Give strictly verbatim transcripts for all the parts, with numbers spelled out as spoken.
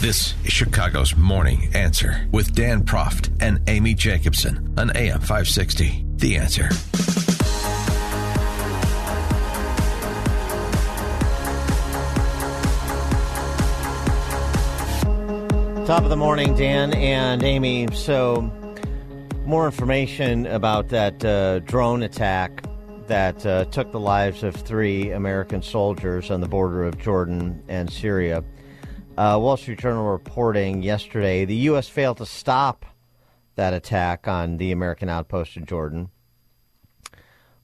This is Chicago's Morning Answer with Dan Proft and Amy Jacobson on A M five sixty, The Answer. Top of the morning, Dan and Amy. So more information about that uh, drone attack that uh, took the lives of three American soldiers on the border of Jordan and Syria. Uh, Wall Street Journal reporting yesterday, the U S failed to stop that attack on the American outpost in Jordan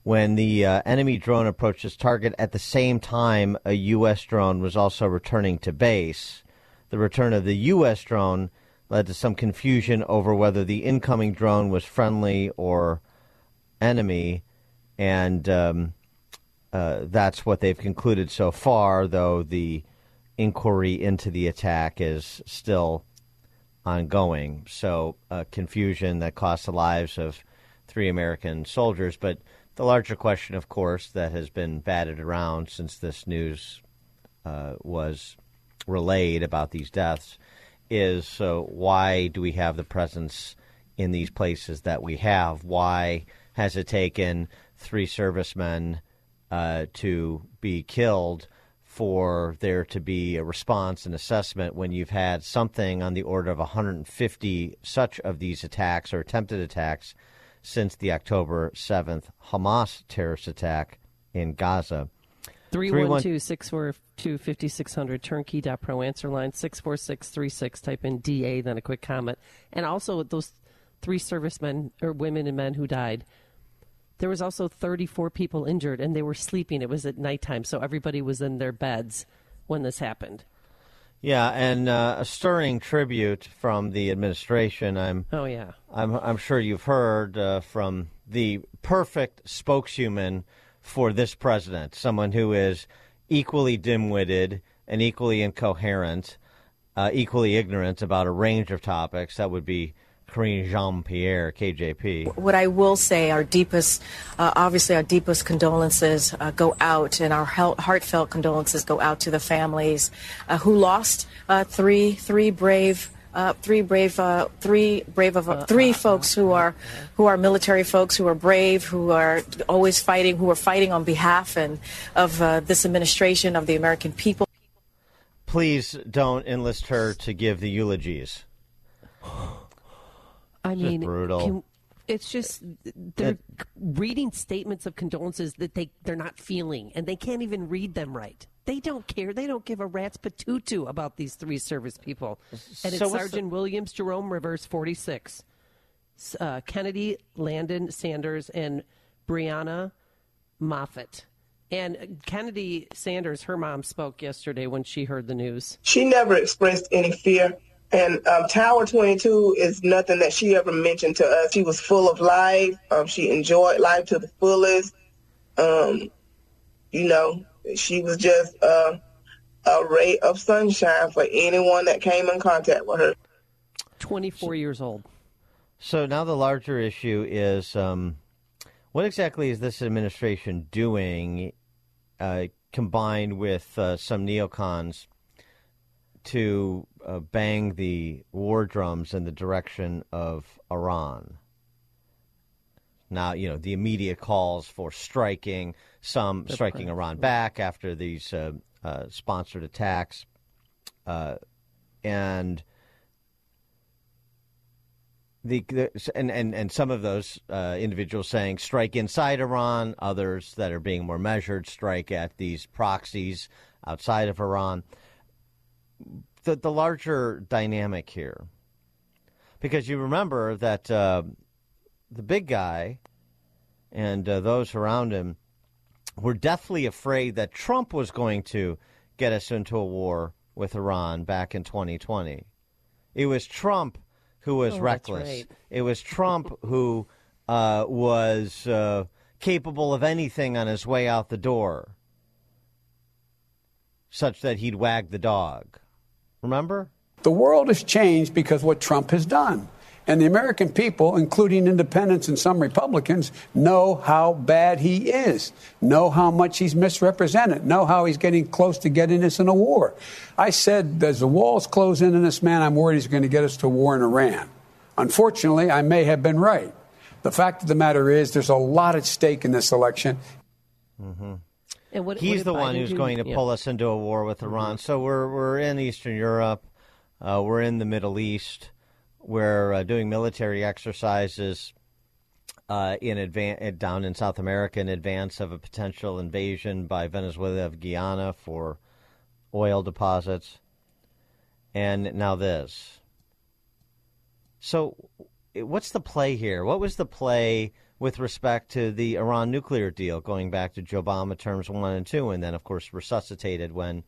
when the uh, enemy drone approached its target. At the same time, a U S drone was also returning to base. The return of the U S drone led to some confusion over whether the incoming drone was friendly or enemy, and um, uh, that's what they've concluded so far, though the inquiry into the attack is still ongoing. So uh, confusion that cost the lives of three American soldiers. But the larger question, of course, that has been batted around since this news uh, was relayed about these deaths is, so why do we have the presence in these places that we have? Why has it taken three servicemen uh, to be killed for there to be a response and assessment when you've had something on the order of one hundred fifty such of these attacks or attempted attacks since the October seventh Hamas terrorist attack in Gaza? three one two, six four two, five six zero zero, turnkey dot pro answer line, six four six three six, type in D A, then a quick comment. And also those three servicemen or women and men who died, there was also thirty-four people injured, and they were sleeping. It was at nighttime, so everybody was in their beds when this happened. Yeah, and uh, a stirring tribute from the administration. I'm oh yeah, I'm I'm sure you've heard uh, from the perfect spokeshuman for this president, someone who is equally dim-witted and equally incoherent, uh, equally ignorant about a range of topics. That would be Karine Jean-Pierre, K J P. What I will say, our deepest, uh, obviously our deepest condolences uh, go out, and our he- heartfelt condolences go out to the families uh, who lost uh, three, three brave, uh, three brave, uh, three brave of uh, three folks who are, who are military folks, who are brave, who are always fighting, who are fighting on behalf and of uh, this administration, of the American people. Please don't enlist her to give the eulogies. I mean, brutal. Can, it's just they're it, reading statements of condolences that they, they're not feeling, and they can't even read them right. They don't care. They don't give a rat's patutu about these three service people. And it's so Sergeant the, Williams, Jerome Rivers, forty-six, uh, Kennedy Landon Sanders, and Brianna Moffitt. And Kennedy Sanders, her mom, spoke yesterday when she heard the news. She never expressed any fear. And um, Tower twenty-two is nothing that she ever mentioned to us. She was full of life. Um, she enjoyed life to the fullest. Um, you know, she was just uh, a ray of sunshine for anyone that came in contact with her. twenty-four years old. So now the larger issue is um, what exactly is this administration doing uh, combined with uh, some neocons to uh, bang the war drums in the direction of Iran? Now, you know, the immediate calls for striking, some That's striking right. Iran back after these uh, uh, sponsored attacks. Uh, and the, the and, and, and some of those uh, individuals saying strike inside Iran, others that are being more measured, strike at these proxies outside of Iran. The, the larger dynamic here, because you remember that uh, the big guy and uh, those around him were deathly afraid that Trump was going to get us into a war with Iran back in twenty twenty. It was Trump who was oh, reckless. Right. It was Trump who uh, was uh, capable of anything on his way out the door, such that he'd wag the dog. Remember? The world has changed because what Trump has done. And the American people, including independents and some Republicans, know how bad he is, know how much he's misrepresented, know how he's getting close to getting us in a war. I said, as the walls close in on this man, I'm worried he's going to get us to war in Iran. Unfortunately, I may have been right. The fact of the matter is there's a lot at stake in this election. Mm-hmm. And what, he's what the Biden one who's do? going to yeah. pull us into a war with Iran. Mm-hmm. So we're, we're in Eastern Europe. Uh, we're in the Middle East. We're uh, doing military exercises uh, in advan- down in South America in advance of a potential invasion by Venezuela of Guyana for oil deposits. And now this. So what's the play here? What was the play with respect to the Iran nuclear deal going back to Joe Obama terms one and two, and then, of course, resuscitated when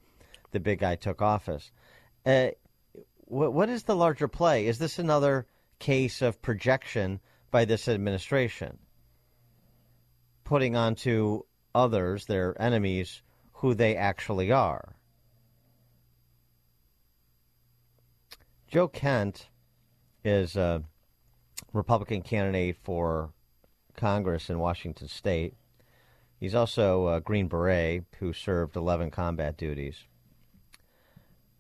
the big guy took office? Uh What is the larger play? Is this another case of projection by this administration, putting onto others, their enemies, who they actually are? Joe Kent is a Republican candidate for Congress in Washington State. He's also a Green Beret who served eleven combat duties.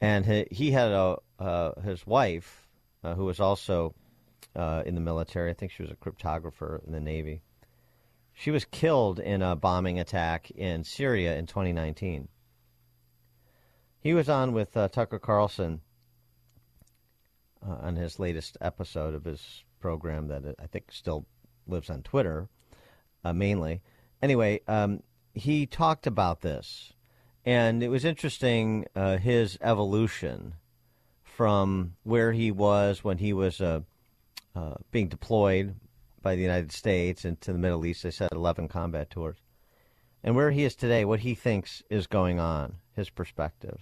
And he, he had a uh, his wife, uh, who was also uh, in the military. I think she was a cryptographer in the Navy. She was killed in a bombing attack in Syria in twenty nineteen. He was on with uh, Tucker Carlson uh, on his latest episode of his program that I think still lives on Twitter, uh, mainly. Anyway, um, he talked about this. And it was interesting, uh, his evolution from where he was when he was uh, uh, being deployed by the United States and to the Middle East. They said eleven combat tours. And where he is today, what he thinks is going on, his perspective.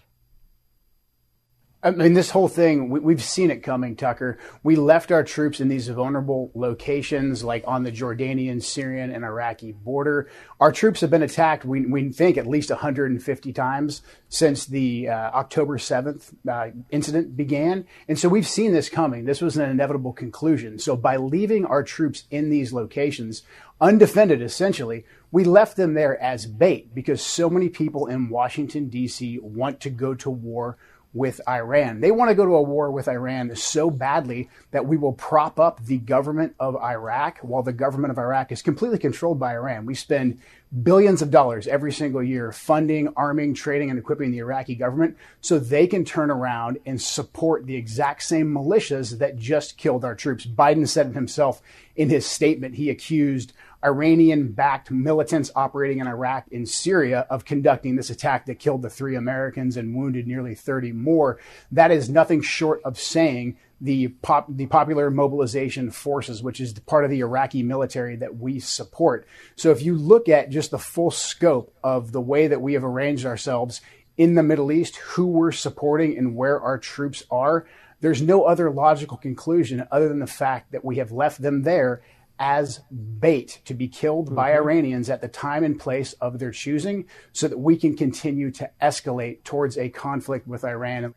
I mean, this whole thing, we, we've seen it coming, Tucker. We left our troops in these vulnerable locations, like on the Jordanian, Syrian, and Iraqi border. Our troops have been attacked, we, we think, at least one hundred fifty times since the uh, October seventh uh, incident began. And so we've seen this coming. This was an inevitable conclusion. So by leaving our troops in these locations, undefended, essentially, we left them there as bait because so many people in Washington, D C want to go to war with Iran. They want to go to a war with Iran so badly that we will prop up the government of Iraq while the government of Iraq is completely controlled by Iran. We spend billions of dollars every single year funding, arming, trading, and equipping the Iraqi government so they can turn around and support the exact same militias that just killed our troops. Biden said it himself in his statement. He accused Iranian-backed militants operating in Iraq and Syria of conducting this attack that killed the three Americans and wounded nearly thirty more. That is nothing short of saying the pop, the Popular Mobilization Forces, which is the part of the Iraqi military that we support. So if you look at just the full scope of the way that we have arranged ourselves in the Middle East, who we're supporting and where our troops are, there's no other logical conclusion other than the fact that we have left them there as bait to be killed by mm-hmm. Iranians at the time and place of their choosing so that we can continue to escalate towards a conflict with Iran.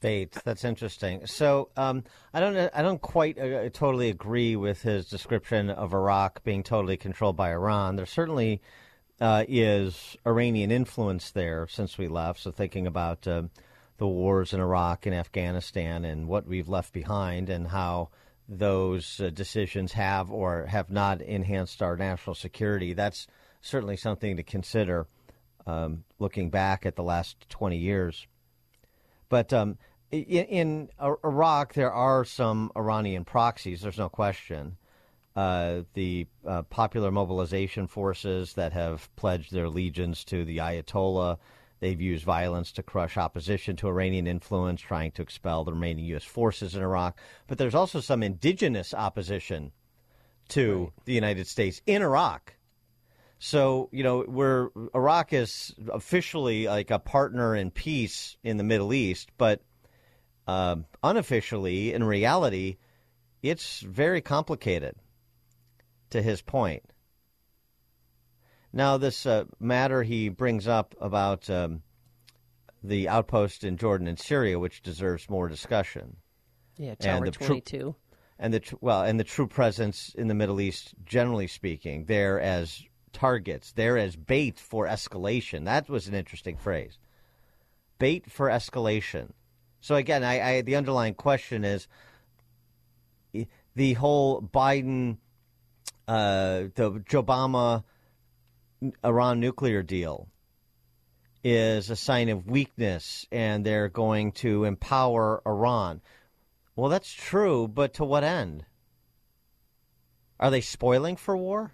Bait. That's interesting. So um, I don't I don't quite uh, totally agree with his description of Iraq being totally controlled by Iran. There certainly uh, is Iranian influence there since we left. So thinking about uh, the wars in Iraq and Afghanistan and what we've left behind and how those uh, decisions have or have not enhanced our national security. That's certainly something to consider um, looking back at the last twenty years. But um, in, in Iraq, there are some Iranian proxies. There's no question. Uh, the uh, Popular Mobilization Forces that have pledged their allegiance to the Ayatollah. They've used violence to crush opposition to Iranian influence, trying to expel the remaining U S forces in Iraq. But there's also some indigenous opposition to right. the United States in Iraq. So, you know, we're Iraq is officially like a partner in peace in the Middle East, but uh, unofficially, in reality, it's very complicated, to his point. Now, this uh, matter he brings up about um, the outpost in Jordan and Syria, which deserves more discussion. Yeah, Tower twenty-two. Tru- and the tr- well, and the true presence in the Middle East, generally speaking, there as targets, there as bait for escalation. That was an interesting phrase. Bait for escalation. So again, I, I the underlying question is the whole Biden, uh, the Obama, Iran nuclear deal is a sign of weakness, and they're going to empower Iran. Well, that's true, but to what end? Are they spoiling for war?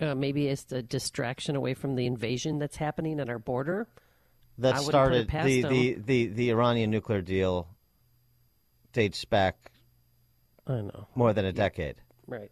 Uh, maybe it's a distraction away from the invasion that's happening at our border. That I started the, the, the, the Iranian nuclear deal dates back I know. more than a decade. Right.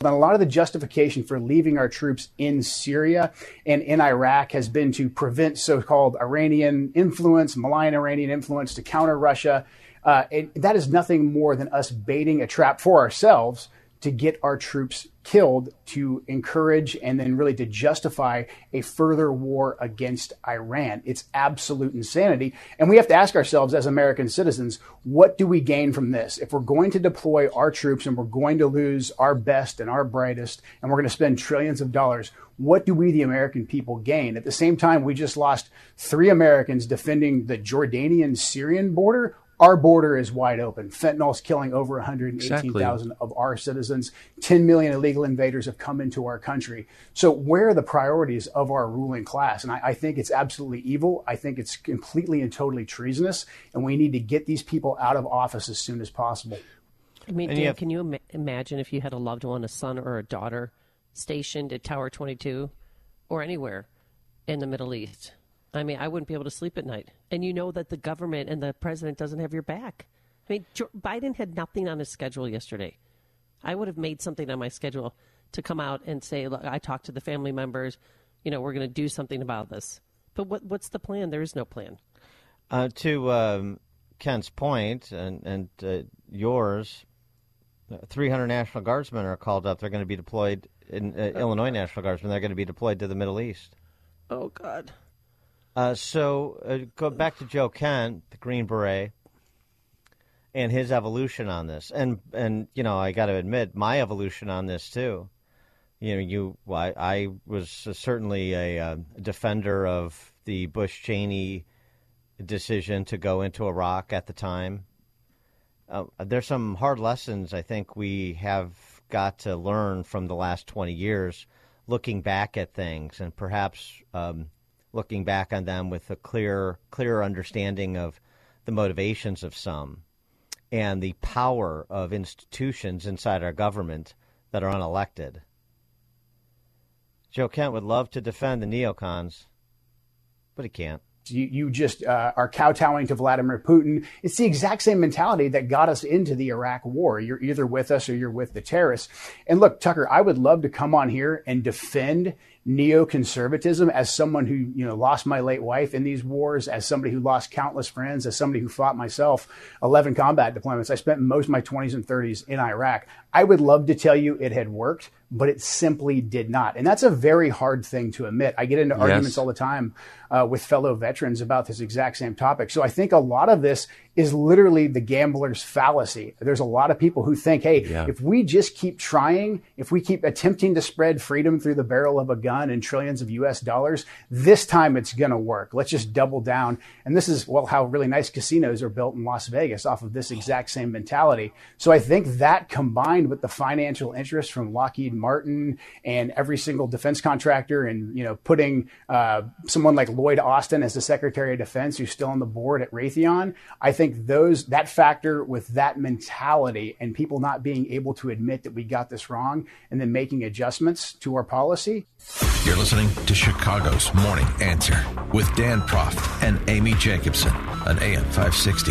But a lot of the justification for leaving our troops in Syria and in Iraq has been to prevent so-called Iranian influence, malign Iranian influence, to counter Russia. Uh, it, that is nothing more than us baiting a trap for ourselves to get our troops killed, to encourage and then really to justify a further war against Iran. It's absolute insanity. And we have to ask ourselves as American citizens, what do we gain from this? If we're going to deploy our troops and we're going to lose our best and our brightest, and we're going to spend trillions of dollars, what do we, the American people, gain? At the same time, we just lost three Americans defending the Jordanian-Syrian border. Our border is wide open. Fentanyl's killing over one hundred eighteen thousand exactly. of our citizens. ten million illegal invaders have come into our country. So where are the priorities of our ruling class? And I, I think it's absolutely evil. I think it's completely and totally treasonous. And we need to get these people out of office as soon as possible. I mean, Dan, have- can you Im- imagine if you had a loved one, a son or a daughter, stationed at Tower twenty-two or anywhere in the Middle East? I mean, I wouldn't be able to sleep at night. And you know that the government and the president doesn't have your back. I mean, Joe Biden had nothing on his schedule yesterday. I would have made something on my schedule to come out and say, look, I talked to the family members. You know, we're going to do something about this. But what what's the plan? There is no plan. Uh, to um, Kent's point and, and uh, yours, three hundred National Guardsmen are called up. They're going to be deployed in uh, oh, Illinois God. National Guardsmen. They're going to be deployed to the Middle East. Oh, God. Uh, so uh, go back to Joe Kent, the Green Beret, and his evolution on this. And, and you know, I got to admit, my evolution on this, too. You know, you well, I, I was certainly a uh, defender of the Bush-Cheney decision to go into Iraq at the time. Uh, there's some hard lessons I think we have got to learn from the last twenty years, looking back at things and perhaps um, – looking back on them with a clear, clearer understanding of the motivations of some and the power of institutions inside our government that are unelected. Joe Kent would love to defend the neocons, but he can't. You, you just uh, are kowtowing to Vladimir Putin. It's the exact same mentality that got us into the Iraq war. You're either with us or you're with the terrorists. And look, Tucker, I would love to come on here and defend neoconservatism as someone who, you know, lost my late wife in these wars, as somebody who lost countless friends, as somebody who fought myself eleven combat deployments. I spent most of my twenties and thirties in Iraq. I would love to tell you it had worked, but it simply did not. And that's a very hard thing to admit. I get into arguments yes. all the time uh, with fellow veterans about this exact same topic. So I think a lot of this is literally the gambler's fallacy. There's a lot of people who think, hey, yeah. if we just keep trying, if we keep attempting to spread freedom through the barrel of a gun and trillions of U S dollars, this time it's going to work. Let's just double down. And this is, well, how really nice casinos are built in Las Vegas off of this exact same mentality. So I think that combined with the financial interest from Lockheed Martin and every single defense contractor and, you know, putting uh, someone like Lloyd Austin as the Secretary of Defense, who's still on the board at Raytheon, I think I think those that factor with that mentality and people not being able to admit that we got this wrong and then making adjustments to our policy. You're listening to Chicago's Morning Answer with Dan Proft and Amy Jacobson on A M five sixty.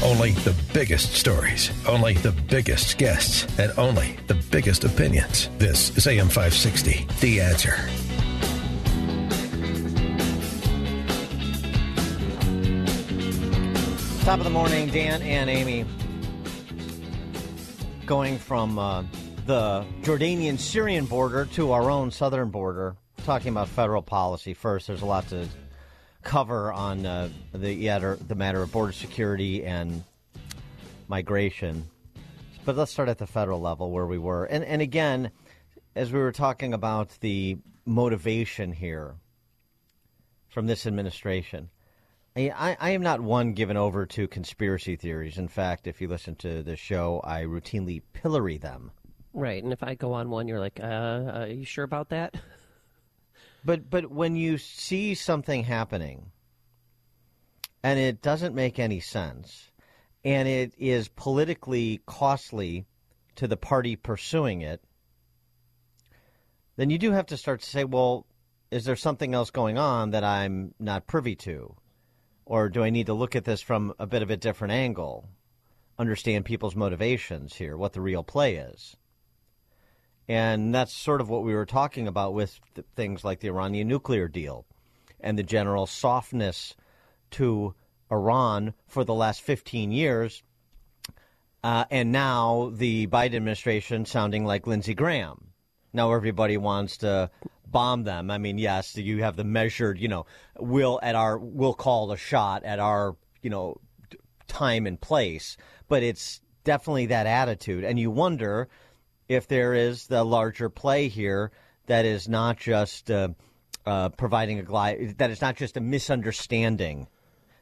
Only the biggest stories, only the biggest guests, and only the biggest opinions. This is A M five sixty, The Answer. Top of the morning, Dan and Amy. Going from uh, the Jordanian-Syrian border to our own southern border, talking about federal policy first. There's a lot to cover on uh, the uh, the matter of border security and migration. But let's start at the federal level where we were. And, and again, as we were talking about the motivation here from this administration, I, I am not one given over to conspiracy theories. In fact, if you listen to the show, I routinely pillory them. Right. And if I go on one, you're like, uh, are you sure about that? But but when you see something happening and it doesn't make any sense and it is politically costly to the party pursuing it, then you do have to start to say, well, is there something else going on that I'm not privy to? Or do I need to look at this from a bit of a different angle, understand people's motivations here, what the real play is? And that's sort of what we were talking about with th- things like the Iranian nuclear deal and the general softness to Iran for the last fifteen years. Uh, and now the Biden administration sounding like Lindsey Graham. Now everybody wants to bomb them. I mean, yes, you have the measured, you know, we'll at our we'll call a shot at our, you know, time and place. But it's definitely that attitude. And you wonder if there is the larger play here that is not just uh, uh, providing a glide, that is not just a misunderstanding,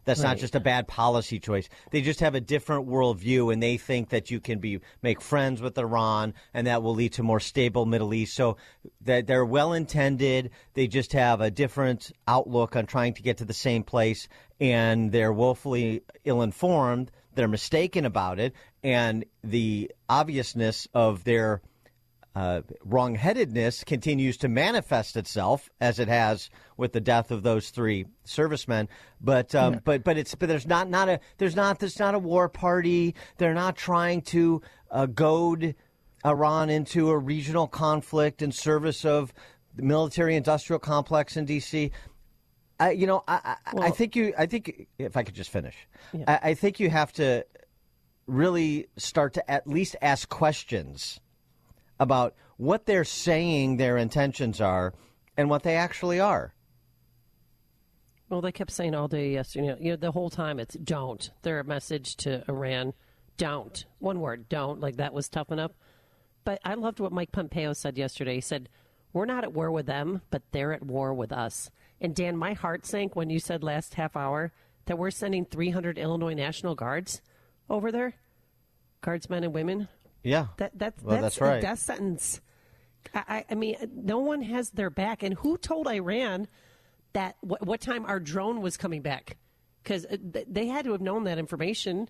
that's right. Not just a bad policy choice. They just have a different worldview, and they think that you can be make friends with Iran, and that will lead to more stable Middle East. So that they're well intended. They just have a different outlook on trying to get to the same place, and they're woefully ill informed. They're mistaken about it, and the obviousness of their uh, wrongheadedness continues to manifest itself, as it has with the death of those three servicemen. But um, yeah. but but it's but there's not not a there's not there's not a war party. They're not trying to uh, goad Iran into a regional conflict in service of the military-industrial complex in D C I, you know, I, I, well, I think you I think if I could just finish, yeah. I, I think you have to really start to at least ask questions about what they're saying their intentions are and what they actually are. Well, they kept saying all day yesterday, you know, you know the whole time it's don't. Their message to Iran, don't. One word, don't. Like that was tough enough. But I loved what Mike Pompeo said yesterday. He said, we're not at war with them, but they're at war with us. And, Dan, my heart sank when you said last half hour that we're sending three hundred Illinois National Guards over there, guardsmen and women. Yeah, that, that's, well, that's, that's right. A death sentence. I, I mean, no one has their back. And who told Iran that what, what time our drone was coming back? Because they had to have known that information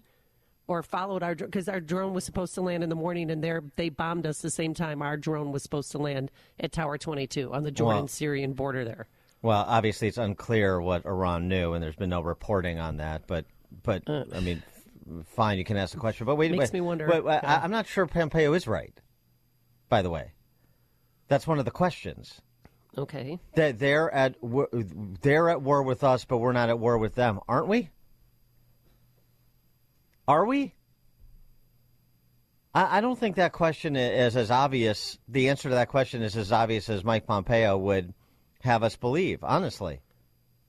or followed our drone, because our drone was supposed to land in the morning, and they bombed us the same time our drone was supposed to land at Tower twenty-two on the Jordan-Syrian wow. border there. Well, obviously, it's unclear what Iran knew, and there's been no reporting on that. But, but uh, I mean, f- fine, you can ask the question. But wait, makes wait, me wonder. Wait, wait, yeah. I, I'm not sure Pompeo is right. By the way, that's one of the questions. Okay. That they're at they're at war with us, but we're not at war with them, aren't we? Are we? I, I don't think that question is as obvious. The answer to that question is as obvious as Mike Pompeo would have us believe, honestly.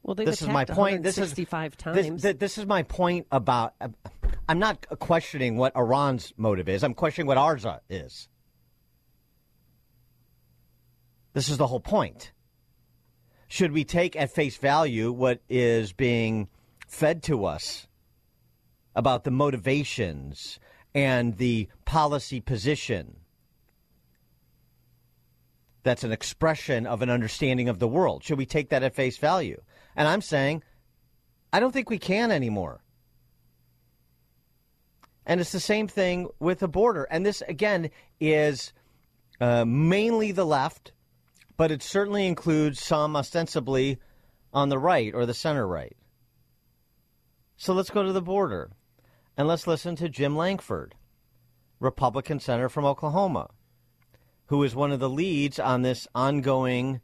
Well, they've this is my point. This is times. This, this is my point about. I'm not questioning what Iran's motive is. I'm questioning what ours is. This is the whole point. Should we take at face value what is being fed to us about the motivations and the policy position that's an expression of an understanding of the world? Should we take that at face value? And I'm saying I don't think we can anymore. And it's the same thing with the border. And this, again, is uh, mainly the left. But it certainly includes some ostensibly on the right or the center right. So let's go to the border and let's listen to Jim Lankford, Republican senator from Oklahoma, who is one of the leads on this ongoing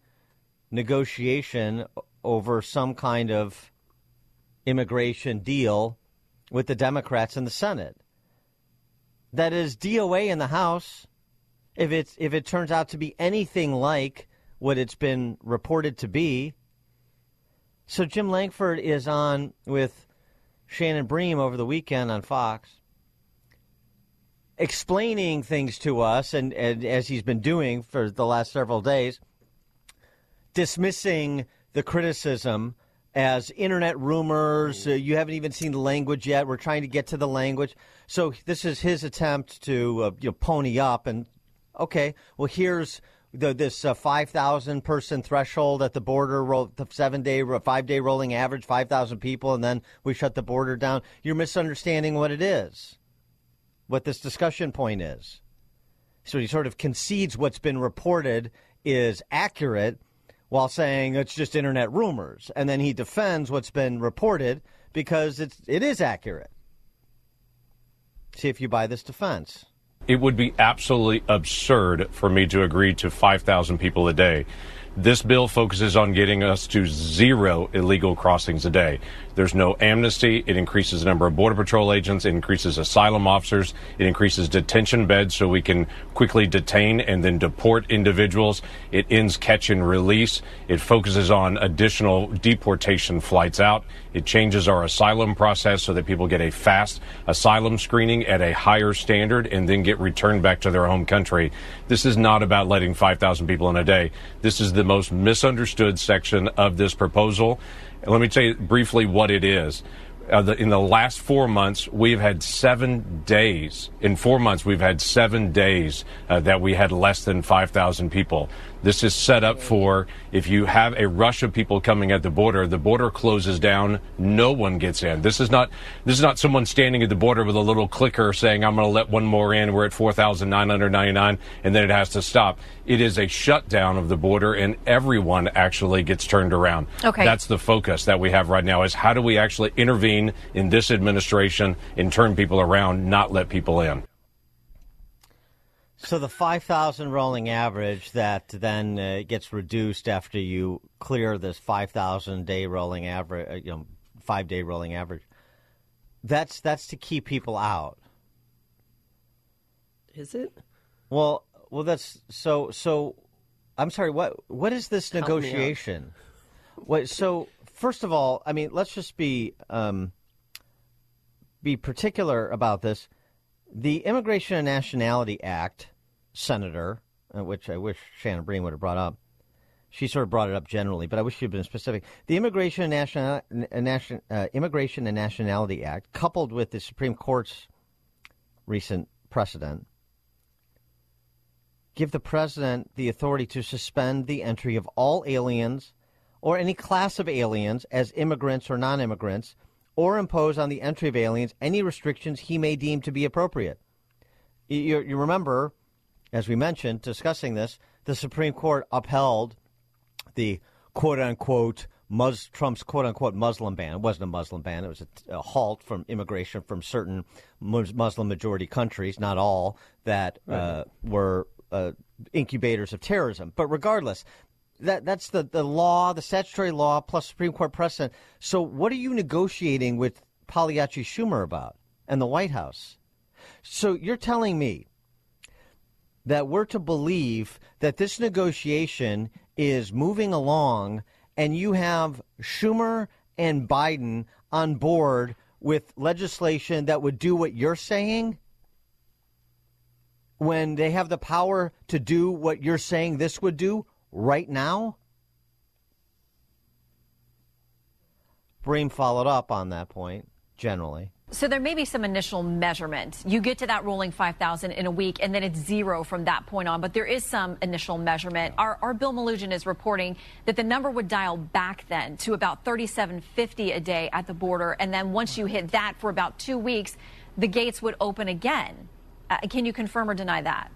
negotiation over some kind of immigration deal with the Democrats in the Senate. That is D O A in the House. If it's if it turns out to be anything like what it's been reported to be. So Jim Lankford is on with Shannon Bream over the weekend on Fox, explaining things to us, and, and as he's been doing for the last several days, dismissing the criticism as internet rumors. Uh, you haven't even seen the language yet. We're trying to get to the language. So this is his attempt to uh, you know, pony up and, okay, well, here's The, this uh, five thousand person threshold at the border, ro- the seven-day, ro- five-day rolling average, five thousand people, and then we shut the border down. You're misunderstanding what it is, what this discussion point is. So he sort of concedes what's been reported is accurate while saying it's just internet rumors. And then he defends what's been reported because it's, it is accurate. See if you buy this defense. It would be absolutely absurd for me to agree to five thousand people a day. This bill focuses on getting us to zero illegal crossings a day. There's no amnesty. It increases the number of Border Patrol agents. It increases asylum officers. It increases detention beds so we can quickly detain and then deport individuals. It ends catch and release. It focuses on additional deportation flights out. It changes our asylum process so that people get a fast asylum screening at a higher standard and then get returned back to their home country. This is not about letting five thousand people in a day. This is the most misunderstood section of this proposal. Let me tell you briefly what it is. Uh, the, in the last four months, we've had seven days. In four months, we've had seven days uh, that we had less than five thousand people. This is set up for if you have a rush of people coming at the border, the border closes down. No one gets in. This is not this is not someone standing at the border with a little clicker saying, I'm going to let one more in. We're at four thousand nine hundred ninety-nine, and then it has to stop. It is a shutdown of the border, and everyone actually gets turned around. Okay. That's the focus that we have right now is how do we actually intervene in this administration and turn people around, not let people in. So the five thousand rolling average that then uh, gets reduced after you clear this five thousand day rolling average, uh, you know, five day rolling average. That's that's to keep people out. Is it? Well, well, that's so. So, I'm sorry. What what is this Help negotiation? What so? First of all, I mean, let's just be um, be particular about this. The Immigration and Nationality Act, Senator, which I wish Shannon Bream would have brought up. She sort of brought it up generally, but I wish she had been specific. The Immigration and, National, uh, Nation, uh, Immigration and Nationality Act, coupled with the Supreme Court's recent precedent, give the president the authority to suspend the entry of all aliens or any class of aliens as immigrants or non-immigrants, or impose on the entry of aliens any restrictions he may deem to be appropriate. You, you remember, as we mentioned, discussing this, the Supreme Court upheld the quote-unquote Mus- Trump's quote-unquote Muslim ban. It wasn't a Muslim ban. It was a, a halt from immigration from certain Muslim-majority countries, not all, that uh, right. were uh, incubators of terrorism. But regardless, that that's the, the law, the statutory law, plus Supreme Court precedent. So what are you negotiating with Pagliacci Schumer about and the White House? So you're telling me that we're to believe that this negotiation is moving along and you have Schumer and Biden on board with legislation that would do what you're saying when they have the power to do what you're saying this would do right now? Bream followed up on that point generally. So there may be some initial measurement. You get to that rolling five thousand in a week, and then it's zero from that point on. But there is some initial measurement. Our, our Bill Malugin is reporting that the number would dial back then to about thirty-seven fifty a day at the border. And then once you hit that for about two weeks, the gates would open again. Uh, can you confirm or deny that?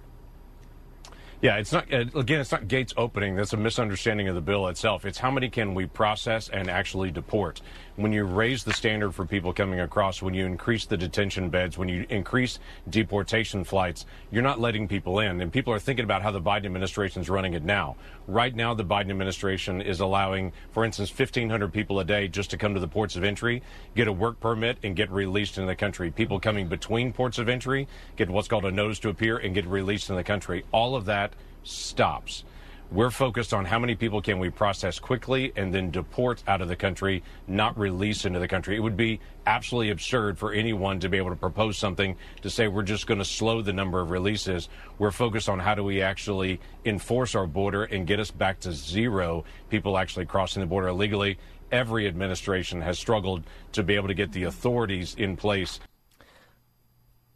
Yeah, it's not, again, it's not gates opening. That's a misunderstanding of the bill itself. It's how many can we process and actually deport. When you raise the standard for people coming across, when you increase the detention beds, when you increase deportation flights, you're not letting people in. And people are thinking about how the Biden administration is running it now. Right now, the Biden administration is allowing, for instance, fifteen hundred people a day just to come to the ports of entry, get a work permit, and get released in the country. People coming between ports of entry get what's called a notice to appear and get released in the country. All of that stops. We're focused on how many people can we process quickly and then deport out of the country, not release into the country. It would be absolutely absurd for anyone to be able to propose something to say we're just going to slow the number of releases. We're focused on how do we actually enforce our border and get us back to zero people actually crossing the border illegally. Every administration has struggled to be able to get the authorities in place.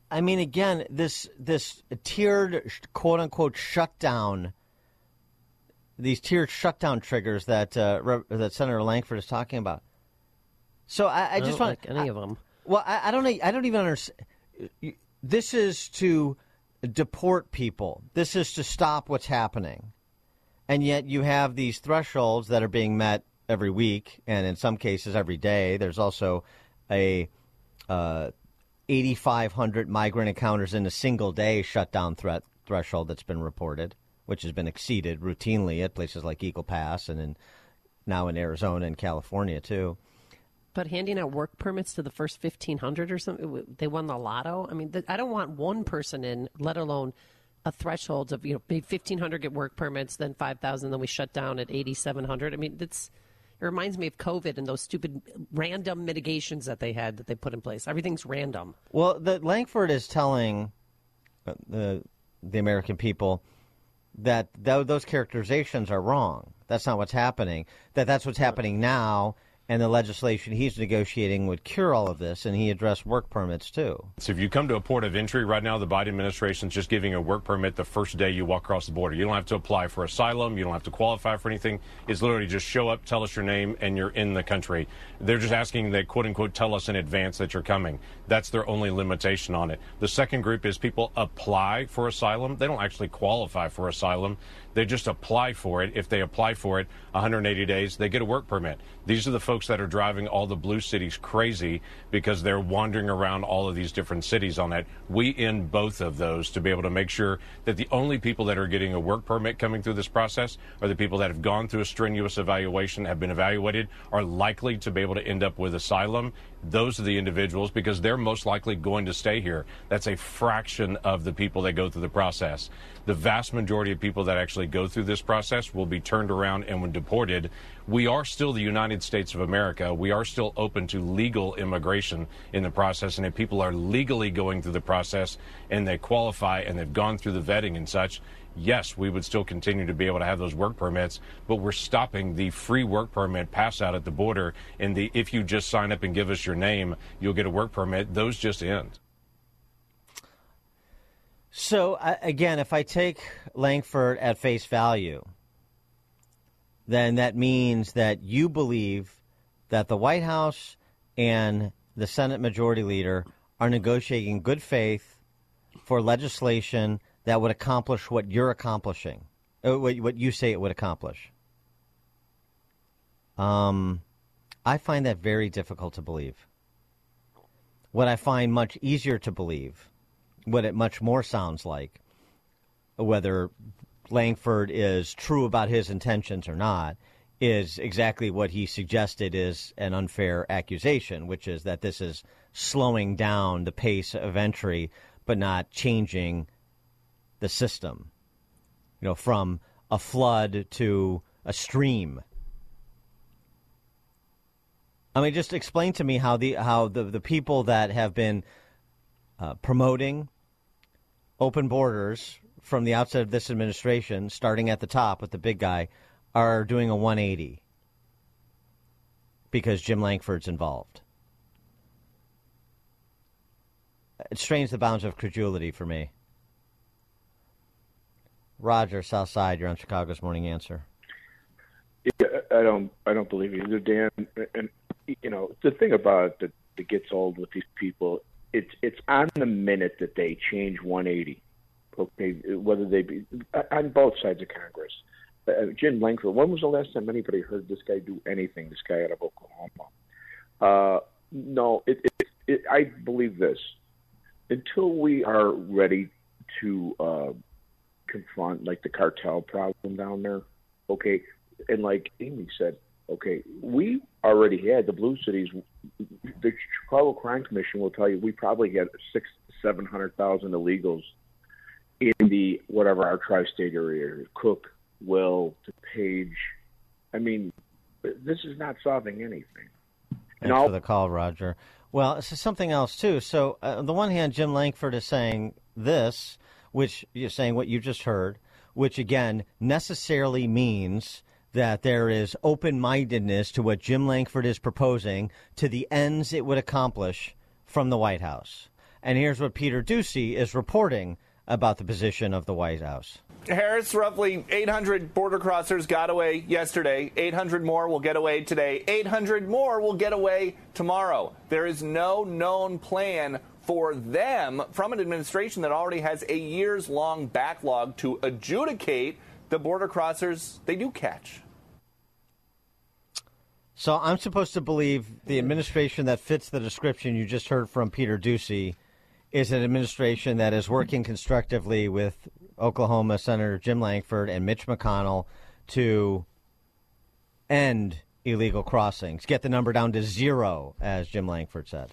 I mean, again, this this tiered, quote unquote, shutdown, these tiered shutdown triggers that uh, Re- that Senator Lankford is talking about. So I, I just want like any I, of them. Well, I, I don't. I don't even understand. This is to deport people. This is to stop what's happening, and yet you have these thresholds that are being met every week, and in some cases every day. There's also a Uh, eighty-five hundred migrant encounters in a single day shutdown threat threshold that's been reported, which has been exceeded routinely at places like Eagle Pass and in, now in Arizona and California, too. But handing out work permits to the first fifteen hundred or something, they won the lotto? I mean, I don't want one person in, let alone a threshold of, you know, maybe fifteen hundred get work permits, then five thousand, then we shut down at eighty-seven hundred. I mean, that's... It reminds me of COVID and those stupid random mitigations that they had that they put in place. Everything's random. Well, the, Lankford is telling the the American people that th- those characterizations are wrong. That's not what's happening. That that's what's happening now. And the legislation he's negotiating would cure all of this, and he addressed work permits, too. So if you come to a port of entry right now, the Biden administration is just giving a work permit the first day you walk across the border. You don't have to apply for asylum. You don't have to qualify for anything. It's literally just show up, tell us your name, and you're in the country. They're just asking that, quote, unquote, tell us in advance that you're coming. That's their only limitation on it. The second group is people apply for asylum. They don't actually qualify for asylum. They just apply for it. If they apply for it one hundred eighty days, they get a work permit. These are the folks that are driving all the blue cities crazy because they're wandering around all of these different cities on that. We end both of those to be able to make sure that the only people that are getting a work permit coming through this process are the people that have gone through a strenuous evaluation, have been evaluated, are likely to be able to end up with asylum. Those are the individuals because they're most likely going to stay here. That's a fraction of the people that go through the process. The vast majority of people that actually go through this process will be turned around and when deported. We are still the United States of America. We are still open to legal immigration in the process. And if people are legally going through the process and they qualify and they've gone through the vetting and such, yes, we would still continue to be able to have those work permits, but we're stopping the free work permit pass out at the border. And the if you just sign up and give us your name, you'll get a work permit. Those just end. So, again, if I take Lankford at face value, then that means that you believe that the White House and the Senate Majority Leader are negotiating in good faith for legislation that would accomplish what you're accomplishing, what you say it would accomplish. Um, I find that very difficult to believe. What I find much easier to believe, what it much more sounds like, whether Lankford is true about his intentions or not is exactly what he suggested is an unfair accusation, which is that this is slowing down the pace of entry but not changing the system, you know, from a flood to a stream. I mean, just explain to me how the how the, the people that have been uh, promoting open borders from the outset of this administration, starting at the top with the big guy, are doing a one eighty because Jim Lankford's involved. It strains the bounds of credulity for me. Roger, Southside, you're on Chicago's Morning Answer. Yeah, I don't, I don't believe you, Dan. And you know, the thing about that that gets old with these people, it's it's on the minute that they change one eighty, okay, whether they be on both sides of Congress. Uh, Jim Lankford. When was the last time anybody heard this guy do anything? This guy out of Oklahoma. Uh, no, it, it, it, I believe this. Until we are ready to uh, confront like the cartel problem down there, okay. And like Amy said, okay, we already had the blue cities. The Chicago Crime Commission will tell you we probably had six, seven hundred thousand illegals in the whatever our tri-state area: Cook, Will, DuPage. I mean, this is not solving anything. Thanks no. for the call, Roger. Well, it's something else too. So, uh, on the one hand, Jim Lankford is saying this, which you're saying what you just heard, which again necessarily means that there is open-mindedness to what Jim Lankford is proposing to the ends it would accomplish from the White House. And here's what Peter Doocy is reporting about the position of the White House. Harris, roughly eight hundred border crossers got away yesterday. eight hundred more will get away today. eight hundred more will get away tomorrow. There is no known plan for them from an administration that already has a years-long backlog to adjudicate the border crossers they do catch. So I'm supposed to believe the administration that fits the description you just heard from Peter Doocy is an administration that is working constructively with Oklahoma Senator Jim Lankford and Mitch McConnell to end illegal crossings, get the number down to zero, as Jim Lankford said.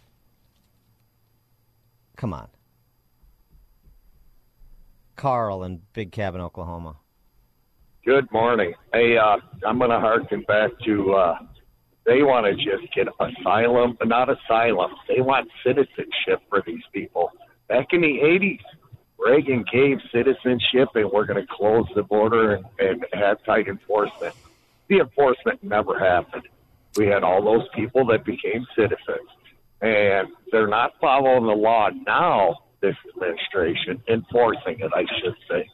Come on. Carl in Big Cabin, Oklahoma. Good morning. Hey, uh, I'm going to harken back to uh, they want to just get asylum, not asylum. They want citizenship for these people. Back in the eighties, Reagan gave citizenship, and we're going to close the border and, and have tight enforcement. The enforcement never happened. We had all those people that became citizens, and they're not following the law now, this administration, enforcing it, I should say.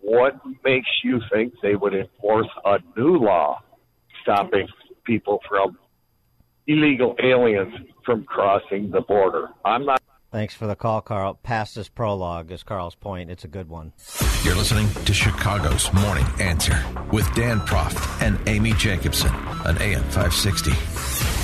What makes you think they would enforce a new law stopping people from illegal aliens from crossing the border? I'm not. Thanks for the call, Carl. Past this prologue is Carl's point. It's a good one. You're listening to Chicago's Morning Answer with Dan Proft and Amy Jacobson on A M five sixty.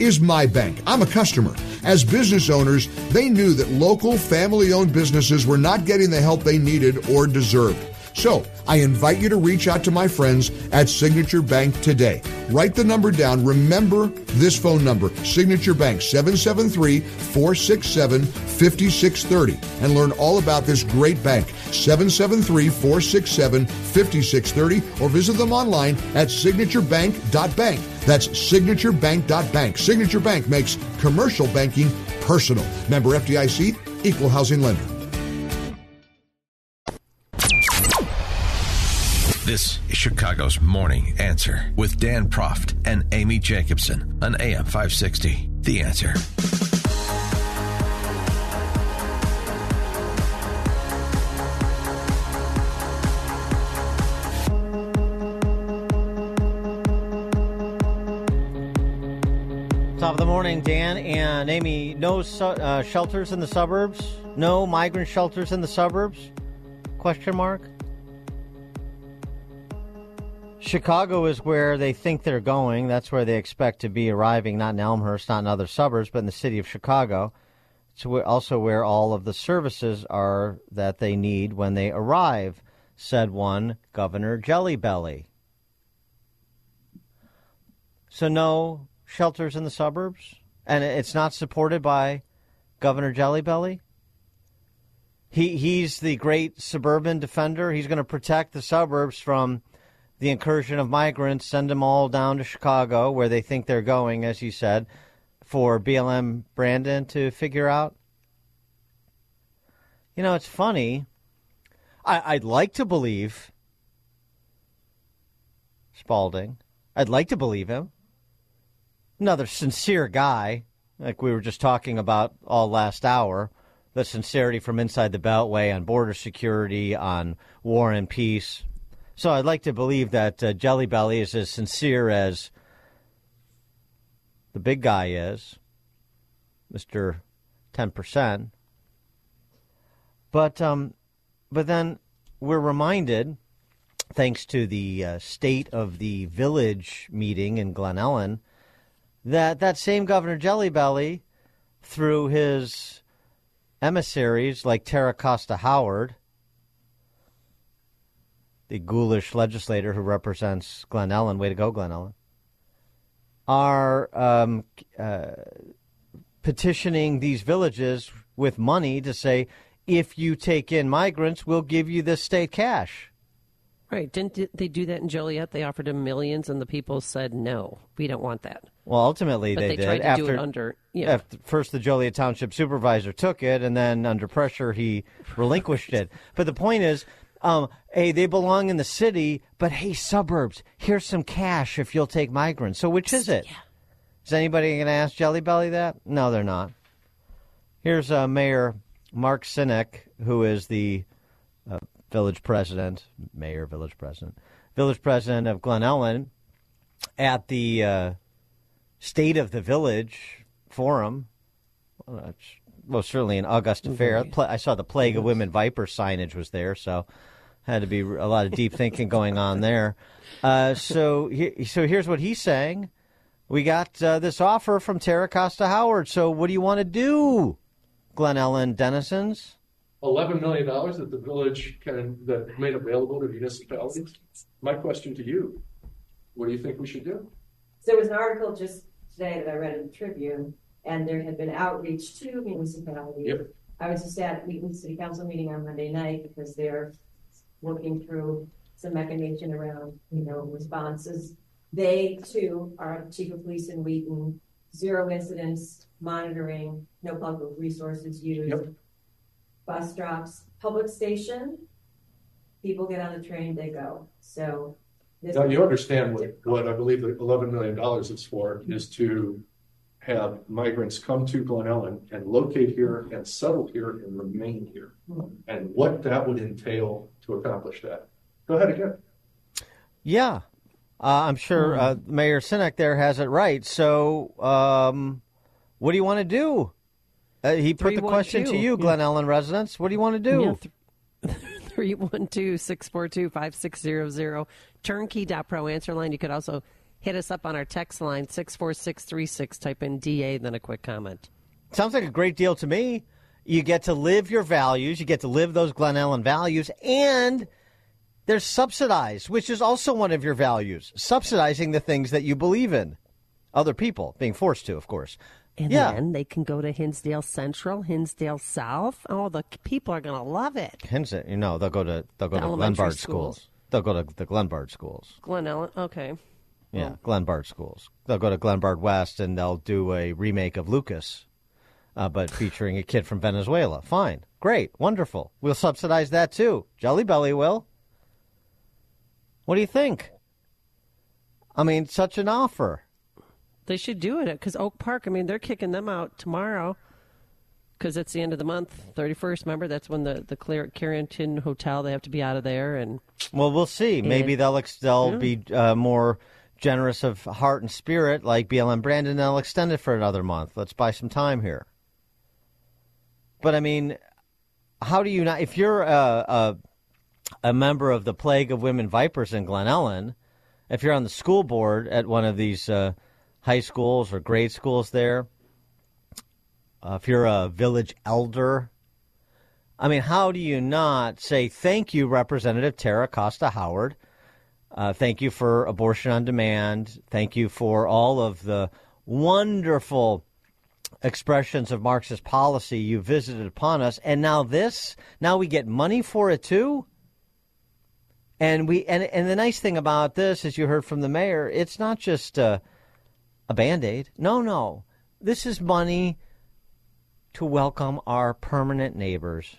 is my bank. I'm a customer. As business owners, they knew that local family-owned businesses were not getting the help they needed or deserved. So I invite you to reach out to my friends at Signature Bank today. Write the number down. Remember this phone number, Signature Bank, seven seven three, four six seven, five six three zero. And learn all about this great bank, seven seven three, four six seven, five six three zero. Or visit them online at signature bank dot bank. That's signature bank dot bank. Signature Bank makes commercial banking personal. Member F D I C, equal housing lender. This is Chicago's Morning Answer with Dan Proft and Amy Jacobson on A M five sixty. The Answer. morning, Dan and Amy. No su- uh, shelters in the suburbs? No migrant shelters in the suburbs? Question mark. Chicago is where they think they're going. That's where they expect to be arriving, not in Elmhurst, not in other suburbs, but in the city of Chicago. It's also where all of the services are that they need when they arrive, said one Governor Jelly Belly. So no shelters in the suburbs? And it's not supported by Governor Jelly Belly? He, he's the great suburban defender. He's going to protect the suburbs from the incursion of migrants, send them all down to Chicago, where they think they're going, as you said, for B L M Brandon to figure out. You know, it's funny. I, I'd like to believe Spalding. I'd like to believe him. Another sincere guy, like we were just talking about all last hour. The sincerity from inside the Beltway on border security, on war and peace. So I'd like to believe that uh, Jelly Belly is as sincere as the big guy is, Mister ten percent. But um, but then we're reminded, thanks to the uh, State of the Village meeting in Glen Ellyn, that that same Governor Jelly Belly, through his emissaries like Tara Costa Howard, the ghoulish legislator who represents Glen Ellyn, way to go, Glen Ellyn, are um, uh, petitioning these villages with money to say, if you take in migrants, we'll give you this state cash. Right. Didn't they do that in Joliet? They offered them millions, and the people said, no, we don't want that. Well, ultimately, but they, they did. They tried to after, do it under, yeah. After, first, the Joliet Township supervisor took it, and then under pressure, he relinquished it. But the point is, Um, hey, they belong in the city, but hey, suburbs, here's some cash if you'll take migrants. So which is it? Yeah. Is anybody going to ask Jelly Belly that? No, they're not. Here's uh, Mayor Mark Sinek, who is the uh, village president, mayor, village president, village president of Glen Ellyn at the uh, State of the Village Forum. Well, that's most certainly an august affair. Mm-hmm. I saw the Plague of Women Viper signage was there, so had to be a lot of deep thinking going on there. Uh, so, he, so here's what he's saying. We got uh, this offer from Tara Costa Howard. So what do you want to do, Glen Ellyn denizens? eleven million dollars that the village can that made available to municipalities. My question to you, what do you think we should do? So there was an article just today that I read in the Tribune, and there had been outreach to municipalities. Yep. I was just at Wheaton City Council meeting on Monday night because they're working through some mechanism around, you know, responses. They, too, are chief of police in Wheaton, zero incidents, monitoring, no public resources used, yep. Bus drops, public station, people get on the train, they go. So this now, you understand what, what I believe the eleven million dollars is for, is to have migrants come to Glen Ellyn and locate here and settle here and remain here, and what that would entail to accomplish that. Go ahead again. Yeah, uh, I'm sure uh, Mayor Sinek there has it right. So um, what do you want to do? Uh, he put the question to you, Glen Ellyn residents. What do you want to do? Yeah, th- three one two, six four two, five six zero zero. Turnkey dot pro answer line. You could also hit us up on our text line, six four six three six, type in D A, then a quick comment. Sounds like a great deal to me. You get to live your values. You get to live those Glen Ellyn values, and they're subsidized, which is also one of your values, subsidizing the things that you believe in. Other people being forced to, of course. And yeah. Then they can go to Hinsdale Central, Hinsdale South. Oh, the people are going to love it. Hinsdale, you know, they'll go to, they'll go the to Glenbard schools. schools. They'll go to the Glenbard schools. Glen Ellyn, okay. Yeah, Glenbard schools. They'll go to Glenbard West, and they'll do a remake of Lucas, uh, but featuring a kid from Venezuela. Fine. Great. Wonderful. We'll subsidize that, too. Jelly Belly will. What do you think? I mean, such an offer. They should do it because Oak Park, I mean, they're kicking them out tomorrow because it's the end of the month, thirty-first. Remember, that's when the, the Carrington Hotel, they have to be out of there. And well, we'll see. Maybe and, they'll, they'll yeah. be uh, more generous of heart and spirit like B L M Brandon, they'll extend it for another month. Let's buy some time here. But, I mean, how do you not – if you're a, a, a member of the Plague of Women Vipers in Glen Ellyn, if you're on the school board at one of these uh, high schools or grade schools there, uh, if you're a village elder, I mean, how do you not say thank you, Representative Tara Costa Howard? Uh, thank you for Abortion on Demand. Thank you for all of the wonderful expressions of Marxist policy you visited upon us. And now this, now we get money for it too. And we and, and the nice thing about this, as you heard from the mayor, it's not just a, a Band-Aid. No, no. This is money to welcome our permanent neighbors.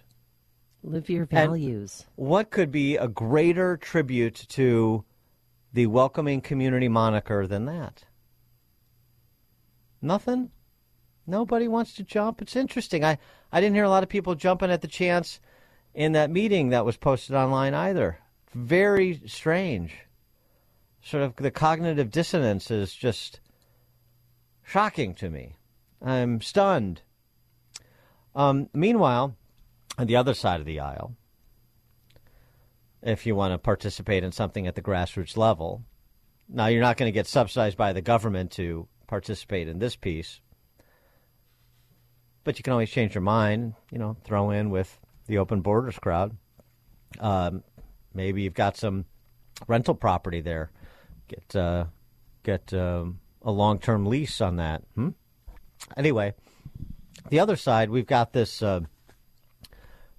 Live your values. And what could be a greater tribute to the welcoming community moniker than that? Nothing. Nobody wants to jump. It's interesting. I, I didn't hear a lot of people jumping at the chance in that meeting that was posted online either. Very strange. Sort of the cognitive dissonance is just shocking to me. I'm stunned. Um, meanwhile, on the other side of the aisle, if you want to participate in something at the grassroots level, now you're not going to get subsidized by the government to participate in this piece, but you can always change your mind, you know, throw in with the open borders crowd. Um, maybe you've got some rental property there. Get uh, get um, a long-term lease on that. Hmm? Anyway, the other side, we've got this uh,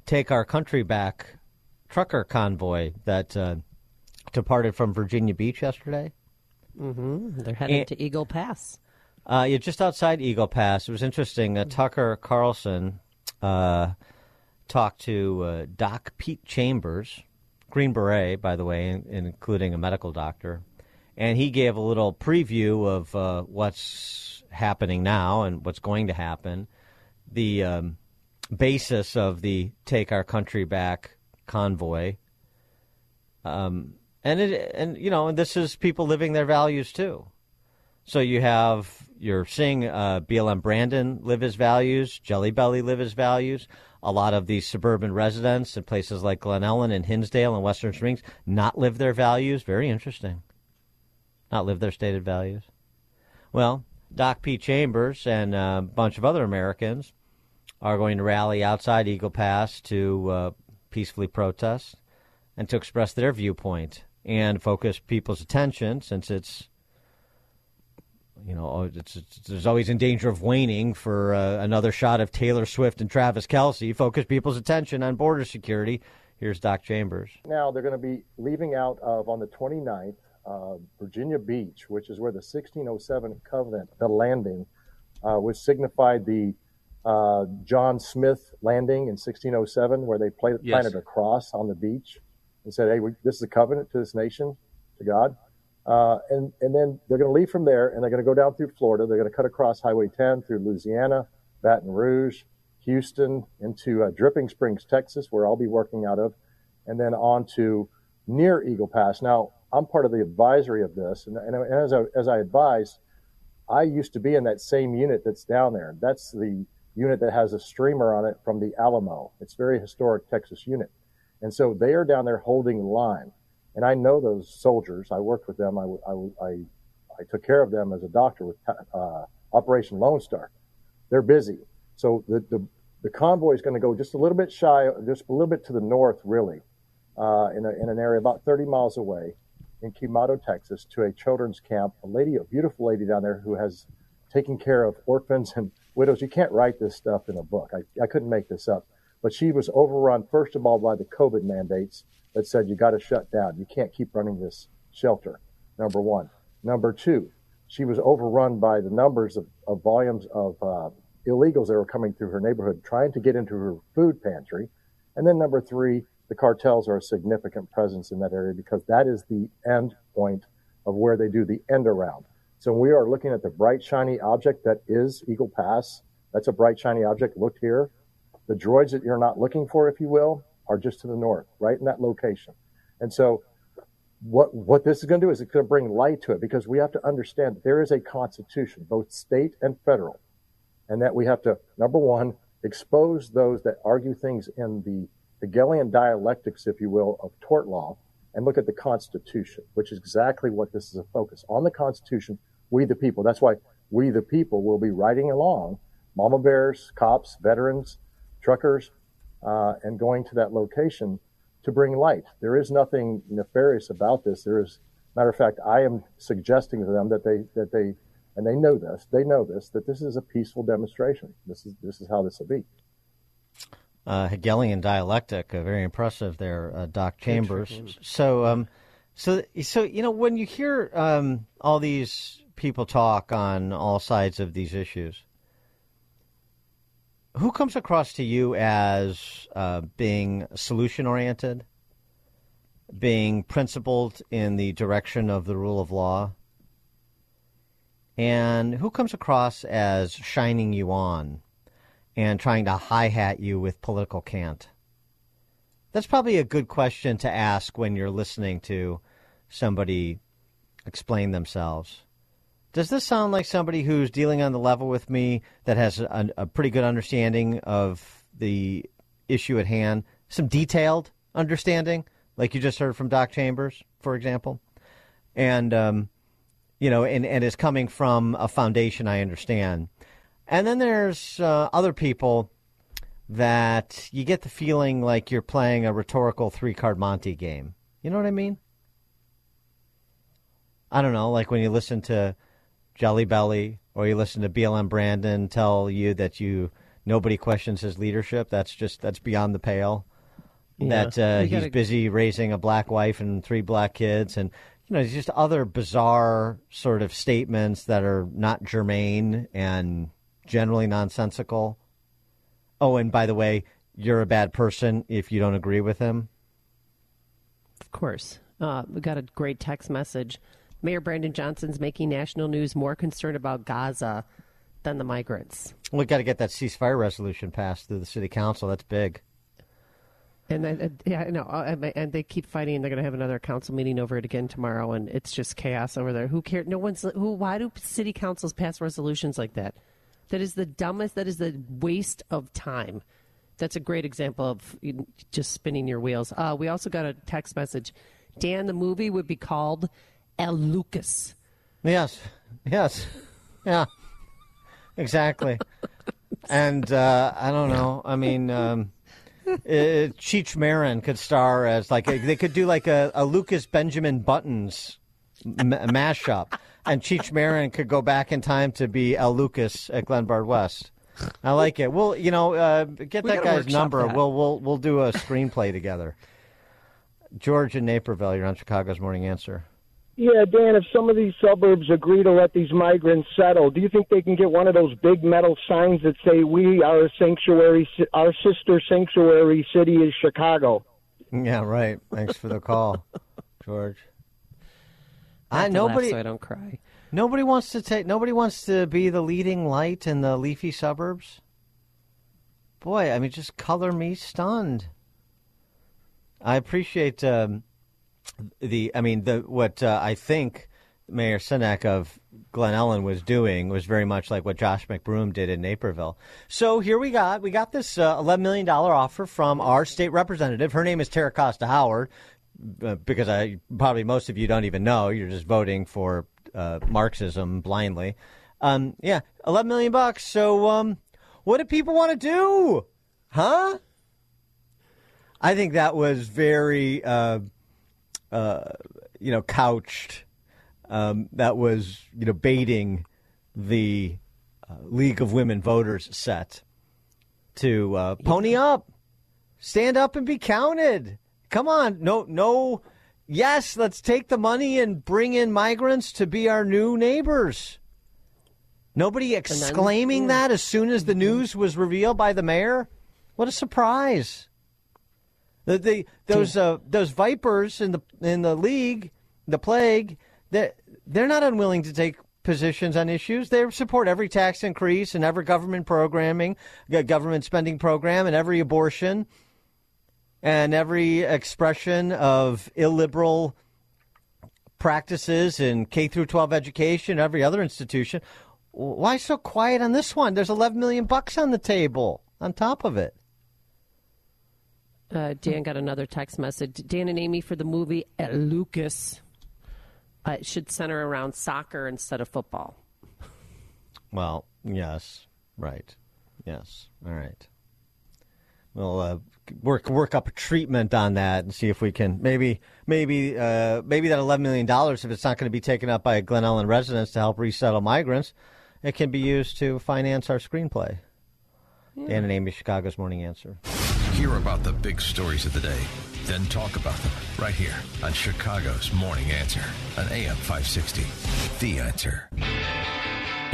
Take Our Country Back trucker convoy that uh, departed from Virginia Beach yesterday. Mm-hmm. They're headed and, to Eagle Pass. Uh, yeah, just outside Eagle Pass. It was interesting. Uh, Tucker Carlson uh, talked to uh, Doc Pete Chambers, Green Beret, by the way, in, in including a medical doctor, and he gave a little preview of uh, what's happening now and what's going to happen. The um, basis of the Take Our Country Back convoy, um, and it, and you know, and this is people living their values too. So you have, you're seeing uh, B L M Brandon live his values, Jelly Belly live his values. A lot of these suburban residents in places like Glen Ellyn and Hinsdale and Western Springs not live their values. Very interesting. Not live their stated values. Well, Doc P. Chambers and a bunch of other Americans are going to rally outside Eagle Pass to uh, peacefully protest and to express their viewpoint and focus people's attention, since it's, you know, it's, it's, there's always in danger of waning for uh, another shot of Taylor Swift and Travis Kelce. Focus people's attention on border security. Here's Doc Chambers. Now they're going to be leaving out of, on the twenty-ninth, uh, Virginia Beach, which is where the sixteen oh seven Covenant, the landing, uh, which signified the uh, John Smith landing in sixteen oh seven, where they played, yes. planted a cross on the beach and said, hey, we, this is a covenant to this nation, to God. Uh, and, and then they're going to leave from there, and they're going to go down through Florida. They're going to cut across Highway ten through Louisiana, Baton Rouge, Houston, into uh, Dripping Springs, Texas, where I'll be working out of, and then on to near Eagle Pass. Now, I'm part of the advisory of this, and, and, and as I, as I advised, I used to be in that same unit that's down there. That's the unit that has a streamer on it from the Alamo. It's a very historic Texas unit. And so they are down there holding line. And I know those soldiers. I worked with them. I, I, I, I took care of them as a doctor with uh, Operation Lone Star. They're busy. So the, the, the convoy is going to go just a little bit shy, just a little bit to the north, really, uh, in, a, in an area about thirty miles away in Quemato, Texas, to a children's camp. A lady, a beautiful lady down there who has taken care of orphans and widows. You can't write this stuff in a book. I, I couldn't make this up. But she was overrun, first of all, by the COVID mandates that said you got to shut down. You can't keep running this shelter, number one. Number two, she was overrun by the numbers of, of volumes of uh, illegals that were coming through her neighborhood trying to get into her food pantry. And then number three, the cartels are a significant presence in that area because that is the end point of where they do the end around. So we are looking at the bright, shiny object that is Eagle Pass. That's a bright, shiny object. Look here. The droids that you're not looking for, if you will, are just to the north, right in that location. And so What what this is going to do is it's going to bring light to it, because we have to understand that there is a constitution, both state and federal, and that we have to, number one, expose those that argue things in the Hegelian dialectics, if you will, of tort law, and look at the Constitution, which is exactly what this is a focus on, the Constitution, we the people. That's why we the people will be riding along, mama bears, cops, veterans, truckers, uh, and going to that location to bring light. There is nothing nefarious about this. There is, matter of fact, I am suggesting to them that they, that they, and they know this, they know this, that this is a peaceful demonstration. This is, this is how this will be. Uh, Hegelian dialectic, uh, very impressive there, uh, Doc Chambers. So, um, so, so, you know, when you hear um, all these people talk on all sides of these issues, who comes across to you as uh, being solution-oriented, being principled in the direction of the rule of law, and who comes across as shining you on and trying to hi-hat you with political cant? That's probably a good question to ask when you're listening to somebody explain themselves. Does this sound like somebody who's dealing on the level with me, that has a, a pretty good understanding of the issue at hand, some detailed understanding, like you just heard from Doc Chambers, for example, and, um, you know, and, and is coming from a foundation I understand? And then there's uh, other people that you get the feeling like you're playing a rhetorical three-card Monte game. You know what I mean? I don't know, like when you listen to Jelly Belly, or you listen to B L M Brandon tell you that you nobody questions his leadership. That's just that's beyond the pale. Yeah. That uh, gotta... he's busy raising a black wife and three black kids, and you know, just other bizarre sort of statements that are not germane and generally nonsensical. Oh, and by the way, you're a bad person if you don't agree with him. Of course, uh, we got a great text message. Mayor Brandon Johnson's making national news more concerned about Gaza than the migrants. We've got to get that ceasefire resolution passed through the city council. That's big. And I, yeah, no, and they keep fighting. They're going to have another council meeting over it again tomorrow, and it's just chaos over there. Who cares? No one's. Who? Why do city councils pass resolutions like that? That is the dumbest. That is the waste of time. That's a great example of just spinning your wheels. Uh, we also got a text message. Dan, the movie would be called El Lucas. Yes. Yes. Yeah. Exactly. And uh, I don't know. I mean, um, it, Cheech Marin could star as like a, they could do like a, a Lucas Benjamin Buttons m- mashup. And Cheech Marin could go back in time to be El Lucas at Glenbard West. I like it. Well, you know, uh, get we that guy's number. That. We'll we'll we'll do a screenplay together. George in Naperville, you're on Chicago's Morning Answer. Yeah, Dan, if some of these suburbs agree to let these migrants settle, do you think they can get one of those big metal signs that say, we are a sanctuary, our sister sanctuary city is Chicago? Yeah, right. Thanks for the call, George. I, I nobody, laugh so I don't cry. Nobody wants to take, nobody wants to be the leading light in the leafy suburbs. Boy, I mean, just color me stunned. I appreciate, um, The, I mean, the what uh, I think Mayor Sinek of Glen Ellyn was doing was very much like what Josh McBroom did in Naperville. So here we got, we got this uh, eleven million dollars offer from our state representative. Her name is Tara Costa Howard, uh, because I probably most of you don't even know. You're just voting for uh, Marxism blindly. Um, yeah, eleven million bucks. So um, what do people want to do? Huh? I think that was very... Uh, Uh, you know, couched, um, that was, you know, baiting the uh, League of Women Voters set to uh, pony up, stand up and be counted. Come on. No, no. Yes, let's take the money and bring in migrants to be our new neighbors. Nobody exclaiming that as soon as the news was revealed by the mayor. What a surprise. The, the those uh, those vipers in the in the league, the plague, that they're, they're not unwilling to take positions on issues. They support every tax increase and every government programming, government spending program, and every abortion, and every expression of illiberal practices in K through twelve education, every other institution. Why so quiet on this one? There's eleven million bucks on the table on top of it. Uh, Dan got another text message. Dan and Amy for the movie at Lucas. Uh, it should center around soccer instead of football. Well, yes, right. Yes, all right. We'll uh, work work up a treatment on that and see if we can maybe maybe uh, maybe that eleven million dollars, if it's not going to be taken up by Glen Ellyn residents to help resettle migrants, it can be used to finance our screenplay. Yeah. Dan and Amy, Chicago's Morning Answer. Hear about the big stories of the day, then talk about them right here on Chicago's Morning Answer on A M five sixty, The Answer.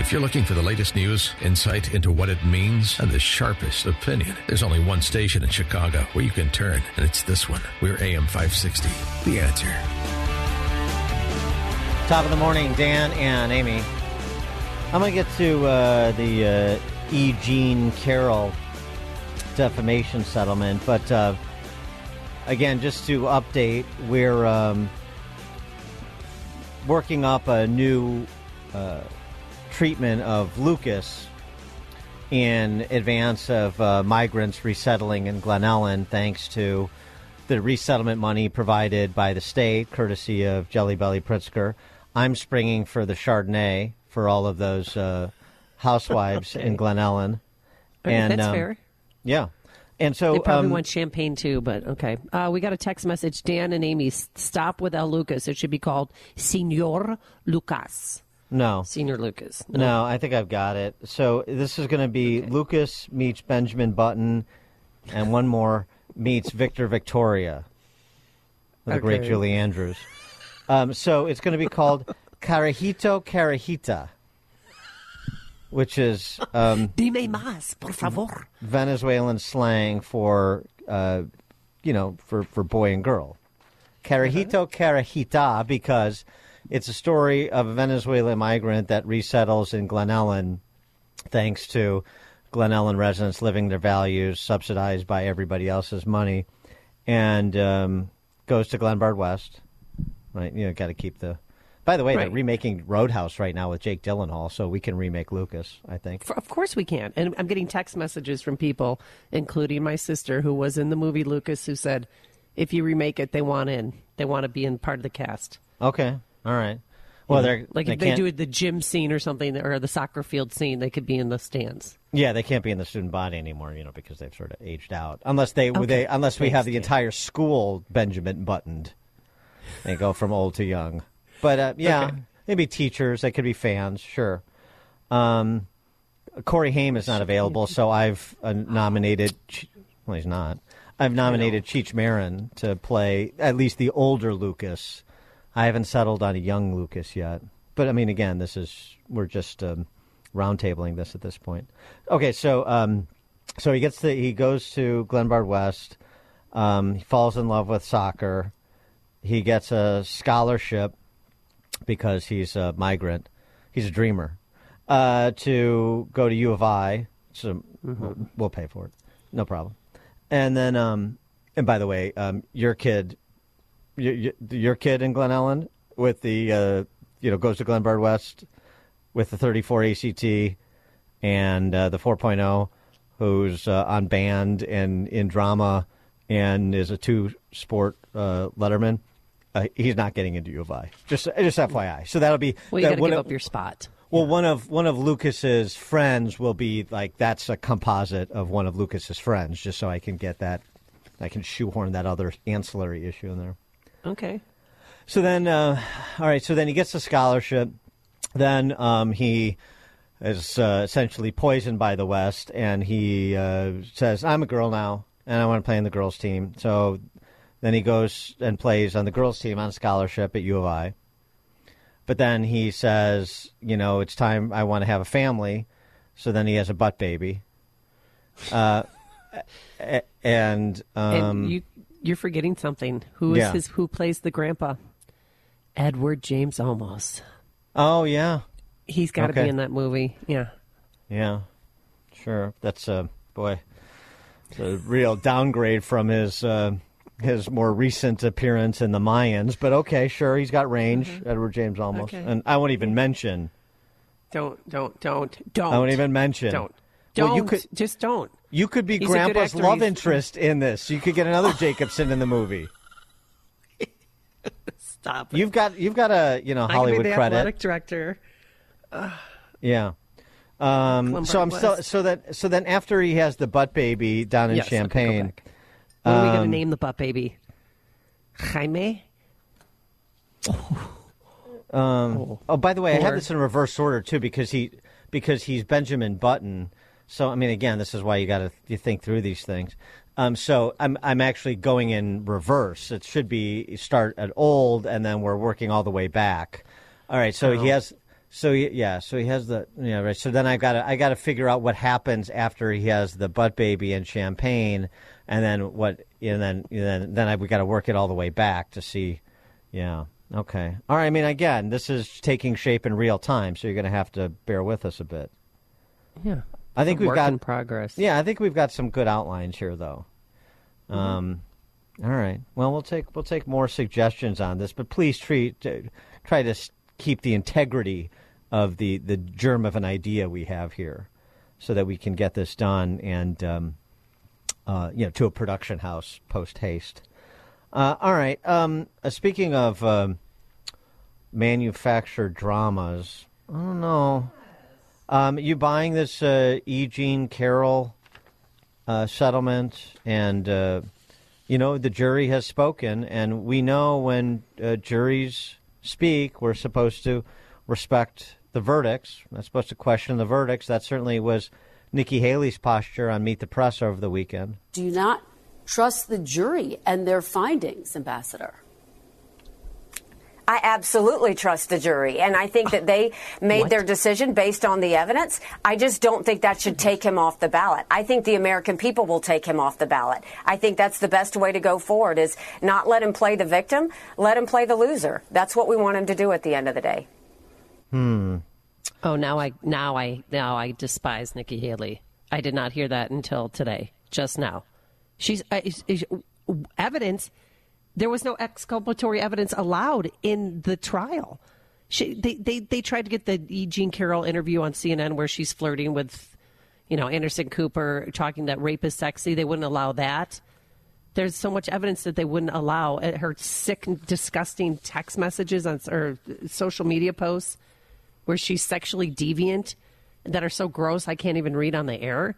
If you're looking for the latest news, insight into what it means, and the sharpest opinion, there's only one station in Chicago where you can turn, and it's this one. We're A M five sixty, The Answer. Top of the morning, Dan and Amy. I'm going to get to uh, the uh, E. Jean Carroll defamation settlement, but uh, again, just to update, we're um, working up a new Uh, treatment of Lucas in advance of uh, migrants resettling in Glen Ellyn, thanks to the resettlement money provided by the state, courtesy of Jelly Belly Pritzker. I'm springing for the Chardonnay for all of those uh, housewives okay. in Glen Ellyn. I mean, and that's um, fair. Yeah. And so they probably um, want champagne too, but okay. Uh, we got a text message. Dan and Amy, stop with El Lucas. It should be called Señor Lucas. No. Senior Lucas. No. no, I think I've got it. So this is going to be okay. Lucas meets Benjamin Button, and one more meets Victor Victoria, the okay. great Julie Andrews. Um, so it's going to be called Carajito Carajita, which is um, Dime más, por favor. Venezuelan slang for, uh, you know, for, for boy and girl. Carajito uh-huh. Carajita, because it's a story of a Venezuelan migrant that resettles in Glen Ellyn thanks to Glen Ellyn residents living their values, subsidized by everybody else's money, and um, goes to Glenbard West. Right, you know, got to keep the... By the way, right. they're remaking Roadhouse right now with Jake Gyllenhaal, so we can remake Lucas, I think. For, of course we can. And I'm getting text messages from people, including my sister, who was in the movie Lucas, who said, if you remake it, they want in. They want to be in part of the cast. Okay. All right. Well, they're like they if they do the gym scene or something, or the soccer field scene, they could be in the stands. Yeah, they can't be in the student body anymore, you know, because they've sort of aged out. Unless they, okay. they unless we Thanks, have the Dan. entire school Benjamin Buttoned, and go from old to young. But uh, yeah, okay. they'd be teachers. They could be fans. Sure. Um, Corey Haim is not available, so I've uh, nominated. Well, he's not. I've nominated Cheech Marin to play at least the older Lucas. I haven't settled on a young Lucas yet. But, I mean, again, this is we're just um, roundtabling this at this point. Okay, so um, so he gets the, he goes to Glenbard West. Um, he falls in love with soccer. He gets a scholarship because he's a migrant. He's a dreamer. Uh, to go to U of I. So mm-hmm. we'll, we'll pay for it. No problem. And then, um, and by the way, um, your kid... Your, your kid in Glen Ellyn with the, uh, you know, goes to Glenbard West with the thirty-four A C T and uh, the four point oh, who's uh, on band and in drama and is a two-sport uh, letterman. Uh, he's not getting into U of I. Just, just F Y I. So that'll be. Well, you that got to give of, up your spot. Well, yeah. one of one of Lucas's friends will be like that's a composite of one of Lucas's friends. Just so I can get that, I can shoehorn that other ancillary issue in there. Okay. So then, uh, all right, so then he gets the scholarship. Then um, he is uh, essentially poisoned by the West, and he uh, says, I'm a girl now, and I want to play on the girls' team. So then he goes and plays on the girls' team on scholarship at U of I. But then he says, you know, it's time I want to have a family. So then he has a butt baby. Uh, and, um, and you... You're forgetting something. Who is yeah. his? Who plays the grandpa? Edward James Olmos. Oh yeah, he's got to okay. be in that movie. Yeah, yeah, sure. That's a uh, boy. It's a real downgrade from his uh, his more recent appearance in the Mayans, but okay, sure, he's got range. Mm-hmm. Edward James Olmos, okay. And I won't even mention. Don't, don't, don't, don't. I won't even mention. Don't, don't. Well, you could, just don't. You could be he's Grandpa's love he's... interest in this. You could get another Jacobson in the movie. Stop it. You've got, you've got a, you know, Hollywood I can be the credit. Athletic director. Uh, yeah. Um, so I'm still, so that so then after he has the butt baby down in yes, Champaign. What are we going to name the butt baby? Jaime? Oh. Um, oh. oh, by the way, or... I had this in reverse order, too, because he because he's Benjamin Button. So, I mean, again, this is why you got to you think through these things. Um, so I'm I'm actually going in reverse. It should be start at old, and then we're working all the way back. All right, so oh. he has – so he, yeah, so he has the – yeah, right. So then I've got to, I got to figure out what happens after he has the butt baby in Champaign. And then what? And then and then then I, we got to work it all the way back to see, yeah, okay, all right. I mean, again, this is taking shape in real time, so you're going to have to bear with us a bit. Yeah, I think we've got progress. Yeah, I think we've got some good outlines here, though. Mm-hmm. Um, all right. Well, we'll take we'll take more suggestions on this, but please treat try to keep the integrity of the the germ of an idea we have here, so that we can get this done and. Um, Uh, you know, to a production house post haste. Uh, all right. Um, uh, speaking of uh, manufactured dramas, I don't know. Um, you buying this uh, E. Jean Carroll uh, settlement? And uh, you know, the jury has spoken, and we know when uh, juries speak, we're supposed to respect the verdicts. We're not supposed to question the verdicts. That certainly was Nikki Haley's posture on Meet the Press over the weekend. Do not trust the jury and their findings, Ambassador. I absolutely trust the jury, and I think that they made what? their decision based on the evidence. I just don't think that should take him off the ballot. I think the American people will take him off the ballot. I think that's the best way to go forward is not let him play the victim, let him play the loser. That's what we want him to do at the end of the day. Hmm. Oh, now I now I now I despise Nikki Haley. I did not hear that until today, just now. She's uh, is, is, evidence. There was no exculpatory evidence allowed in the trial. She they, they, they tried to get the E. Jean Carroll interview on C N N where she's flirting with, you know, Anderson Cooper, talking that rape is sexy. They wouldn't allow that. There's so much evidence that they wouldn't allow. Her sick, disgusting text messages on or social media posts. Where she's sexually deviant, that are so gross I can't even read on the air.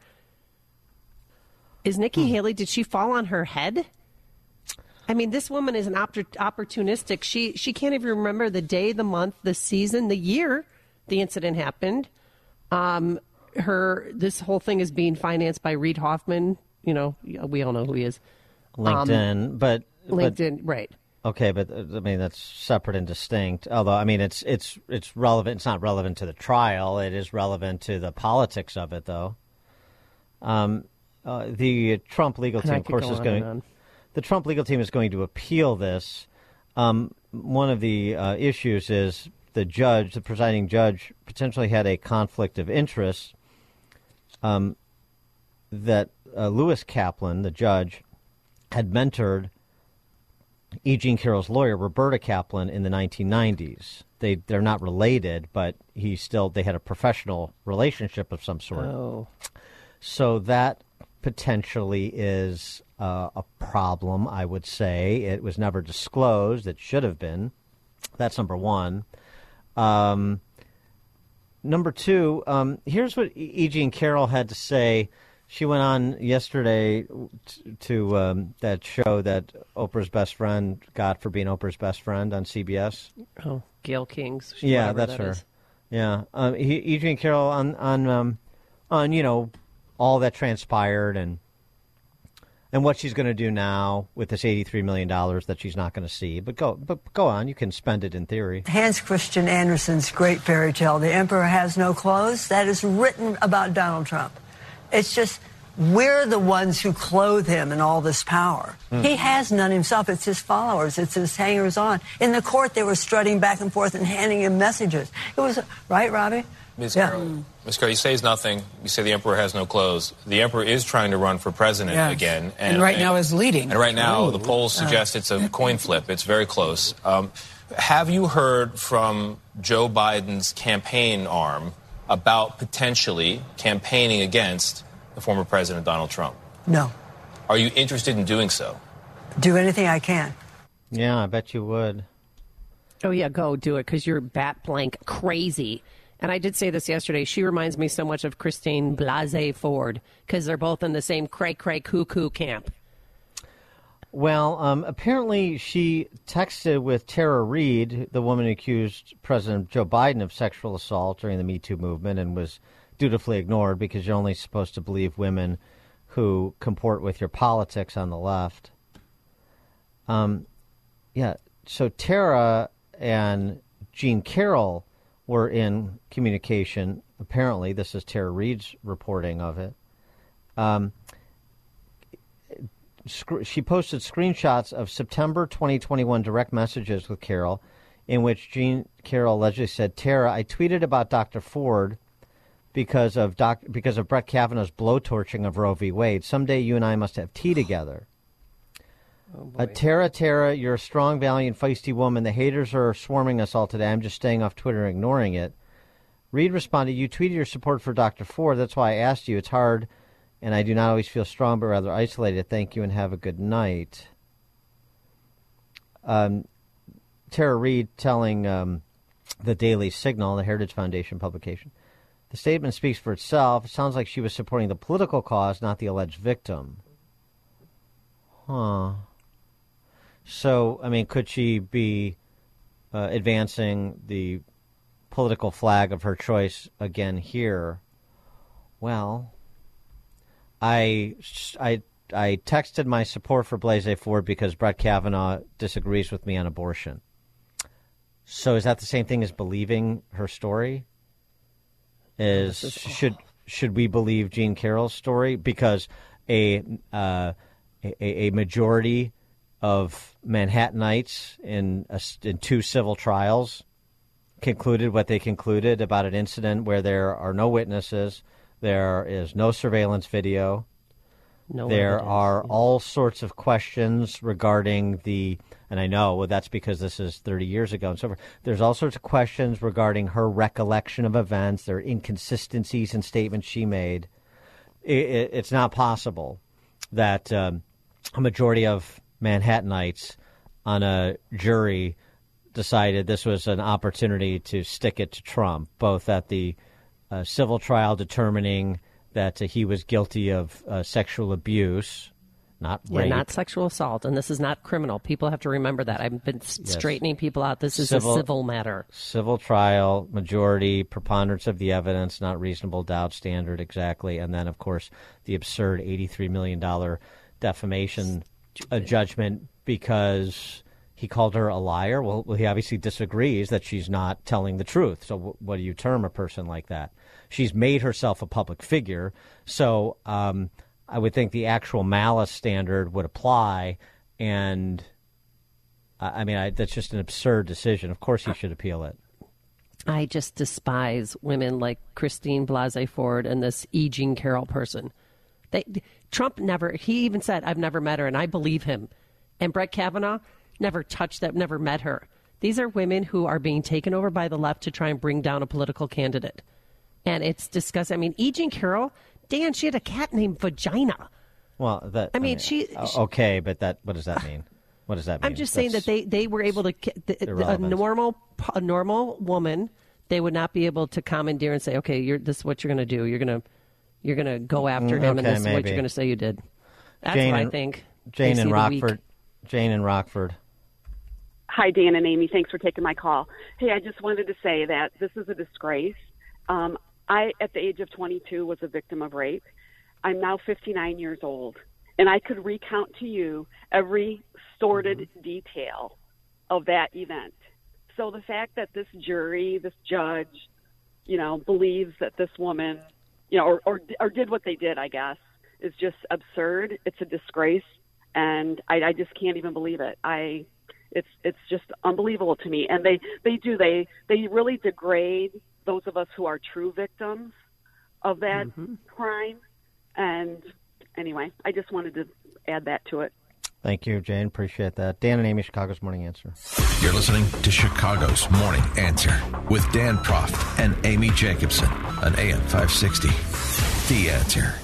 Is Nikki hmm. Haley, did she fall on her head? I mean, this woman is an opt- opportunistic. She she can't even remember the day, the month, the season, the year the incident happened. Um, her this whole thing is being financed by Reid Hoffman. You know, we all know who he is. LinkedIn, um, but LinkedIn, but... right. Okay, but I mean that's separate and distinct. Although I mean it's it's it's relevant. It's not relevant to the trial. It is relevant to the politics of it, though. Um, uh, the Trump legal team, of course, is going. The Trump legal team is going to appeal this. Um, one of the uh, issues is the judge, the presiding judge, potentially had a conflict of interest. Um, that uh, Lewis Kaplan, the judge, had mentored E. Jean Carroll's lawyer, Roberta Kaplan, in the nineteen nineties. They, they're not related, but he still they had a professional relationship of some sort. Oh. So that potentially is uh, a problem, I would say. It was never disclosed. It should have been. That's number one. Um, number two, um, here's what E. Jean Carroll had to say. She went on yesterday t- to um, that show that Oprah's best friend got for being Oprah's best friend on C B S. Oh, Gayle King's. Yeah, that's that her. Is. Yeah, um, he, E. Jean Carroll on on um, on you know all that transpired and and what she's going to do now with this eighty-three million dollars that she's not going to see. But go, but go on, you can spend it in theory. Hans Christian Andersen's great fairy tale, "The Emperor Has No Clothes," that is written about Donald Trump. It's just we're the ones who clothe him in all this power. Mm. He has none himself. It's his followers. It's his hangers-on. In the court, they were strutting back and forth and handing him messages. It was, right, Robbie? Miz Yeah. Carroll, Miz Carroll, you say he's nothing. You say the emperor has no clothes. The emperor is trying to run for president yes. again. And, and right and, now is leading. And right now Ooh. the polls suggest uh, it's a coin flip. It's very close. Um, have you heard from Joe Biden's campaign arm about potentially campaigning against the former president, Donald Trump? No. Are you interested in doing so? Do anything I can. Yeah, I bet you would. Oh, yeah, go do it because you're bat blank crazy. And I did say this yesterday. She reminds me so much of Christine Blasey Ford because they're both in the same cray cray cuckoo camp. Well, um, apparently she texted with Tara Reade, the woman who accused President Joe Biden of sexual assault during the Me Too movement and was dutifully ignored because you're only supposed to believe women who comport with your politics on the left. Um, yeah, so Tara and Jean Carroll were in communication. Apparently, this is Tara Reade's reporting of it. Um, sc- she posted screenshots of September twenty twenty-one direct messages with Carroll in which Jean Carroll allegedly said, Tara, I tweeted about Doctor Ford because of doc- because of Brett Kavanaugh's blowtorching of Roe v. Wade. Someday you and I must have tea together. Oh, uh, Tara, Tara, you're a strong, valiant, feisty woman. The haters are swarming us all today. I'm just staying off Twitter and ignoring it. Reed responded, you tweeted your support for Doctor Ford. That's why I asked you. It's hard, and I do not always feel strong, but rather isolated. Thank you, and have a good night. Um, Tara Reade telling um, the Daily Signal, the Heritage Foundation publication, the statement speaks for itself. It sounds like she was supporting the political cause, not the alleged victim. Huh. So, I mean, could she be uh, advancing the political flag of her choice again here? Well, I, I, I texted my support for Blasey Ford because Brett Kavanaugh disagrees with me on abortion. So is that the same thing as believing her story? Is, is should should we believe Jean Carroll's story? Because a uh, a, a majority of Manhattanites in a, in two civil trials concluded what they concluded about an incident where there are no witnesses, there is no surveillance video, no there evidence. Are all sorts of questions regarding the, and I know well, that's because this is thirty years ago and so forth, there's all sorts of questions regarding her recollection of events, there are inconsistencies in statements she made. It, it, it's not possible that um, a majority of Manhattanites on a jury decided this was an opportunity to stick it to Trump, both at the uh, civil trial determining that uh, he was guilty of uh, sexual abuse, not rape. Yeah, not sexual assault, and this is not criminal. People have to remember that. I've been yes. straightening people out. This is civil, a civil matter. Civil trial, majority, preponderance of the evidence, not reasonable doubt standard exactly, and then, of course, the absurd eighty-three million dollars defamation a judgment because he called her a liar. Well, he obviously disagrees that she's not telling the truth. So w- what do you term a person like that? She's made herself a public figure. So um, I would think the actual malice standard would apply. And uh, I mean, I, that's just an absurd decision. Of course he should appeal it. I just despise women like Christine Blasey Ford and this E. Jean Carroll person. They, Trump never, he even said, I've never met her, and I believe him. And Brett Kavanaugh never touched that, never met her. These are women who are being taken over by the left to try and bring down a political candidate. And it's disgusting. I mean, E. Jean Carroll, Dan, she had a cat named Vagina. Well, that, I mean, I mean she... Okay, but that, what does that mean? What does that mean? I'm just That's saying that they, they were able to, a normal, a normal woman, they would not be able to commandeer and say, okay, you're, this is what you're going to do. You're going to... You're going to go after him, okay, and this maybe. Is what you're going to say you did. That's Jane what I think. And, Jane in Rockford. Jane in Rockford. Hi, Dan and Amy. Thanks for taking my call. Hey, I just wanted to say that this is a disgrace. Um, I, at the age of twenty-two, was a victim of rape. I'm now fifty-nine years old, and I could recount to you every sordid mm-hmm. detail of that event. So the fact that this jury, this judge, you know, believes that this woman... You know, or, or or did what they did, I guess, is just absurd. It's a disgrace, and I, I just can't even believe it. I, it's it's just unbelievable to me. And they, they do they they really degrade those of us who are true victims of that mm-hmm. crime. And anyway, I just wanted to add that to it. Thank you, Jane. Appreciate that. Dan and Amy, Chicago's Morning Answer. You're listening to Chicago's Morning Answer with Dan Proft and Amy Jacobson on A M five sixty. The Answer.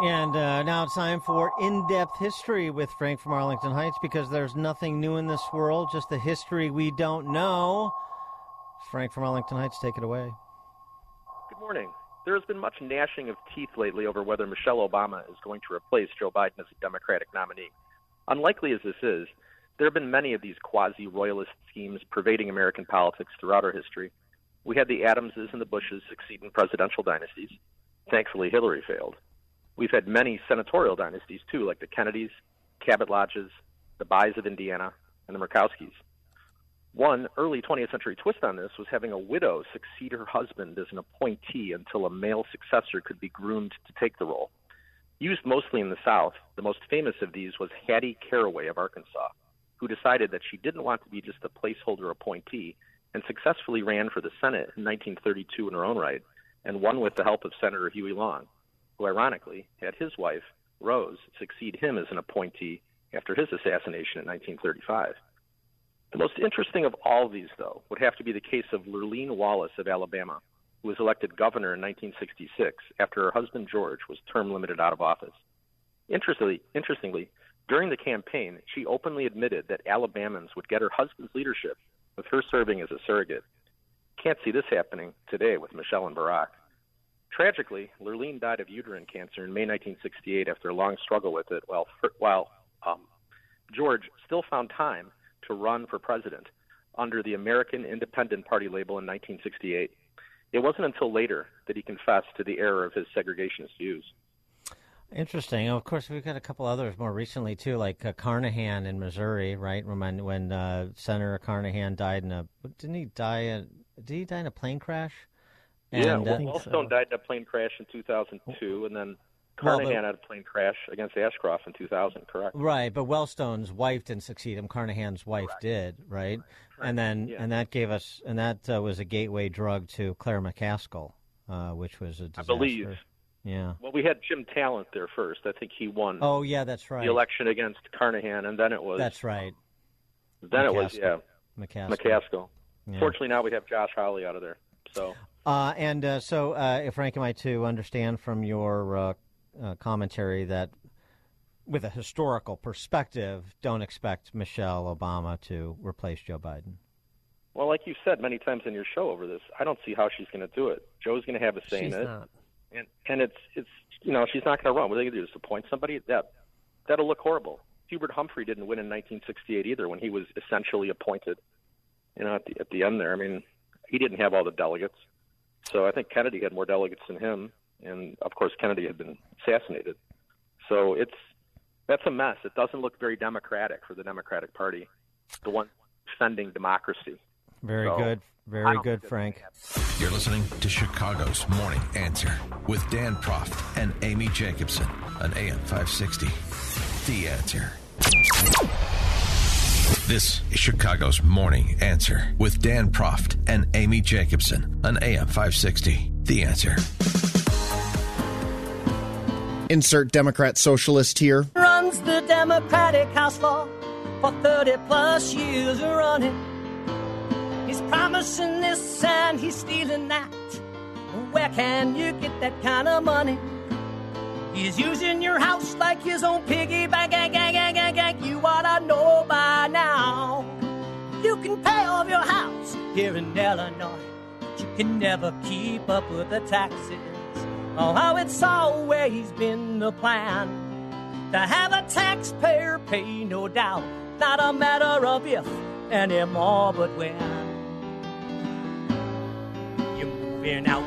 And uh, now it's time for In-Depth History with Frank from Arlington Heights, because there's nothing new in this world, just the history we don't know. Frank from Arlington Heights, take it away. Good morning. There has been much gnashing of teeth lately over whether Michelle Obama is going to replace Joe Biden as a Democratic nominee. Unlikely as this is, there have been many of these quasi-royalist schemes pervading American politics throughout our history. We had the Adamses and the Bushes succeed in presidential dynasties. Thankfully, Hillary failed. We've had many senatorial dynasties, too, like the Kennedys, Cabot Lodges, the Byes of Indiana, and the Murkowskis. One early twentieth century twist on this was having a widow succeed her husband as an appointee until a male successor could be groomed to take the role. Used mostly in the South, the most famous of these was Hattie Caraway of Arkansas, who decided that she didn't want to be just a placeholder appointee and successfully ran for the Senate in nineteen thirty-two in her own right and won with the help of Senator Huey Long, who ironically had his wife, Rose, succeed him as an appointee after his assassination in nineteen thirty-five. The most interesting of all these, though, would have to be the case of Lurleen Wallace of Alabama, who was elected governor in nineteen sixty-six after her husband George was term limited out of office. Interestingly, interestingly, during the campaign, she openly admitted that Alabamans would get her husband's leadership with her serving as a surrogate. Can't see this happening today with Michelle and Barack. Tragically, Lurleen died of uterine cancer in May nineteen sixty-eight after a long struggle with it, while, while um, George still found time to run for president under the American Independent Party label in nineteen sixty-eight. It wasn't until later that he confessed to the error of his segregationist views. Interesting. Of course, we've got a couple others more recently, too, like uh, Carnahan in Missouri, right, when, when uh, Senator Carnahan died in a – didn't he die in, did he die in a plane crash? And, yeah, well, Wellstone so. died in a plane crash in two thousand two, and then Carnahan well, but, had a plane crash against Ashcroft in two thousand, correct? Right, but Wellstone's wife didn't succeed him. Carnahan's wife correct. did, right? Correct. And then, yeah. and that gave us, and that uh, was a gateway drug to Claire McCaskill, uh, which was a disaster. I believe. Yeah. Well, we had Jim Talent there first. I think he won. Oh yeah, that's right. The election against Carnahan, and then it was. That's right. Um, then McCaskill. it was yeah. McCaskill. McCaskill. Yeah. Fortunately, now we have Josh Hawley out of there. So. Uh, and uh, so, uh, Frank, am I to understand from your uh, uh, commentary that, with a historical perspective, don't expect Michelle Obama to replace Joe Biden? Well, like you've said many times in your show over this, I don't see how she's going to do it. Joe's going to have a say she's in it, not. and and it's it's you know she's not going to run. What are they going to do? Just appoint somebody? That that'll look horrible. Hubert Humphrey didn't win in nineteen sixty-eight either, when he was essentially appointed. You know, at the at the end there, I mean. He didn't have all the delegates. So I think Kennedy had more delegates than him. And, of course, Kennedy had been assassinated. So it's that's a mess. It doesn't look very democratic for the Democratic Party, the one defending democracy. Very so, good. Very good, Frank. You're listening to Chicago's Morning Answer with Dan Proft and Amy Jacobson on A M five sixty. The Answer. This is Chicago's Morning Answer with Dan Proft and Amy Jacobson on A M five sixty. The Answer. Insert Democrat socialist here. Runs the Democratic House floor for thirty plus years running. He's promising this and he's stealing that. Where can you get that kind of money? He's using your house like his own piggy bank. Gang, gang, gang, gang, gang. You ought to know by now. You can pay off your house here in Illinois, but you can never keep up with the taxes. Oh, how it's always been the plan to have a taxpayer pay, no doubt. Not a matter of if anymore, but when you're moving out.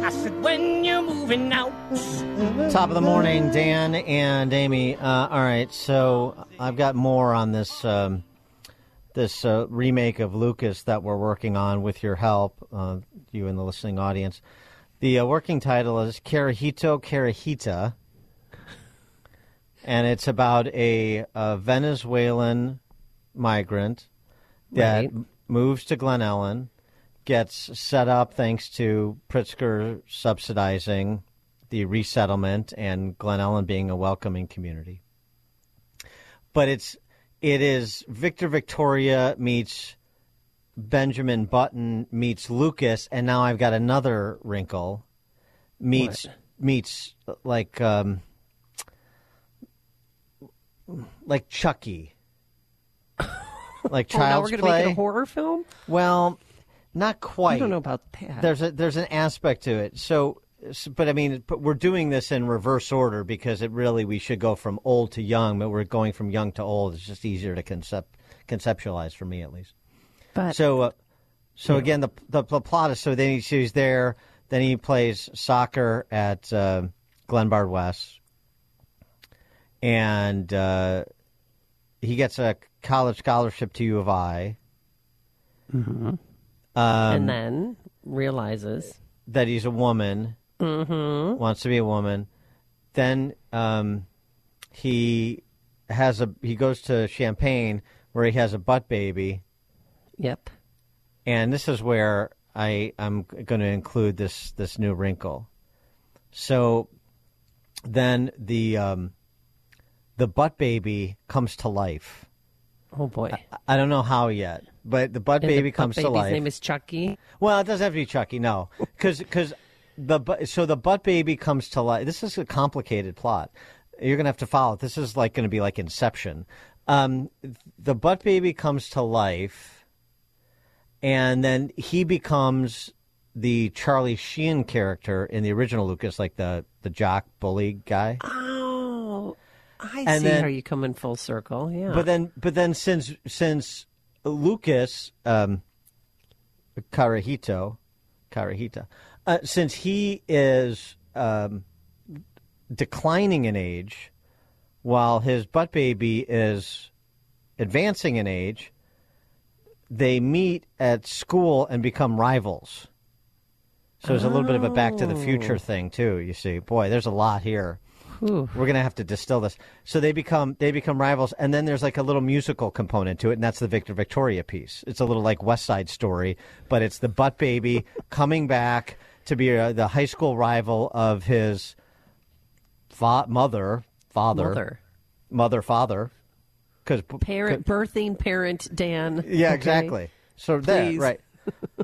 I said, when you're moving out. Top of the morning, Dan and Amy. Uh, all right, so I've got more on this um, this uh, remake of Lucas that we're working on with your help, uh, you and the listening audience. The uh, working title is Carajito Carajita, and it's about a, a Venezuelan migrant that right. moves to Glen Ellyn, gets set up thanks to Pritzker subsidizing the resettlement and Glen Ellyn being a welcoming community. But it's it is Victor Victoria meets Benjamin Button meets Lucas, and now I've got another wrinkle meets what? meets like um, like Chucky. Like Child's oh, now we're gonna Play. Make it a horror film? Well, not quite. I don't know about that. There's a there's an aspect to it. So, so but I mean, but we're doing this in reverse order because it really we should go from old to young, but we're going from young to old. It's just easier to concept conceptualize for me at least. But so uh, so yeah. again, the, the the plot is so then he she's there, then he plays soccer at uh, Glenbard West, and uh, he gets a college scholarship to U of I. Mm-hmm. Um, and then realizes that he's a woman, mm-hmm. wants to be a woman. Then um, he has a he goes to Champaign where he has a butt baby. Yep. And this is where I I'm going to include this this new wrinkle. So then the um, the butt baby comes to life. Oh, boy. I, I don't know how yet, but the butt and baby the butt comes to life. His name is Chucky? Well, it doesn't have to be Chucky, no. Cause, cause the, so the butt baby comes to life. This is a complicated plot. You're going to have to follow it. This is like going to be like Inception. Um, the butt baby comes to life, and then he becomes the Charlie Sheen character in the original Lucas, like the, the jock bully guy. I and see then, how you come in full circle, yeah. But then, but then since since Lucas um, Carajito, Carajita, uh, since he is um, declining in age, while his butt baby is advancing in age, they meet at school and become rivals. So there's oh. a little bit of a Back to the Future thing too. You see, boy, there's a lot here. Ooh. We're going to have to distill this. So they become they become rivals, and then there's like a little musical component to it, and that's the Victor Victoria piece. It's a little like West Side Story, but it's the butt baby coming back to be uh, the high school rival of his fa- mother, father, mother, mother father. Cause, parent, cause, birthing parent, Dan. Yeah, okay. Exactly. So that, right.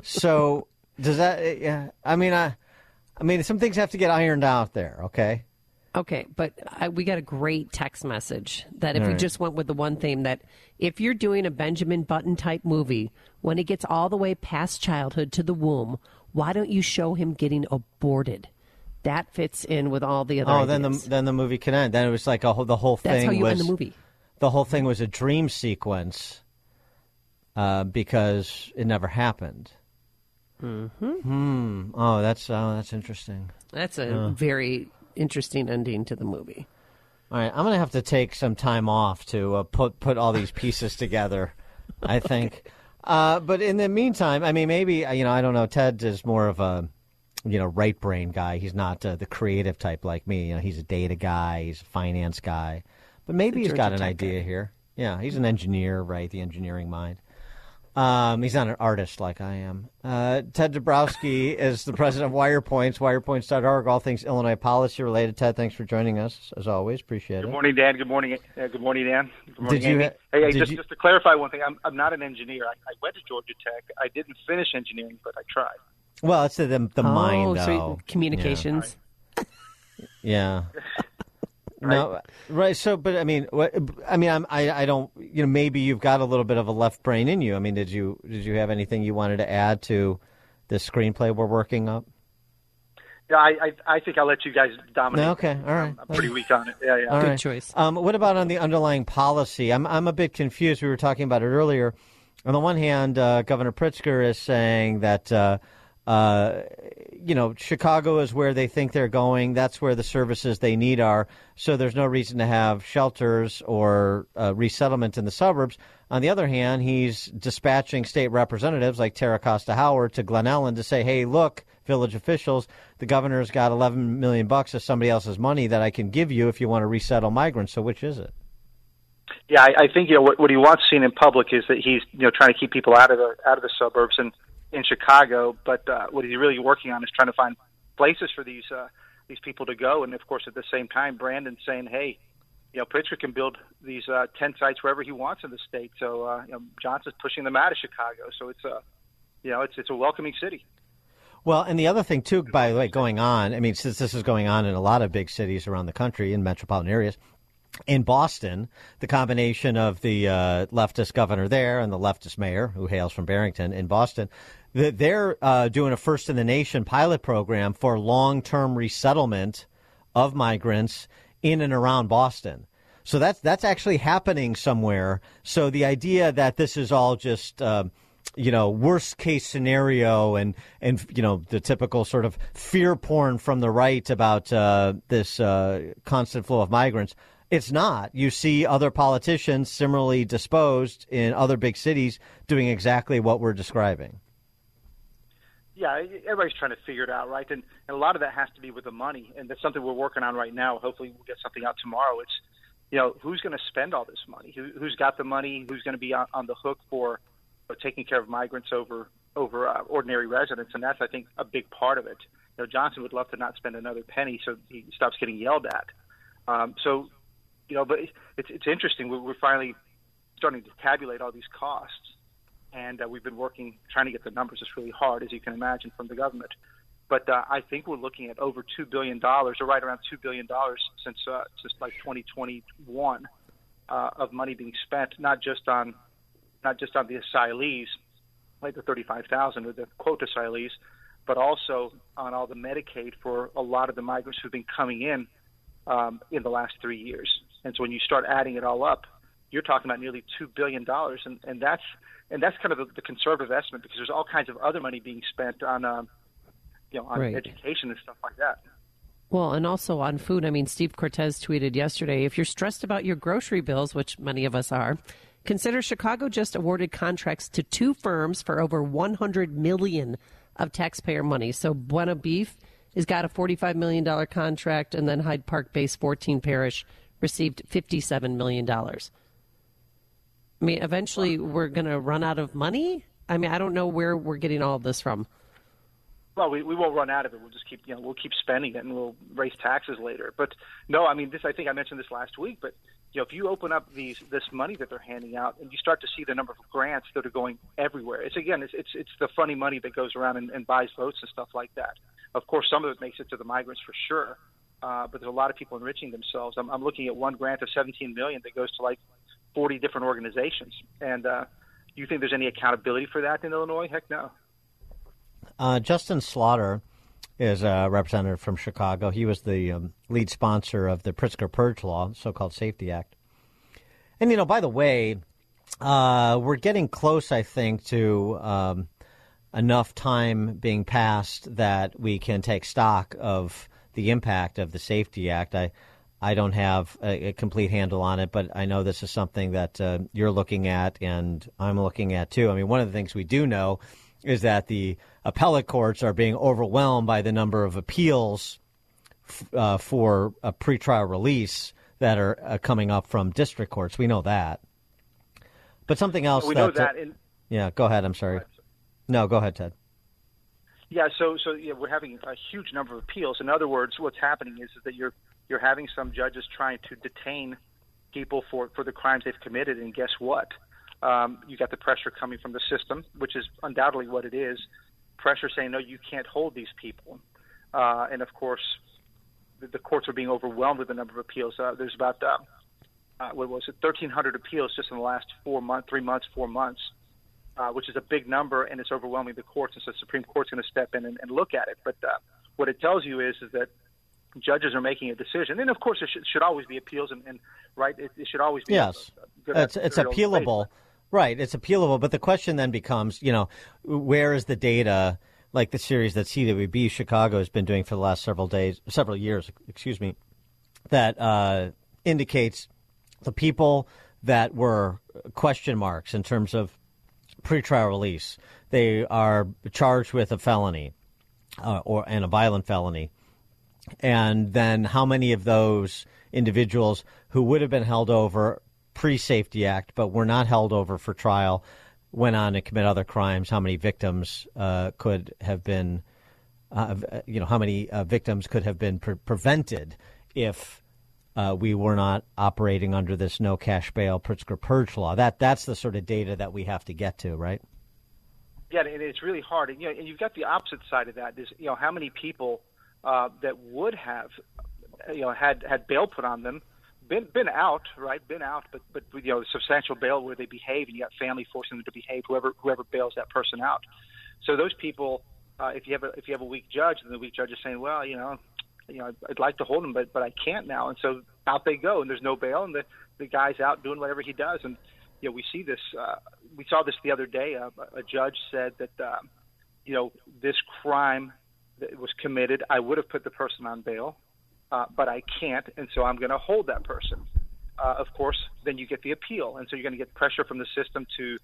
So does that, yeah, I mean, I, I mean, some things have to get ironed out there, okay? Okay, but I, we got a great text message that if all we right. just went with the one theme, that if you're doing a Benjamin Button type movie, when it gets all the way past childhood to the womb, why don't you show him getting aborted? That fits in with all the other oh, ideas. then the then the movie can end. Then it was like a whole, the whole thing. That's how you was, end the movie. The whole thing was a dream sequence uh, because it never happened. Mm-hmm. Hmm. Oh, that's oh, that's interesting. That's a oh. very interesting ending to the movie. All right, I'm going to have to take some time off to uh, put put all these pieces together, I think. Uh, but in the meantime, I mean, maybe, you know, I don't know. Ted is more of a, you know, right brain guy. He's not uh, the creative type like me. You know, he's a data guy. He's a finance guy. But maybe he's got an idea here. Yeah, he's an engineer, right? The engineering mind. Um, he's not an artist like I am. Uh, Ted Dabrowski is the president of Wirepoints, wirepoints dot org, all things Illinois policy related. Ted, thanks for joining us, as always. Appreciate it. Good morning, Dan. Good morning, uh, good morning, Dan. Good morning, did you, Amy. Hey, hey did just, you... just to clarify one thing, I'm, I'm not an engineer. I, I went to Georgia Tech. I didn't finish engineering, but I tried. Well, it's the, the, the oh, mind, so though. Communications. Yeah. yeah. Right. No, right. So, but I mean, what, I mean, I'm, I, I don't, you know, maybe you've got a little bit of a left brain in you. I mean, did you, did you have anything you wanted to add to the screenplay we're working up? Yeah, I, I, I think I'll let you guys dominate. Okay, all right. I'm, I'm pretty weak on it. Yeah, yeah. All Good right. choice. Um, what about on the underlying policy? I'm, I'm a bit confused. We were talking about it earlier. On the one hand, uh, Governor Pritzker is saying that, uh, Uh, you know, Chicago is where they think they're going. That's where the services they need are. So there's no reason to have shelters or uh, resettlement in the suburbs. On the other hand, he's dispatching state representatives like Tara Costa Howard to Glen Ellyn to say, hey, look, village officials, the governor's got eleven million bucks of somebody else's money that I can give you if you want to resettle migrants. So which is it? Yeah, I, I think you know what, what he wants seen in public is that he's you know trying to keep people out of the out of the suburbs and in Chicago. But uh, what he's really working on is trying to find places for these uh, these people to go. And of course, at the same time, Brandon's saying, "Hey, you know, Pritzker can build these uh, tent sites wherever he wants in the state." So uh, you know, Johnson's pushing them out of Chicago. So it's a you know it's it's a welcoming city. Well, and the other thing, too, by the way, going on, I mean, since this is going on in a lot of big cities around the country in metropolitan areas, in Boston, the combination of the uh, leftist governor there and the leftist mayor, who hails from Barrington in Boston, they're uh, doing a first-in-the-nation pilot program for long-term resettlement of migrants in and around Boston. So that's, that's actually happening somewhere. So the idea that this is all just uh, – you know, worst case scenario and, and, you know, the typical sort of fear porn from the right about uh, this uh, constant flow of migrants. It's not. You see other politicians similarly disposed in other big cities doing exactly what we're describing. Yeah, everybody's trying to figure it out, right? And, and a lot of that has to be with the money. And that's something we're working on right now. Hopefully we'll get something out tomorrow. It's, you know, who's going to spend all this money? Who, who's got the money? Who's going to be on, on the hook for taking care of migrants over over uh, ordinary residents, and that's, I think, a big part of it. You know, Johnson would love to not spend another penny, so he stops getting yelled at. Um, so, you know, but it's it's interesting. We're finally starting to tabulate all these costs, and uh, we've been working trying to get the numbers. It's really hard, as you can imagine, from the government. But uh, I think we're looking at over two billion dollars, or right around two billion dollars, since uh, since like twenty twenty-one uh, of money being spent, not just on. Not just on the asylees, like the thirty-five thousand or the quota asylees, but also on all the Medicaid for a lot of the migrants who've been coming in um, in the last three years. And so when you start adding it all up, you're talking about nearly two billion dollars, and, and that's and that's kind of the, the conservative estimate because there's all kinds of other money being spent on, um, you know, on right. education and stuff like that. Well, and also on food. I mean, Steve Cortez tweeted yesterday: if you're stressed about your grocery bills, which many of us are. Consider Chicago just awarded contracts to two firms for over one hundred million dollars of taxpayer money. So Buena Beef has got a forty-five million dollars contract, and then Hyde Park-based fourteen Parish received fifty-seven million dollars. I mean, eventually we're going to run out of money? I mean, I don't know where we're getting all of this from. Well, we, we won't run out of it. We'll just keep, you know, we'll keep spending it, and we'll raise taxes later. But no, I mean, this. I think I mentioned this last week, but you know, if you open up these this money that they're handing out, and you start to see the number of grants that are going everywhere, it's again, it's it's, it's the funny money that goes around and, and buys votes and stuff like that. Of course, some of it makes it to the migrants for sure, uh, but there's a lot of people enriching themselves. I'm, I'm looking at one grant of seventeen million dollars that goes to like forty different organizations, and uh, do you think there's any accountability for that in Illinois? Heck, no. Uh, Justin Slaughter is a representative from Chicago. He was the um, lead sponsor of the Pritzker Purge Law, so-called Safety Act. And, you know, by the way, uh, we're getting close, I think, to um, enough time being passed that we can take stock of the impact of the Safety Act. I, I don't have a, a complete handle on it, but I know this is something that uh, you're looking at and I'm looking at, too. I mean, one of the things we do know is that the appellate courts are being overwhelmed by the number of appeals uh, for a pretrial release that are uh, coming up from district courts. We know that. But something else. We that, know that. In- yeah, go ahead. I'm sorry. No, go ahead, Ted. Yeah, so so yeah, we're having a huge number of appeals. In other words, what's happening is, is that you're you're having some judges trying to detain people for, for the crimes they've committed, and guess what? Um, you got the pressure coming from the system, which is undoubtedly what it is. Pressure saying, no, you can't hold these people. Uh, and, of course, the, the courts are being overwhelmed with the number of appeals. Uh, there's about, uh, uh, what was it, thirteen hundred appeals just in the last four months, three months, four months, uh, which is a big number, and it's overwhelming the courts. And so the Supreme Court's going to step in and, and look at it. But uh, what it tells you is, is that judges are making a decision. And, of course, there should, should always be appeals, and, and right, it, it should always be. Yes, a, a it's, it's appealable. Debate. Right. It's appealable. But the question then becomes, you know, where is the data, like the series that C W B Chicago has been doing for the last several days, several years, excuse me, that uh, indicates the people that were question marks in terms of pretrial release. They are charged with a felony uh, or and a violent felony. And then how many of those individuals who would have been held over pre-Safety Act, but were not held over for trial, went on to commit other crimes. How many victims uh, could have been, uh, you know, how many uh, victims could have been pre- prevented if uh, we were not operating under this no cash bail Pritzker Purge Law? That that's the sort of data that we have to get to, right? Yeah, and it's really hard. And, you know, and you've got the opposite side of that. There's, you know, how many people uh, that would have, you know, had, had bail put on them, been been out, right? Been out, but but you know, substantial bail where they behave, and you got family forcing them to behave. Whoever whoever bails that person out. So those people, uh, if you have a, if you have a weak judge, and the weak judge is saying, well, you know, you know, I'd like to hold them, but but I can't now, and so out they go, and there's no bail, and the the guy's out doing whatever he does, and you know, we see this. Uh, we saw this the other day. Uh, a judge said that, uh, you know, this crime that was committed, I would have put the person on bail. Uh, but I can't, and so I'm going to hold that person. Uh, of course, then you get the appeal, and so you're going to get pressure from the system to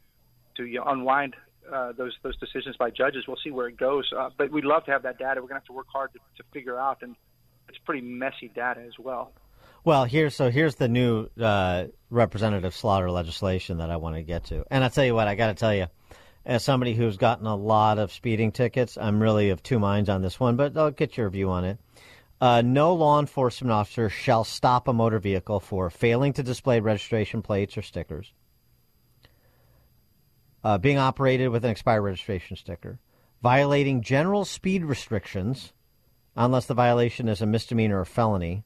to you know, unwind uh, those those decisions by judges. We'll see where it goes, uh, but we'd love to have that data. We're going to have to work hard to, to figure out, and it's pretty messy data as well. Well, here's so here's the new uh, Representative Slaughter legislation that I want to get to, and I tell you what, I got to tell you, as somebody who's gotten a lot of speeding tickets, I'm really of two minds on this one, but I'll get your view on it. Uh, no law enforcement officer shall stop a motor vehicle for failing to display registration plates or stickers, uh, being operated with an expired registration sticker, violating general speed restrictions unless the violation is a misdemeanor or felony,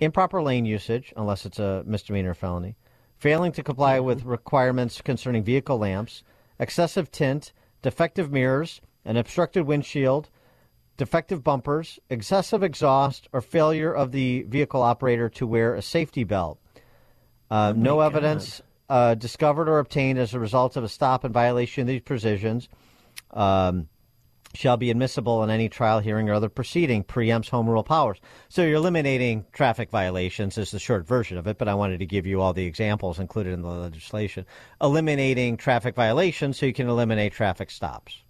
improper lane usage unless it's a misdemeanor or felony, failing to comply with requirements concerning vehicle lamps, excessive tint, defective mirrors, an obstructed windshield, defective bumpers, excessive exhaust, or failure of the vehicle operator to wear a safety belt. Uh, oh no evidence uh, discovered or obtained as a result of a stop in violation of these provisions um, shall be admissible in any trial, hearing, or other proceeding, preempts home rule powers. So you're eliminating traffic violations is the short version of it, but I wanted to give you all the examples included in the legislation. Eliminating traffic violations so you can eliminate traffic stops.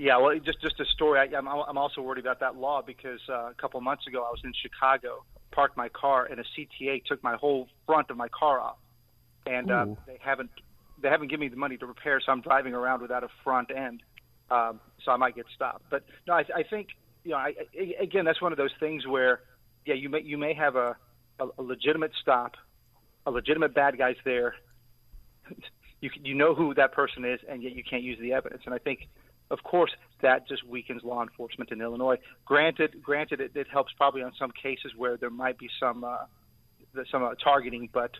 Yeah, well, just just a story. I, I'm, I'm also worried about that law because uh, a couple months ago I was in Chicago, parked my car, and a C T A took my whole front of my car off, and uh, they haven't they haven't given me the money to repair, so I'm driving around without a front end, um, so I might get stopped. But no, I, I think you know, I, I, again, that's one of those things where, yeah, you may you may have a, a, a legitimate stop, a legitimate bad guy's there, you you know who that person is, and yet you can't use the evidence, and I think. Of course, that just weakens law enforcement in Illinois. Granted, granted, it, it helps probably on some cases where there might be some uh, some uh, targeting, but,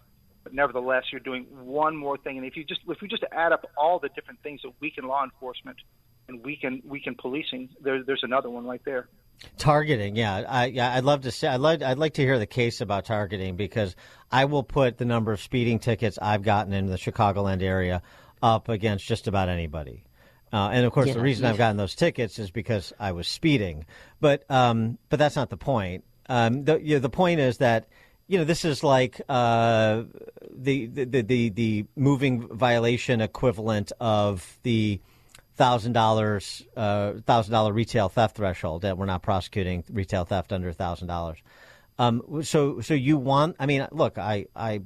but nevertheless, you're doing one more thing. And if you just if we just add up all the different things that weaken law enforcement and weaken weaken policing, there, there's another one right there. Targeting, yeah, I, yeah, I'd love to say, I'd like, I'd like to hear the case about targeting because I will put the number of speeding tickets I've gotten in the Chicagoland area up against just about anybody. Uh, and, of course, yeah, the reason yeah. I've gotten those tickets is because I was speeding. But um, but that's not the point. Um, the, you know, the point is that, you know, this is like uh, the, the, the, the moving violation equivalent of the one thousand dollars uh, one thousand dollars retail theft threshold, that we're not prosecuting retail theft under one thousand dollars. Um, so so you want – I mean, look, I, I,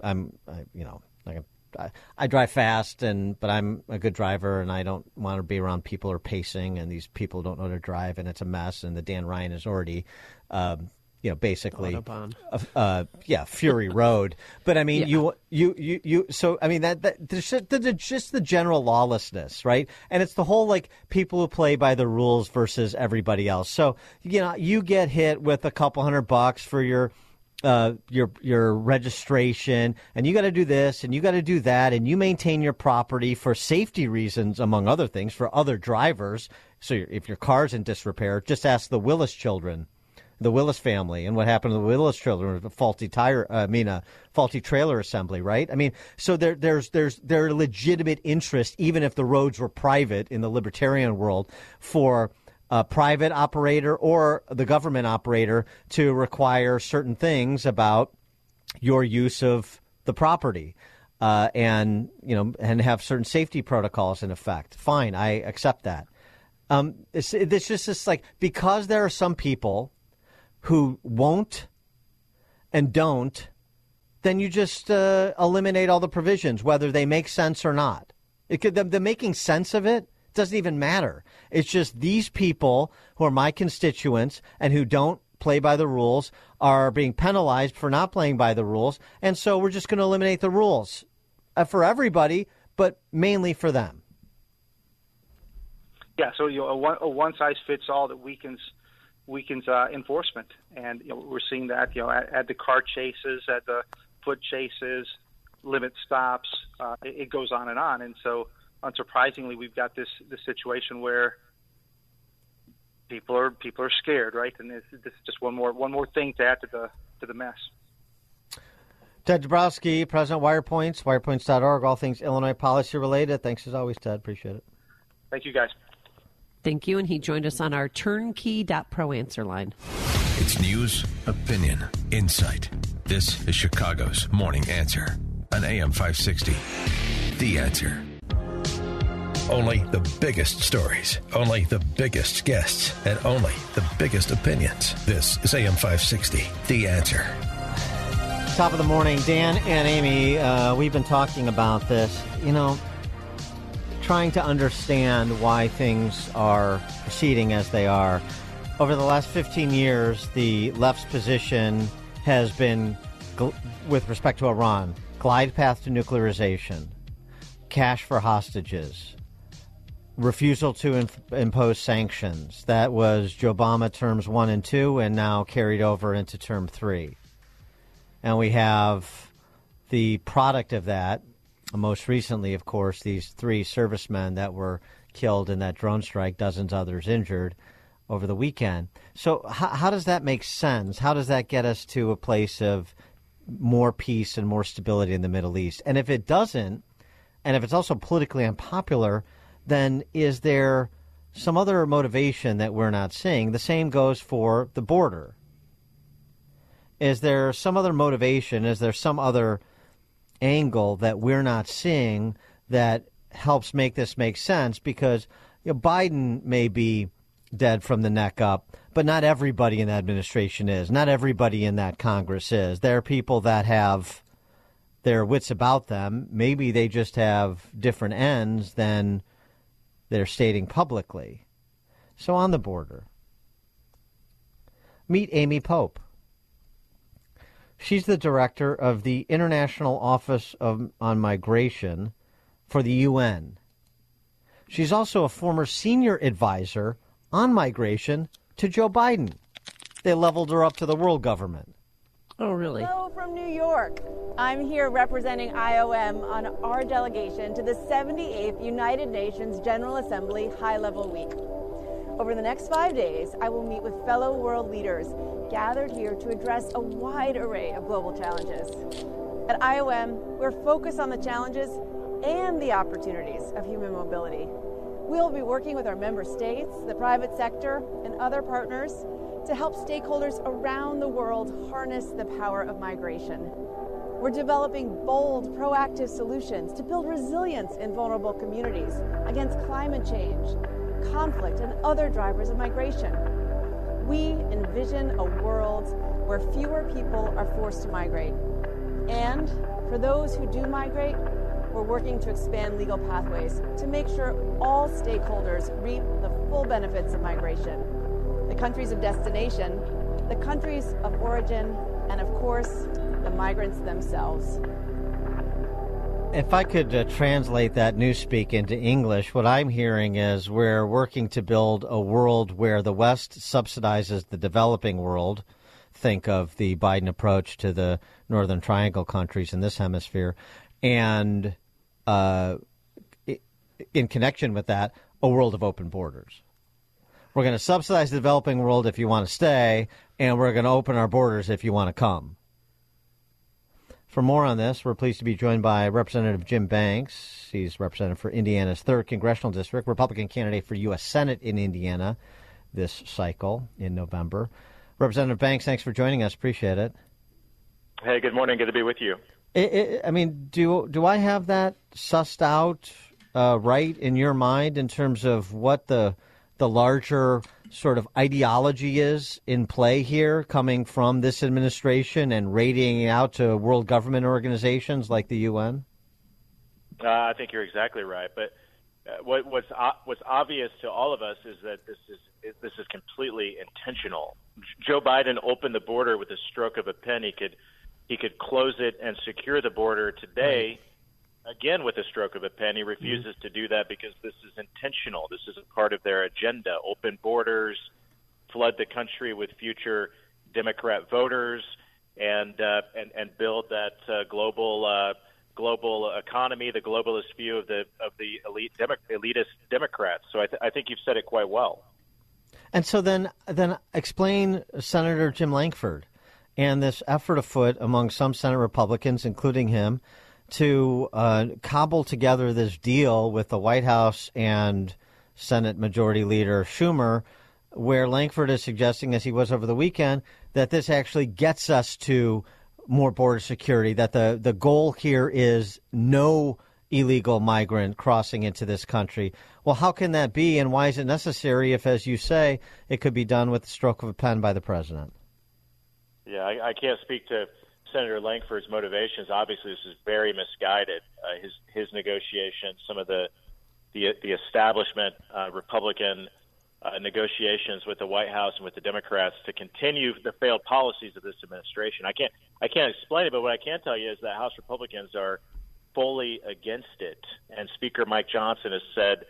I'm, I, you know, like – I drive fast, and but I'm a good driver, and I don't want to be around people who are pacing, and these people don't know how to drive, and it's a mess. And the Dan Ryan is already, um, you know, basically, Autobahn. Uh, uh, yeah, Fury Road. But I mean, yeah. you, you, you, you. So I mean, that, that there's just, there's just the general lawlessness, right? And it's the whole like people who play by the rules versus everybody else. So you know, you get hit with a couple hundred bucks for your. Uh, your your registration, and you got to do this, and you got to do that, and you maintain your property for safety reasons, among other things, for other drivers. So you're, if your car's in disrepair, just ask the Willis children, the Willis family, and what happened to the Willis children? A faulty tire, uh, I mean, a faulty trailer assembly, right? I mean, so there there's there's there are legitimate interest, even if the roads were private in the libertarian world, for. A private operator or the government operator to require certain things about your use of the property, uh, and you know, and have certain safety protocols in effect. Fine, I accept that. Um, it's, it's just this like because there are some people who won't and don't then you just uh, eliminate all the provisions, whether they make sense or not. It could, the, the making sense of it doesn't even matter. It's just these people who are my constituents and who don't play by the rules are being penalized for not playing by the rules. And so we're just going to eliminate the rules uh, for everybody, but mainly for them. Yeah, so you know, a, one, a one-size-fits-all that weakens weakens uh, enforcement, and you know, we're seeing that you know at, at the car chases, at the foot chases, limit stops. Uh, it, it goes on and on, and so unsurprisingly, we've got this this situation where people are people are scared, right? And this, this is just one more one more thing to add to the to the mess. Ted Dabrowski, president of Wirepoints, wirepoints dot org, all things Illinois policy related. Thanks as always, Ted. Appreciate it. Thank you, guys. Thank you, and he joined us on our turnkey dot pro answer line. It's news, opinion, insight. This is Chicago's Morning Answer on A M five sixty. The Answer. Only the biggest stories, only the biggest guests, and only the biggest opinions. This is A M five sixty, The Answer. Top of the morning, Dan and Amy, uh, we've been talking about this, you know, trying to understand why things are proceeding as they are. Over the last fifteen years, the left's position has been, gl- with respect to Iran, glide path to nuclearization, cash for hostages, refusal to inf- impose sanctions. That was Joe Obama terms one and two and now carried over into term three. And we have the product of that. Most recently, of course, these three servicemen that were killed in that drone strike, dozens others injured over the weekend. So how, how does that make sense? How does that get us to a place of more peace and more stability in the Middle East? And if it doesn't, and if it's also politically unpopular, then is there some other motivation that we're not seeing? The same goes for the border. Is there some other motivation? Is there some other angle that we're not seeing that helps make this make sense? Because you know, Biden may be dead from the neck up, but not everybody in the administration is. Not everybody in that Congress is. There are people that have their wits about them. Maybe they just have different ends than they're stating publicly. So on the border, meet Amy Pope. She's the director of the International Office of, on Migration for the U N. She's also a former senior advisor on migration to Joe Biden. They leveled her up to the world government. Oh, really? Hello from New York. I'm here representing I O M on our delegation to the seventy-eighth United Nations General Assembly High-Level Week. Over the next five days, I will meet with fellow world leaders gathered here to address a wide array of global challenges. At I O M, we're focused on the challenges and the opportunities of human mobility. We'll be working with our member states, the private sector, and other partners to help stakeholders around the world harness the power of migration. We're developing bold, proactive solutions to build resilience in vulnerable communities against climate change, conflict, and other drivers of migration. We envision a world where fewer people are forced to migrate. And for those who do migrate, we're working to expand legal pathways to make sure all stakeholders reap the full benefits of migration. The countries of destination, the countries of origin, and of course, the migrants themselves. If I could uh, translate that newspeak into English, what I'm hearing is we're working to build a world where the West subsidizes the developing world. Think of the Biden approach to the Northern Triangle countries in this hemisphere. And uh, in connection with that, a world of open borders. We're going to subsidize the developing world if you want to stay, and we're going to open our borders if you want to come. For more on this, we're pleased to be joined by Representative Jim Banks. He's representative for Indiana's third Congressional District, Republican candidate for U S Senate in Indiana this cycle in November. Representative Banks, thanks for joining us. Appreciate it. Hey, good morning. Good to be with you. It, it, I mean, do do I have that sussed out uh, right in your mind in terms of what the the larger sort of ideology is in play here coming from this administration and radiating out to world government organizations like the U N? Uh, I think you're exactly right. But uh, what, what's o- what's obvious to all of us is that this is it, this is completely intentional. Joe Biden opened the border with a stroke of a pen. He could he could close it and secure the border today. Right. Again, with a stroke of a pen, he refuses mm-hmm. to do that because this is intentional. This is a part of their agenda. Open borders, flood the country with future Democrat voters, and uh, and, and build that uh, global uh, global economy, the globalist view of the of the elite demo- elitist Democrats. So I, th- I think you've said it quite well. And so then, then explain Senator Jim Lankford and this effort afoot among some Senate Republicans, including him, to uh, cobble together this deal with the White House and Senate Majority Leader Schumer, where Lankford is suggesting, as he was over the weekend, that this actually gets us to more border security, that the, the goal here is no illegal migrant crossing into this country. Well, how can that be, and why is it necessary if, as you say, it could be done with the stroke of a pen by the president? Yeah, I, I can't speak to Senator Lankford's motivations. Obviously, this is very misguided. Uh, his his negotiations, some of the the, the establishment uh, Republican uh, negotiations with the White House and with the Democrats to continue the failed policies of this administration. I can't I can't explain it, but what I can tell you is that House Republicans are fully against it. And Speaker Mike Johnson has said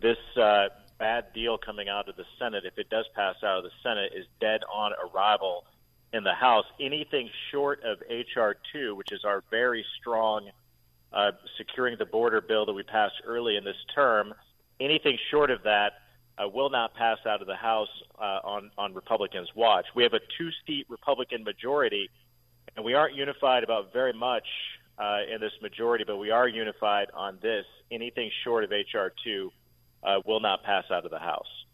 this uh, bad deal coming out of the Senate, if it does pass out of the Senate, is dead on arrival in the House. Anything short of H R two, which is our very strong uh, securing the border bill that we passed early in this term, anything short of that uh, will not pass out of the House uh, on, on Republicans' watch. We have a two-seat Republican majority, and we aren't unified about very much uh, in this majority, but we are unified on this. Anything short of H R two uh, will not pass out of the House.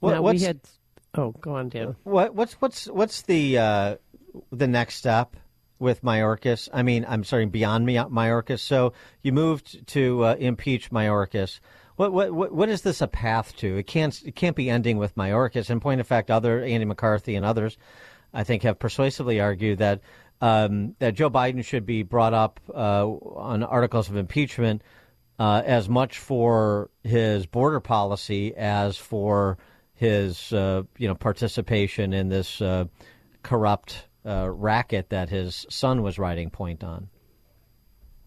Well, now, we had... Oh, go on, Dan. What, what's what's what's the uh, the next step with Mayorkas? I mean, I'm sorry, beyond Mayorkas. So you moved to uh, impeach Mayorkas. What, what what what is this a path to? It can't it can't be ending with Mayorkas. In point of fact, other Andy McCarthy and others, I think, have persuasively argued that um, that Joe Biden should be brought up uh, on articles of impeachment uh, as much for his border policy as for his, uh, you know, participation in this uh, corrupt uh, racket that his son was riding point on.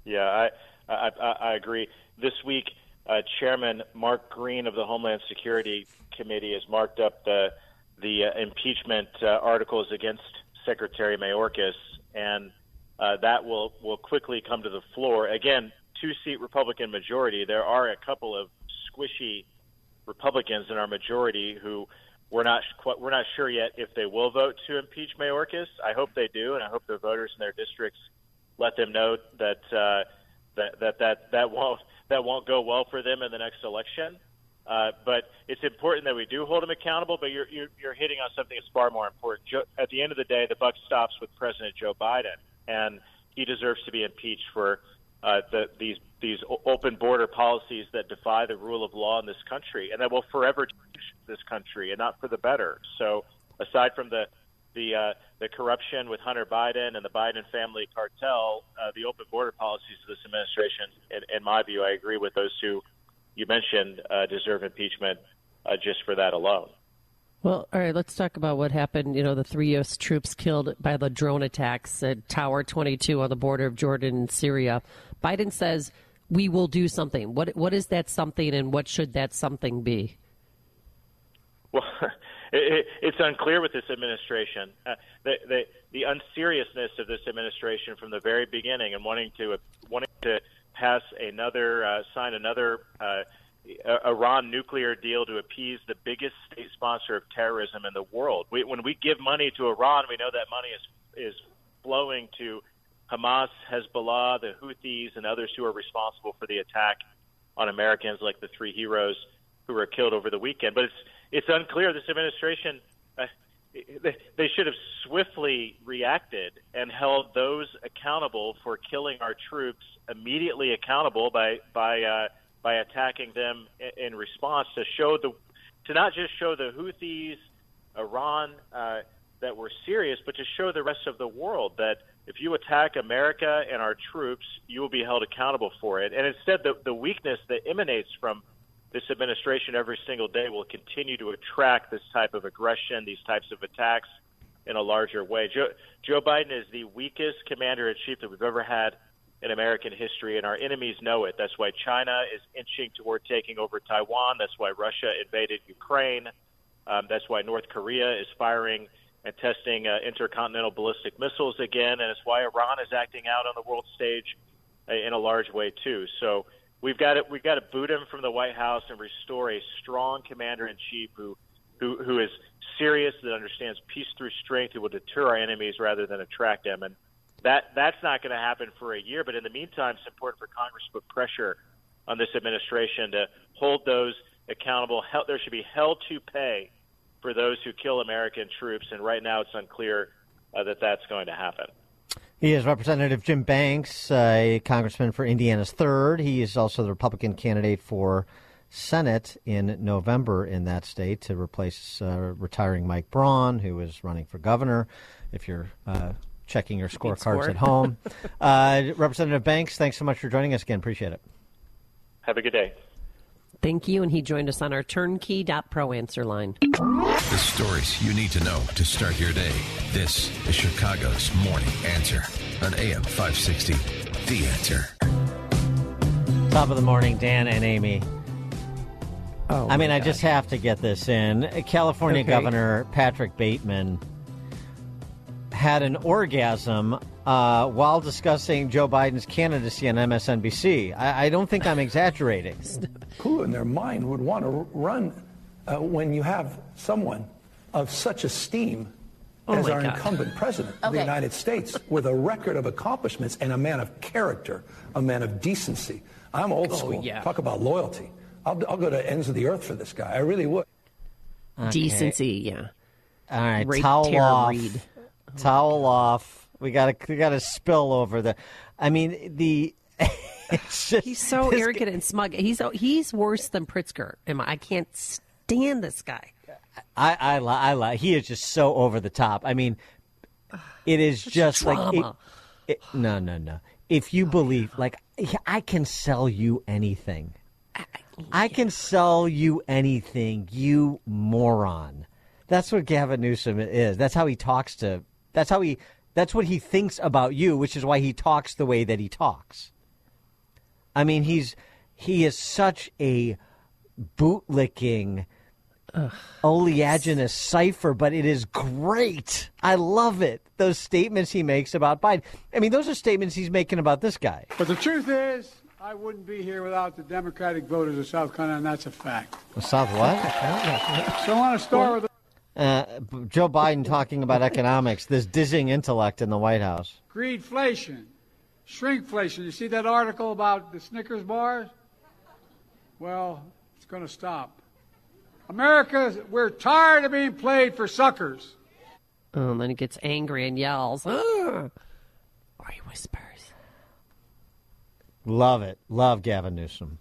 Yeah, I I, I agree. This week, uh, Chairman Mark Green of the Homeland Security Committee has marked up the the uh, impeachment uh, articles against Secretary Mayorkas, and uh, that will, will quickly come to the floor. Again, two-seat Republican majority. There are a couple of squishy Republicans in our majority who we're not we're not sure yet if they will vote to impeach Mayorkas. I hope they do, and I hope the voters in their districts let them know that uh, that, that that that won't that won't go well for them in the next election. Uh, but it's important that we do hold them accountable. But you're, you're you're hitting on something that's far more important. At the end of the day, the buck stops with President Joe Biden, and he deserves to be impeached for Uh, the, these these open border policies that defy the rule of law in this country, and that will forever change this country, and not for the better. So, aside from the the uh, the corruption with Hunter Biden and the Biden family cartel, uh, the open border policies of this administration, in, in my view, I agree with those who you mentioned uh, deserve impeachment uh, just for that alone. Well, all right, let's talk about what happened. You know, the three U S troops killed by the drone attacks at Tower twenty-two on the border of Jordan and Syria. Biden says we will do something. What What is that something, and what should that something be? Well, it, it's unclear with this administration. Uh, the, the the unseriousness of this administration from the very beginning, and wanting to uh, wanting to pass another uh, sign another. Uh, Iran nuclear deal to appease the biggest state sponsor of terrorism in the world. We, when we give money to Iran, we know that money is is flowing to Hamas, Hezbollah, the Houthis, and others who are responsible for the attack on Americans, like the three heroes who were killed over the weekend. But it's it's unclear. This administration, uh, they, they should have swiftly reacted and held those accountable for killing our troops immediately accountable by by. Uh, by attacking them in response to show the to not just show the Houthis, Iran, uh, that we're serious, but to show the rest of the world that if you attack America and our troops, you will be held accountable for it. And instead, the, the weakness that emanates from this administration every single day will continue to attract this type of aggression, these types of attacks in a larger way. Joe, Joe Biden is the weakest commander-in-chief that we've ever had in American history, and our enemies know it. That's why China is inching toward taking over Taiwan. That's why Russia invaded Ukraine. Um, that's why North Korea is firing and testing uh, intercontinental ballistic missiles again, and it's why Iran is acting out on the world stage uh, in a large way too. So we've got to we've got to boot him from the White House and restore a strong commander-in-chief who, who who is serious, that understands peace through strength, who will deter our enemies rather than attract them. And that that's not going to happen for a year. But in the meantime, it's important for Congress to put pressure on this administration to hold those accountable. There should be hell to pay for those who kill American troops, and right now it's unclear uh, that that's going to happen. He is Representative Jim Banks, a congressman for Indiana's third. He is also the Republican candidate for Senate in November in that state to replace uh, retiring Mike Braun, who is running for governor, if you're uh, checking your scorecards at home. uh, Representative Banks, thanks so much for joining us again. Appreciate it. Have a good day. Thank you, and he joined us on our turnkey dot pro answer line. The stories you need to know to start your day. This is Chicago's Morning Answer on A M five sixty, The Answer. Top of the morning, Dan and Amy. Oh, I mean, I just have to get this in. California okay. Governor Patrick Bateman had an orgasm Uh, while discussing Joe Biden's candidacy on M S N B C. I, I don't think I'm exaggerating. Who in their mind would want to run uh, when you have someone of such esteem oh as our God. incumbent president okay. of the United States with a record of accomplishments and a man of character, a man of decency? I'm old oh, school. Yeah. Talk about loyalty. I'll, I'll go to ends of the earth for this guy. I really would. Okay. Decency, yeah. All right, Great towel Tara off. Reed. Towel oh off. We got to we got to spill over the. I mean the. It's just, he's so arrogant guy, and smug. He's he's worse than Pritzker. Am I? I can't stand this guy. I I lie, I lie. He is just so over the top. I mean, it is Such just drama. like it, it, no no no. If you oh, believe yeah. like I can sell you anything, I, yeah. I can sell you anything. You moron. That's what Gavin Newsom is. That's how he talks to. That's how he. That's what he thinks about you, which is why he talks the way that he talks. I mean, he's he is such a bootlicking, Ugh, oleaginous cipher, but it is great. I love it. Those statements he makes about Biden. I mean, those are statements he's making about this guy. But the truth is, I wouldn't be here without the Democratic voters of South Carolina, and that's a fact. South what? So I want to start with... Uh, Joe Biden talking about economics, this dizzying intellect in the White House. Greedflation, shrinkflation. You see that article about the Snickers bars? Well, it's going to stop. America, we're tired of being played for suckers. Oh, and then he gets angry and yells. Ugh. Or he whispers. Love it. Love Gavin Newsom.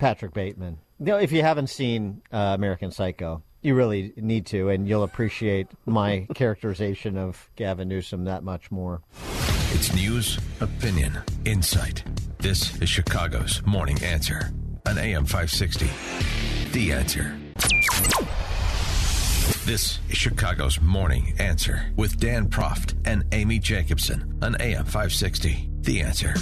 Patrick Bateman. You know, if you haven't seen uh, American Psycho, you really need to, and you'll appreciate my characterization of Gavin Newsom that much more. It's news, opinion, insight. This is Chicago's Morning Answer on A M five sixty. The Answer. This is Chicago's Morning Answer with Dan Proft and Amy Jacobson on A M five sixty. The Answer.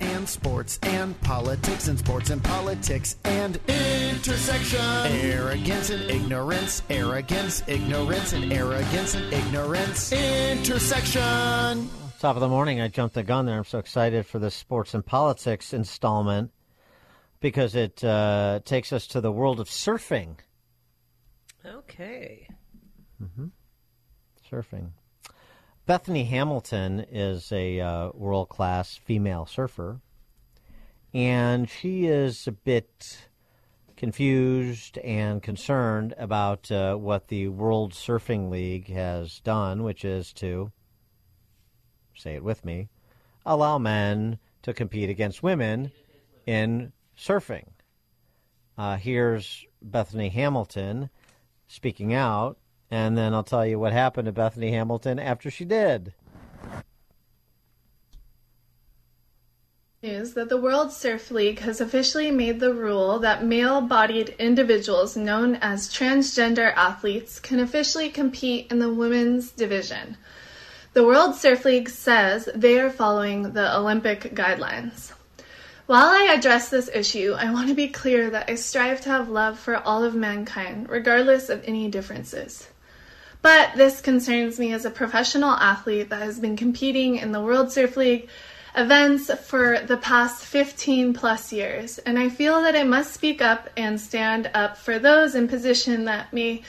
And sports and politics and sports and politics and intersection. Arrogance and ignorance. Arrogance, ignorance, and arrogance and ignorance. Intersection. Top of the morning. I jumped the gun there. I'm so excited for this sports and politics installment because it uh, takes us to the world of surfing. Okay. Mm-hmm. Surfing. Bethany Hamilton is a uh, world-class female surfer, and she is a bit confused and concerned about uh, what the World Surfing League has done, which is to say it with me, allow men to compete against women in surfing. Uh, here's Bethany Hamilton speaking out, and then I'll tell you what happened to Bethany Hamilton after she did. News that the World Surf League has officially made the rule that male-bodied individuals known as transgender athletes can officially compete in the women's division. The World Surf League says they are following the Olympic guidelines. While I address this issue, I want to be clear that I strive to have love for all of mankind, regardless of any differences. But this concerns me as a professional athlete that has been competing in the World Surf League events for the past fifteen plus years, and I feel that I must speak up and stand up for those in position that may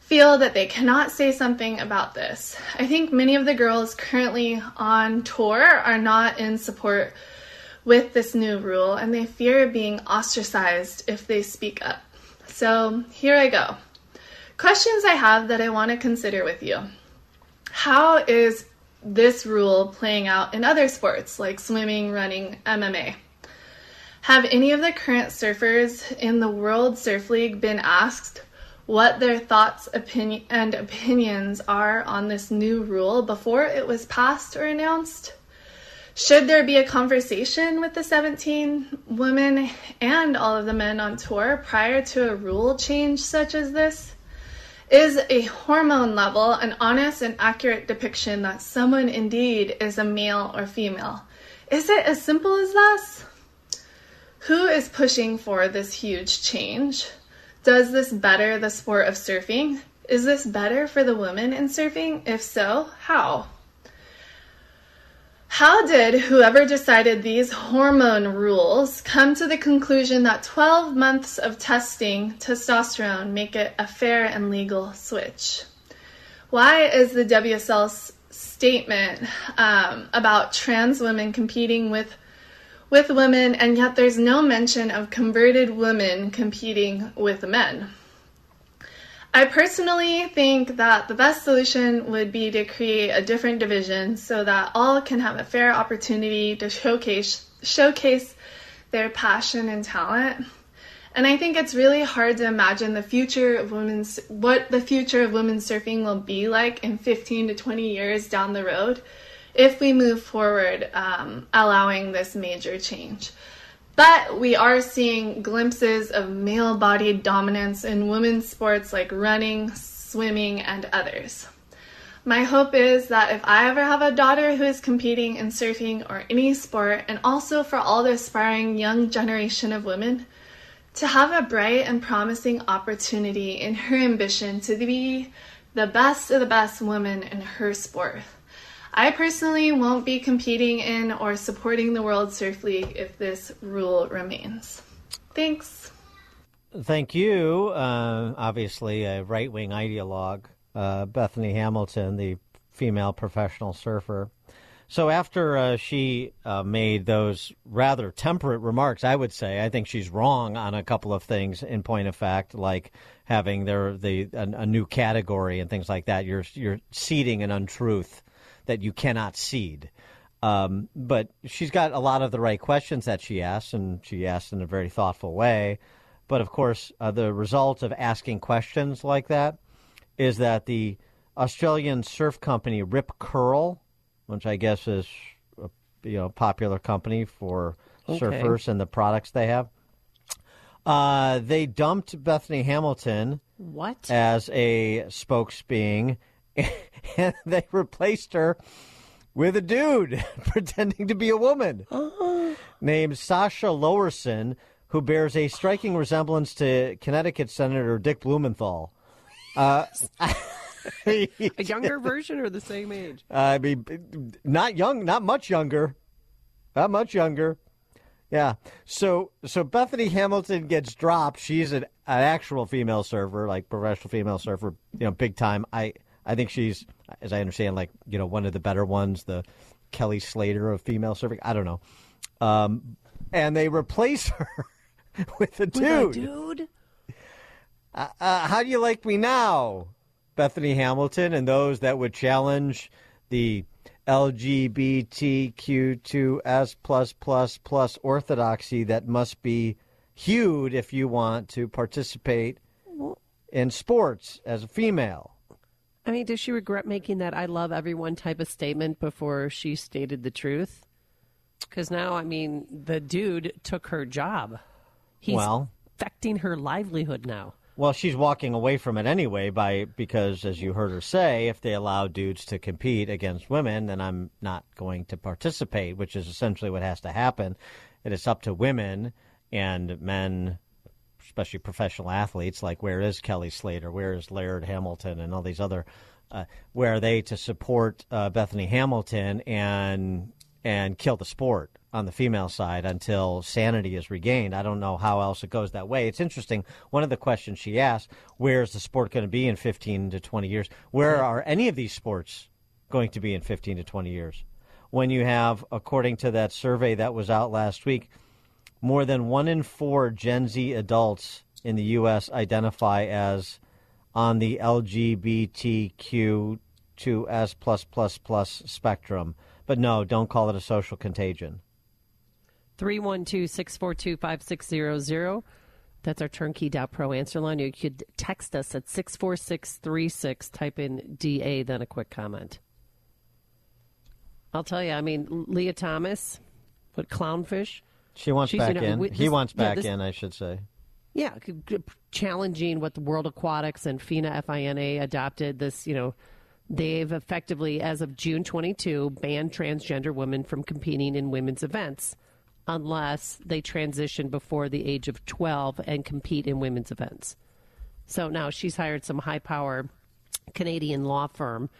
feel that they cannot say something about this. I think many of the girls currently on tour are not in support with this new rule, and they fear being ostracized if they speak up. So here I go. Questions I have that I want to consider with you. How is this rule playing out in other sports like swimming, running, M M A? Have any of the current surfers in the World Surf League been asked what their thoughts opinion, and opinions are on this new rule before it was passed or announced? Should there be a conversation with the seventeen women and all of the men on tour prior to a rule change such as this? Is a hormone level an honest and accurate depiction that someone indeed is a male or female? Is it as simple as this? Who is pushing for this huge change? Does this better the sport of surfing? Is this better for the women in surfing? If so, how? How did whoever decided these hormone rules come to the conclusion that twelve months of testing testosterone make it a fair and legal switch? Why is the W S L's statement um, about trans women competing with, with women, and yet there's no mention of converted women competing with men? I personally think that the best solution would be to create a different division so that all can have a fair opportunity to showcase showcase their passion and talent. And I think it's really hard to imagine the future of women's what the future of women's surfing will be like in fifteen to twenty years down the road if we move forward um, allowing this major change. But we are seeing glimpses of male-bodied dominance in women's sports like running, swimming, and others. My hope is that if I ever have a daughter who is competing in surfing or any sport, and also for all the aspiring young generation of women, to have a bright and promising opportunity in her ambition to be the best of the best woman in her sport. I personally won't be competing in or supporting the World Surf League if this rule remains. Thanks. Thank you. Uh, obviously, a right-wing ideologue, uh, Bethany Hamilton, the female professional surfer. So after uh, she uh, made those rather temperate remarks, I would say, I think she's wrong on a couple of things in point of fact, like having their, the a, a new category and things like that. You're, you're seeding an untruth that you cannot seed. Um, but she's got a lot of the right questions that she asked, and she asked in a very thoughtful way. But, of course, uh, the result of asking questions like that is that the Australian surf company Rip Curl, which I guess is a you know, popular company for okay. surfers and the products they have, uh, they dumped Bethany Hamilton what? as a spokesbeing. And they replaced her with a dude pretending to be a woman oh. named Sasha Lowerson, who bears a striking resemblance to Connecticut Senator Dick Blumenthal. Uh, a younger version or the same age? I mean, not young, not much younger. Not much younger. Yeah. So so Bethany Hamilton gets dropped. She's an, an actual female surfer, like professional female surfer, you know, big time. I... I think she's, as I understand, like, you know, one of the better ones, the Kelly Slater of female surfing. I don't know. Um, and they replace her with a dude. With a dude? Uh, uh, how do you like me now, Bethany Hamilton, and those that would challenge the L G B T Q two S plus plus plus orthodoxy that must be hewed if you want to participate in sports as a female. I mean, does she regret making that I love everyone type of statement before she stated the truth? Because now, I mean, the dude took her job. He's well, affecting her livelihood now. Well, she's walking away from it anyway by because, as you heard her say, if they allow dudes to compete against women, then I'm not going to participate, which is essentially what has to happen. It is up to women and men, especially professional athletes, like where is Kelly Slater, where is Laird Hamilton and all these other, uh, where are they to support uh, Bethany Hamilton and and kill the sport on the female side until sanity is regained? I don't know how else it goes that way. It's interesting. One of the questions she asked, where is the sport going to be in fifteen to twenty years? Where are any of these sports going to be in fifteen to twenty years? When you have, according to that survey that was out last week, more than one in four Gen Z adults in the U S identify as on the L G B T Q two S plus plus plus spectrum. But no, don't call it a social contagion. three one two, six four two, five six zero zero. That's our turnkey dot pro answer line. You could text us at six four six three six. Type in D A, then a quick comment. I'll tell you, I mean, Leah Thomas, what, clownfish? She wants She's, back you know, in. We, this, he wants back yeah, this, in, I should say. Yeah, challenging what the World Aquatics and FINA, F I N A, adopted this, you know, they've effectively, as of June twenty-second, banned transgender women from competing in women's events unless they transition before the age of twelve and compete in women's events. So now she's hired some high-power Canadian law firm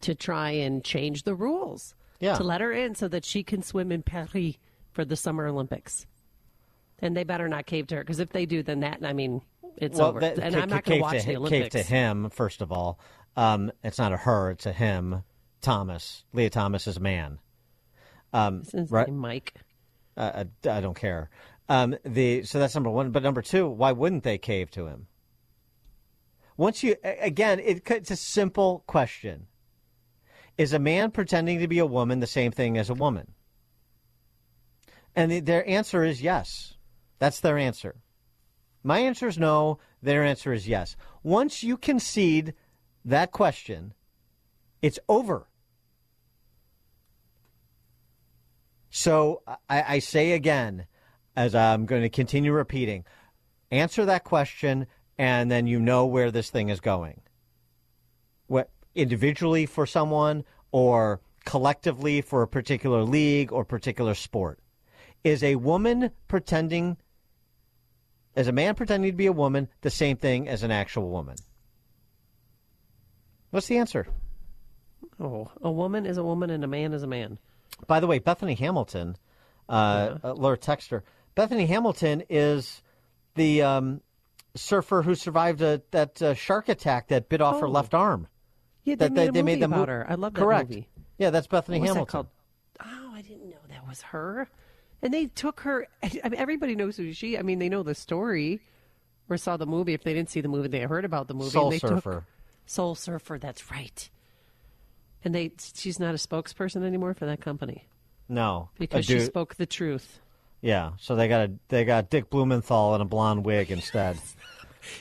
to try and change the rules yeah. to let her in so that she can swim in Paris for the Summer Olympics. And they better not cave to her, because if they do, then that, I mean, it's well, over. That, and c- I'm not going to watch the Olympics. Cave to him, first of all. Um, it's not a her, it's a him. Thomas. Leah Thomas is a man. Um, Isn't his right? name Mike? Uh, I, I don't care. Um, the So that's number one. But number two, why wouldn't they cave to him? Once you, again, it, it's a simple question. Is a man pretending to be a woman the same thing as a woman? And the, their answer is yes. That's their answer. My answer is no. Their answer is yes. Once you concede that question, it's over. So I, I say again, as I'm going to continue repeating, answer that question, and then you know where this thing is going. What, individually for someone or collectively for a particular league or particular sport. Is a woman pretending, is a man pretending to be a woman the same thing as an actual woman? What's the answer? Oh, a woman is a woman and a man is a man. By the way, Bethany Hamilton, uh, yeah. Laura Texter, Bethany Hamilton is the um, surfer who survived a, that uh, shark attack that bit off oh. her left arm. Yeah, they that, made they, a movie they made about mo- her. I love that Correct. movie. Yeah, that's Bethany what Hamilton. That oh, I didn't know that was her. And they took her, I mean, everybody knows who she is. I mean, they know the story or saw the movie. If they didn't see the movie, they heard about the movie. Soul and they Surfer. Took, Soul Surfer, that's right. And they, she's not a spokesperson anymore for that company. No. Because she spoke the truth. Yeah, so they got a, they got Dick Blumenthal in a blonde wig instead.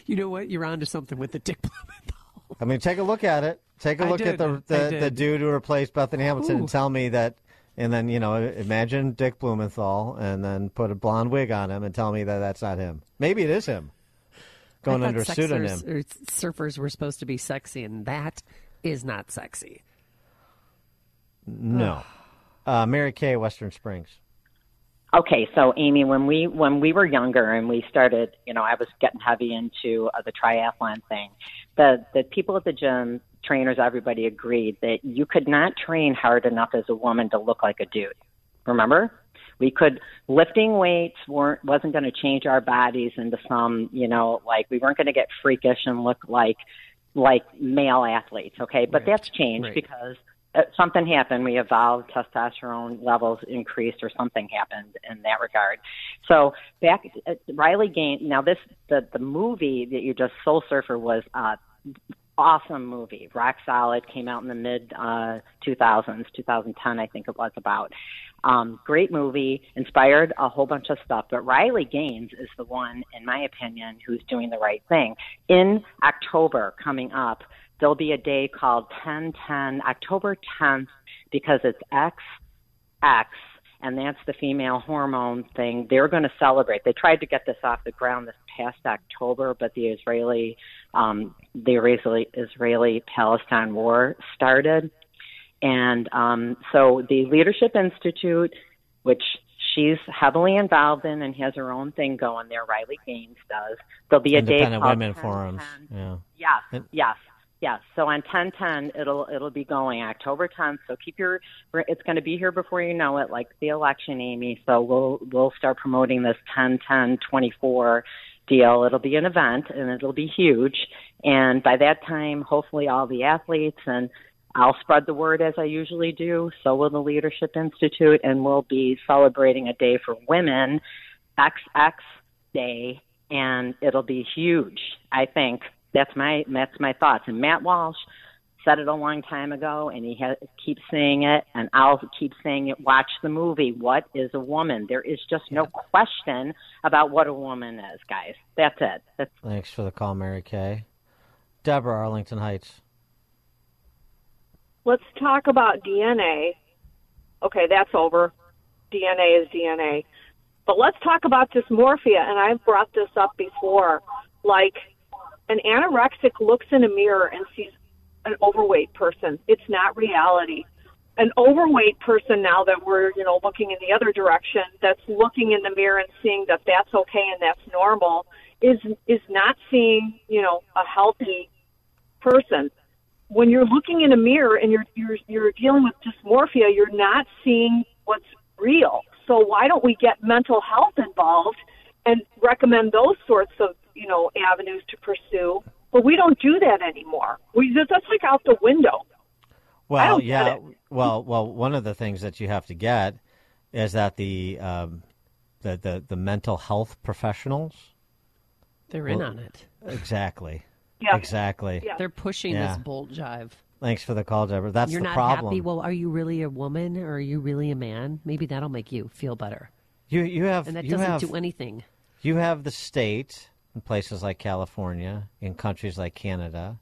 You know what? You're onto something with the Dick Blumenthal. I mean, take a look at it. Take a look at the the, the dude who replaced Bethany Hamilton Ooh. and tell me that. And then, you know, imagine Dick Blumenthal and then put a blonde wig on him and tell me that that's not him. Maybe it is him going under a pseudonym. Or surfers were supposed to be sexy, and that is not sexy. No. uh, Mary Kay, Western Springs. Okay, so, Amy, when we when we were younger and we started, you know, I was getting heavy into uh, the triathlon thing, the the people at the gym, trainers, everybody agreed that you could not train hard enough as a woman to look like a dude. Remember? We could, lifting weights weren't, wasn't going to change our bodies into some, you know, like we weren't going to get freakish and look like, like male athletes. Okay. But right. that's changed right. because something happened. We evolved, testosterone levels increased or something happened in that regard. So back at Riley Gaines, now this, the, the movie that you just, Soul Surfer was, uh, awesome movie, rock solid, came out in the mid uh, two thousands, two thousand ten, I think it was about. Um, great movie, inspired a whole bunch of stuff. But Riley Gaines is the one, in my opinion, who's doing the right thing. In October coming up, there'll be a day called ten ten, October tenth, because it's X X, and that's the female hormone thing. They're going to celebrate. They tried to get this off the ground this past October, but the Israeli, um, the Israeli, Israeli-Palestine war started. And um, so the Leadership Institute, which she's heavily involved in and has her own thing going there, Riley Gaines does. There'll be a day called Women Forums. Yeah. Yes, it- yes. Yes, so on ten ten, it'll it'll be going October tenth. So keep your it's going to be here before you know it, like the election, Amy. So we'll we'll start promoting this ten ten twenty-four deal. It'll be an event and it'll be huge. And by that time, hopefully, all the athletes and I'll spread the word as I usually do. So will the Leadership Institute, and we'll be celebrating a day for women, X X Day, and it'll be huge, I think. That's my that's my thoughts. And Matt Walsh said it a long time ago, and he ha- keeps saying it, and I'll keep saying it. Watch the movie, What is a Woman? There is just no yep. question about what a woman is, guys. That's it. That's- Thanks for the call, Mary Kay. Deborah, Arlington Heights. Let's talk about D N A. Okay, that's over. D N A is D N A. But let's talk about dysmorphia, and I've brought this up before. Like... An anorexic looks in a mirror and sees an overweight person. It's not reality. An overweight person, now that we're, you know, looking in the other direction, that's looking in the mirror and seeing that that's okay and that's normal, is is not seeing, you know, a healthy person. When you're looking in a mirror and you're you're you're dealing with dysmorphia, you're not seeing what's real. So why don't we get mental health involved and recommend those sorts of, you know, avenues to pursue, but we don't do that anymore. We that's like out the window. Well, yeah. Well, well, one of the things that you have to get is that the um, the, the the mental health professionals, they're in well, on it. Exactly. Yeah. Exactly. Yeah. They're pushing yeah. this bull jive. Thanks for the call, Deborah. That's You're the problem. You're not happy. Well, are you really a woman or are you really a man? Maybe that'll make you feel better. You you have and that you doesn't have, do anything. You have the state. In places like California, in countries like Canada,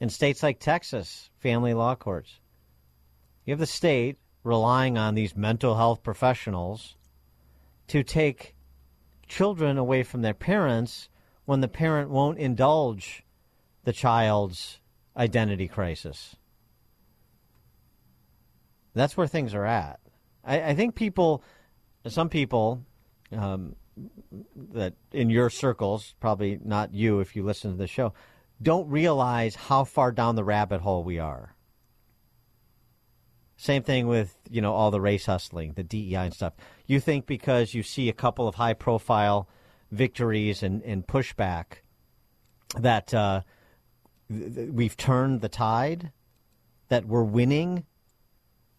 in states like Texas, family law courts. You have the state relying on these mental health professionals to take children away from their parents when the parent won't indulge the child's identity crisis. That's where things are at. I, I think people, some people... Um, that in your circles, probably not you if you listen to the show, don't realize how far down the rabbit hole we are. Same thing with, you know, all the race hustling, the D E I and stuff. You think because you see a couple of high-profile victories and, and pushback that uh, we've turned the tide, that we're winning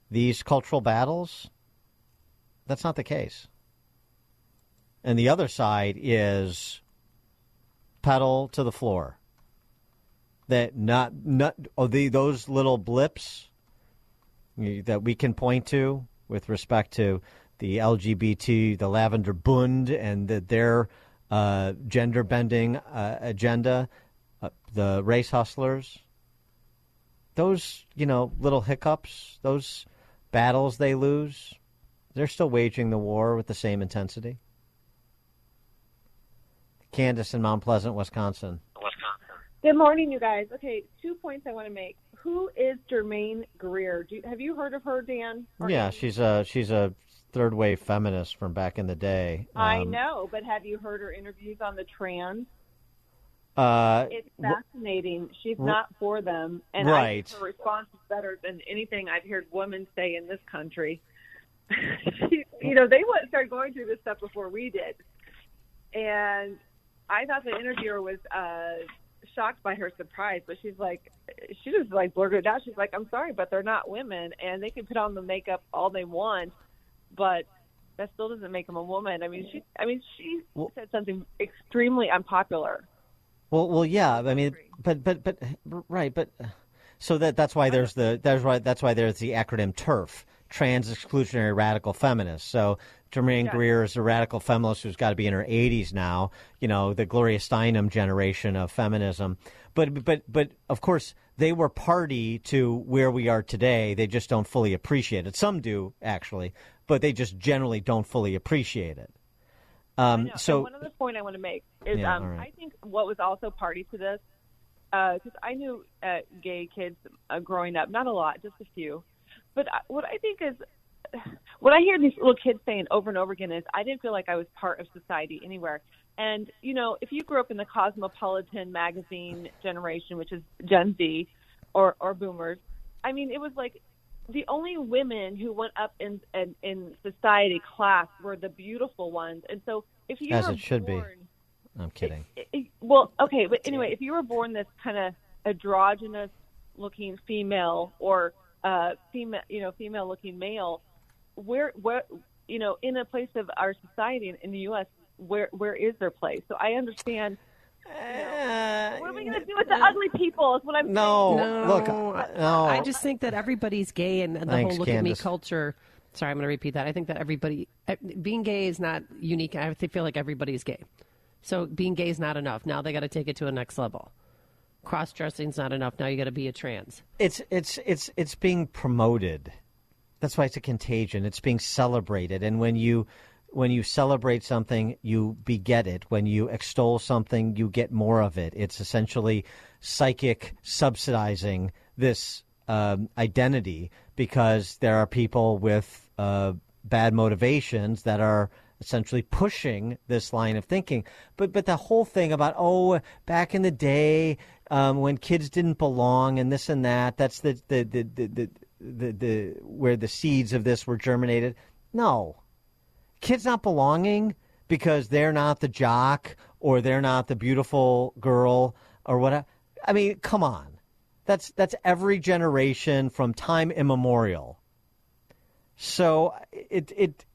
these cultural battles? That's not the case. And the other side is pedal to the floor. That not not oh, the, those little blips that we can point to with respect to the L G B T, the Lavender Bund, and the, their uh, gender bending uh, agenda, uh, the race hustlers. Those you know little hiccups, those battles they lose, they're still waging the war with the same intensity. Candace in Mount Pleasant, Wisconsin. Good morning, you guys. Okay, two points I want to make. Who is Germaine Greer? Do you, have you heard of her, Dan? Or yeah, she's a she's a third wave feminist from back in the day. Um, I know, but have you heard her interviews on the trans? Uh, it's fascinating. She's not for them, and right. I think her response is better than anything I've heard women say in this country. You know, they wouldn't start going through this stuff before we did, and I thought the interviewer was uh, shocked by her surprise, but she's like, she just like blurted it out. She's like, I'm sorry, but they're not women, and they can put on the makeup all they want, but that still doesn't make them a woman. I mean, she, I mean, she well, said something extremely unpopular. Well, well, yeah. I mean, but, but, but, right. But so that that's why there's the that's why that's why there's the acronym TERF, Trans Exclusionary Radical Feminist. So Germaine yeah. Greer is a radical feminist who's got to be in her eighties now. You know, the Gloria Steinem generation of feminism. But but but of course they were party to where we are today. They just don't fully appreciate it. Some do actually, but they just generally don't fully appreciate it. Um, so and one other point I want to make is yeah, um, right. I think what was also party to this, because uh, I knew uh, gay kids uh, growing up, not a lot, just a few. But I, what I think is, what I hear these little kids saying over and over again is, I didn't feel like I was part of society anywhere. And, you know, if you grew up in the Cosmopolitan magazine generation, which is Gen Z or, or boomers, I mean, it was like, the only women who went up in, in in society class were the beautiful ones, and so if you as were it should born, be, I'm kidding. It, it, well, okay, but anyway, if you were born this kind of androgynous-looking female or uh, female, you know, female-looking male, where where you know, in a place of our society in, in the U S, where where is their place? So I understand. Uh, what are we going to do with the uh, ugly people is what I'm no, saying. No, look, no. I just think that everybody's gay and the Thanks, whole look Candace. At me culture. Sorry, I'm going to repeat that. I think that everybody, being gay is not unique. I feel like everybody's gay. So being gay is not enough. Now they got to take it to a next level. Cross-dressing is not enough. Now you got to be a trans. It's, it's, it's, it's being promoted. That's why it's a contagion. It's being celebrated. And when you... When you celebrate something, you beget it. When you extol something, you get more of it. It's essentially psychic subsidizing this um, identity because there are people with uh, bad motivations that are essentially pushing this line of thinking. But but the whole thing about, oh, back in the day um, when kids didn't belong and this and that, that's the the the the, the, the, the where the seeds of this were germinated. No. Kids not belonging because they're not the jock or they're not the beautiful girl or whatever. I mean, come on. That's that's every generation from time immemorial. So it it,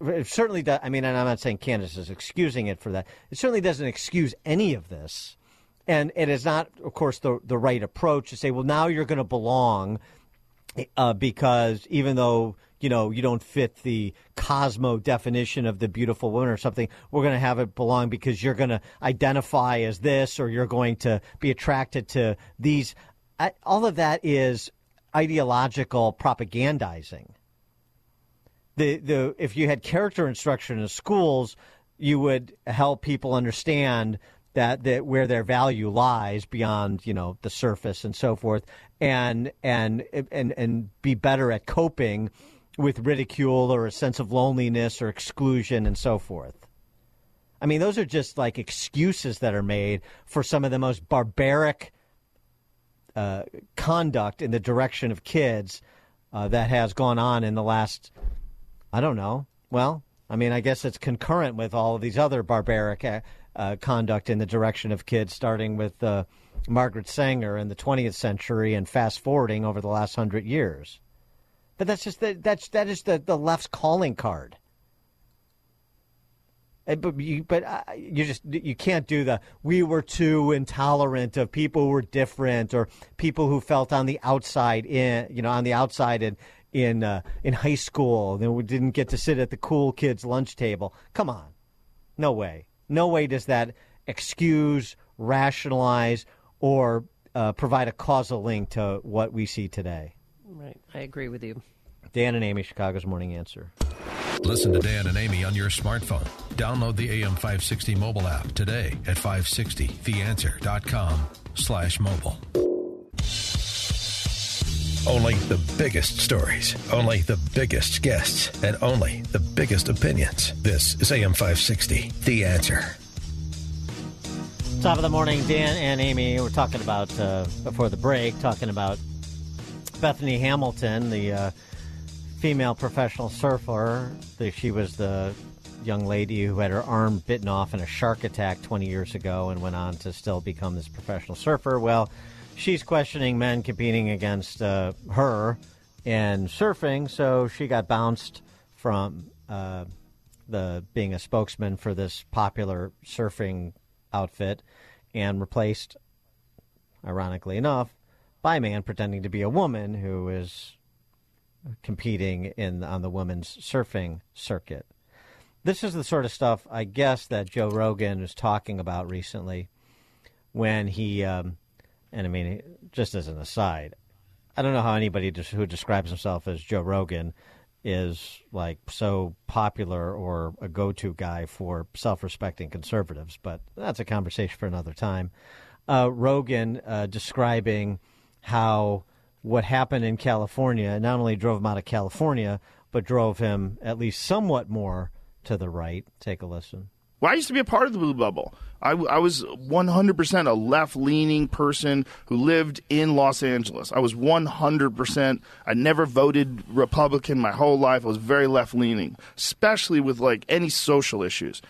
it certainly does. I mean, and I'm not saying Candace is excusing it for that. It certainly doesn't excuse any of this. And it is not, of course, the, the right approach to say, well, now you're going to belong uh, because even though – you know, you don't fit the Cosmo definition of the beautiful woman or something, we're going to have it belong because you're going to identify as this or you're going to be attracted to these. All of that is ideological propagandizing. The the if you had character instruction in schools, you would help people understand that, that where their value lies beyond, you know, the surface and so forth, and and and and be better at coping with ridicule or a sense of loneliness or exclusion and so forth. I mean, those are just like excuses that are made for some of the most barbaric uh, conduct in the direction of kids uh, that has gone on in the last, I don't know. Well, I mean, I guess it's concurrent with all of these other barbaric uh, conduct in the direction of kids, starting with uh, Margaret Sanger in the twentieth century and fast forwarding over the last hundred years. But that's just the, that's that is the, the left's calling card. And, but you, but uh, you just you can't do the we were too intolerant of people who were different or people who felt on the outside in you know on the outside in in uh, in high school and we didn't get to sit at the cool kids' lunch table. Come on, no way, no way does that excuse, rationalize, or uh, provide a causal link to what we see today. Right. I agree with you. Dan and Amy, Chicago's Morning Answer. Listen to Dan and Amy on your smartphone. Download the A M five sixty mobile app today at five sixty the answer dot com slash mobile. Only the biggest stories, only the biggest guests, and only the biggest opinions. This is A M five sixty, The Answer. Top of the morning, Dan and Amy. We're talking about, uh, before the break, talking about Bethany Hamilton, the uh, female professional surfer. The, she was the young lady who had her arm bitten off in a shark attack twenty years ago and went on to still become this professional surfer. Well, she's questioning men competing against uh, her in surfing, so she got bounced from uh, the being a spokesman for this popular surfing outfit. and replaced, ironically enough, by a man pretending to be a woman who is competing in on the women's surfing circuit. This is the sort of stuff, I guess, that Joe Rogan was talking about recently when he, um, and I mean, just as an aside, I don't know how anybody who describes himself as Joe Rogan is like so popular or a go-to guy for self-respecting conservatives, but that's a conversation for another time. Uh, Rogan uh, describing how what happened in California not only drove him out of California, but drove him at least somewhat more to the right. Take a listen. Well, I used to be a part of the Blue Bubble. I, I was one hundred percent a left-leaning person who lived in Los Angeles. I was one hundred percent. I never voted Republican my whole life. I was very left-leaning, especially with, like, any social issues.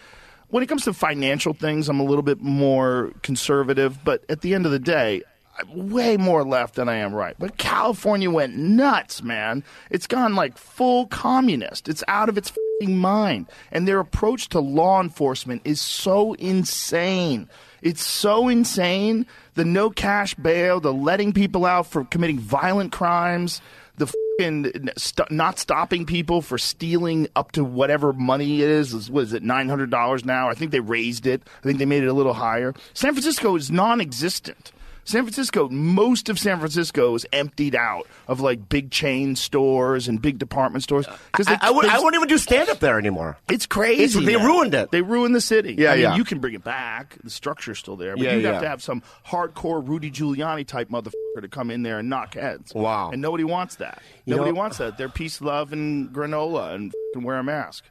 When it comes to financial things, I'm a little bit more conservative. But at the end of the day, I'm way more left than I am right. But California went nuts, man. It's gone, like, full communist. It's out of its mind. And their approach to law enforcement is so insane. It's so insane. The no cash bail, the letting people out for committing violent crimes, the f***ing st- not stopping people for stealing up to whatever money it is. What is it, nine hundred dollars now? I think they raised it. I think they made it a little higher. San Francisco is non-existent. San Francisco, most of San Francisco is emptied out of, like, big chain stores and big department stores. They, I, I, would, I wouldn't even do stand-up there anymore. It's crazy. It's, they man. ruined it. They ruined the city. Yeah, I yeah. mean, you can bring it back. The structure's still there. But yeah, you yeah. have to have some hardcore Rudy Giuliani-type motherfucker to come in there and knock heads. Wow. And nobody wants that. You nobody know, wants that. They're peace, love, and granola and wear a mask.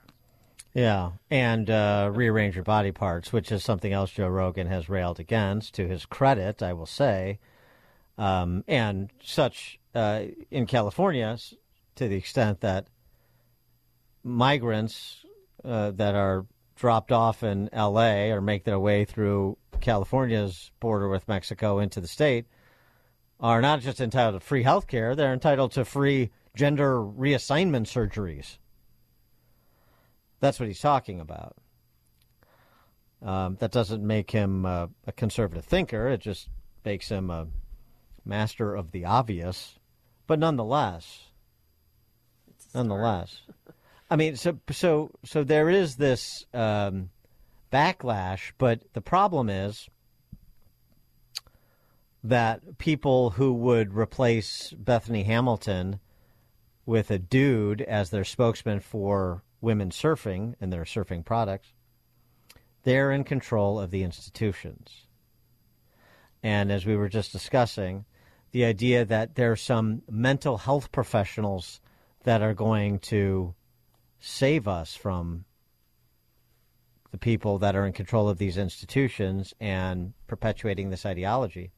Yeah, and uh, rearrange your body parts, which is something else Joe Rogan has railed against, to his credit, I will say. Um, and such, uh, in California, to the extent that migrants uh, that are dropped off in L A or make their way through California's border with Mexico into the state are not just entitled to free health care, they're entitled to free gender reassignment surgeries. That's what he's talking about. Um, that doesn't make him uh, a conservative thinker. It just makes him a master of the obvious. But nonetheless, nonetheless, I mean, so so so there is this um, backlash. But the problem is that people who would replace Bethany Hamilton with a dude as their spokesman for women surfing and their surfing products, they're in control of the institutions. And as we were just discussing, the idea that there are some mental health professionals that are going to save us from the people that are in control of these institutions and perpetuating this ideology,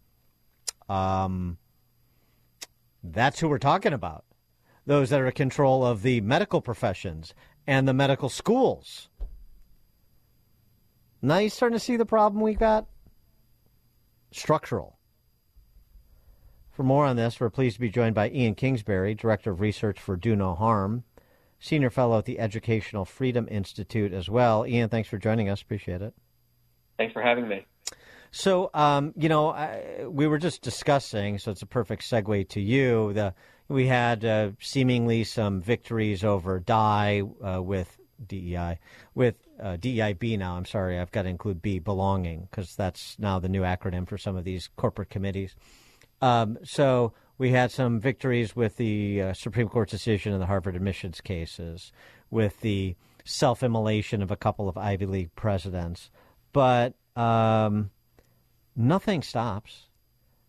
um, that's who we're talking about. Those that are in control of the medical professions and the medical schools. Now you're starting to see the problem we've got? Structural. For more on this, we're pleased to be joined by Ian Kingsbury, Director of Research for Do No Harm, Senior Fellow at the Educational Freedom Institute as well. Ian, thanks for joining us. Appreciate it. Thanks for having me. So, um, you know, I, we were just discussing, so it's a perfect segue to you, the We had uh, seemingly some victories over D E I uh, with D E I, with uh, D E I B now. I'm sorry, I've got to include B, belonging, because that's now the new acronym for some of these corporate committees. Um, so we had some victories with the uh, Supreme Court's decision in the Harvard admissions cases, with the self-immolation of a couple of Ivy League presidents. But um, nothing stops.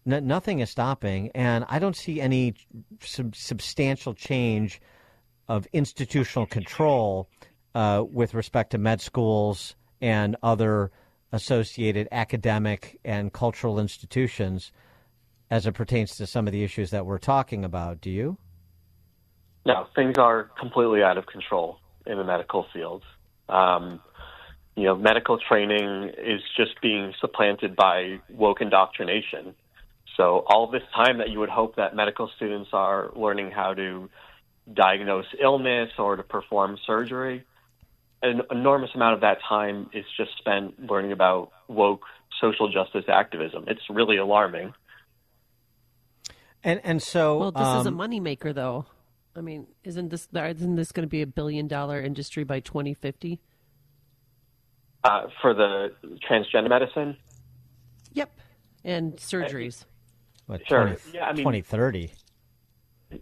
No, nothing is stopping, and I don't see any sub- substantial change of institutional control uh, with respect to med schools and other associated academic and cultural institutions as it pertains to some of the issues that we're talking about. Do you? No, things are completely out of control in the medical field. Um, you know, medical training is just being supplanted by woke indoctrination. So all this time that you would hope that medical students are learning how to diagnose illness or to perform surgery, an enormous amount of that time is just spent learning about woke social justice activism. It's really alarming. And and so, well, this um, is a moneymaker, though. I mean, isn't this isn't this going to be a billion dollar industry by twenty fifty? Uh, for the transgender medicine? Yep. And surgeries. What, sure. twenty, yeah, I mean, twenty thirty.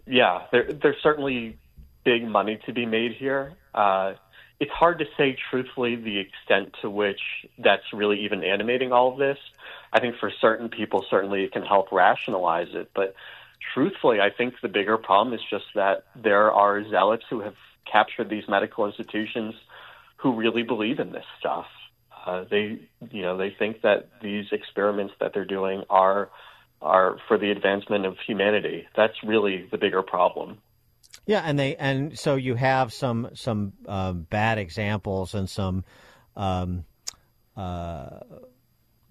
Yeah, there, there's certainly big money to be made here. Uh, it's hard to say truthfully the extent to which that's really even animating all of this. I think for certain people, certainly it can help rationalize it. But truthfully, I think the bigger problem is just that there are zealots who have captured these medical institutions who really believe in this stuff. Uh, they, you know, they think that these experiments that they're doing are are for the advancement of humanity. That's really the bigger problem. Yeah, and they and so you have some some uh, bad examples and some um, uh,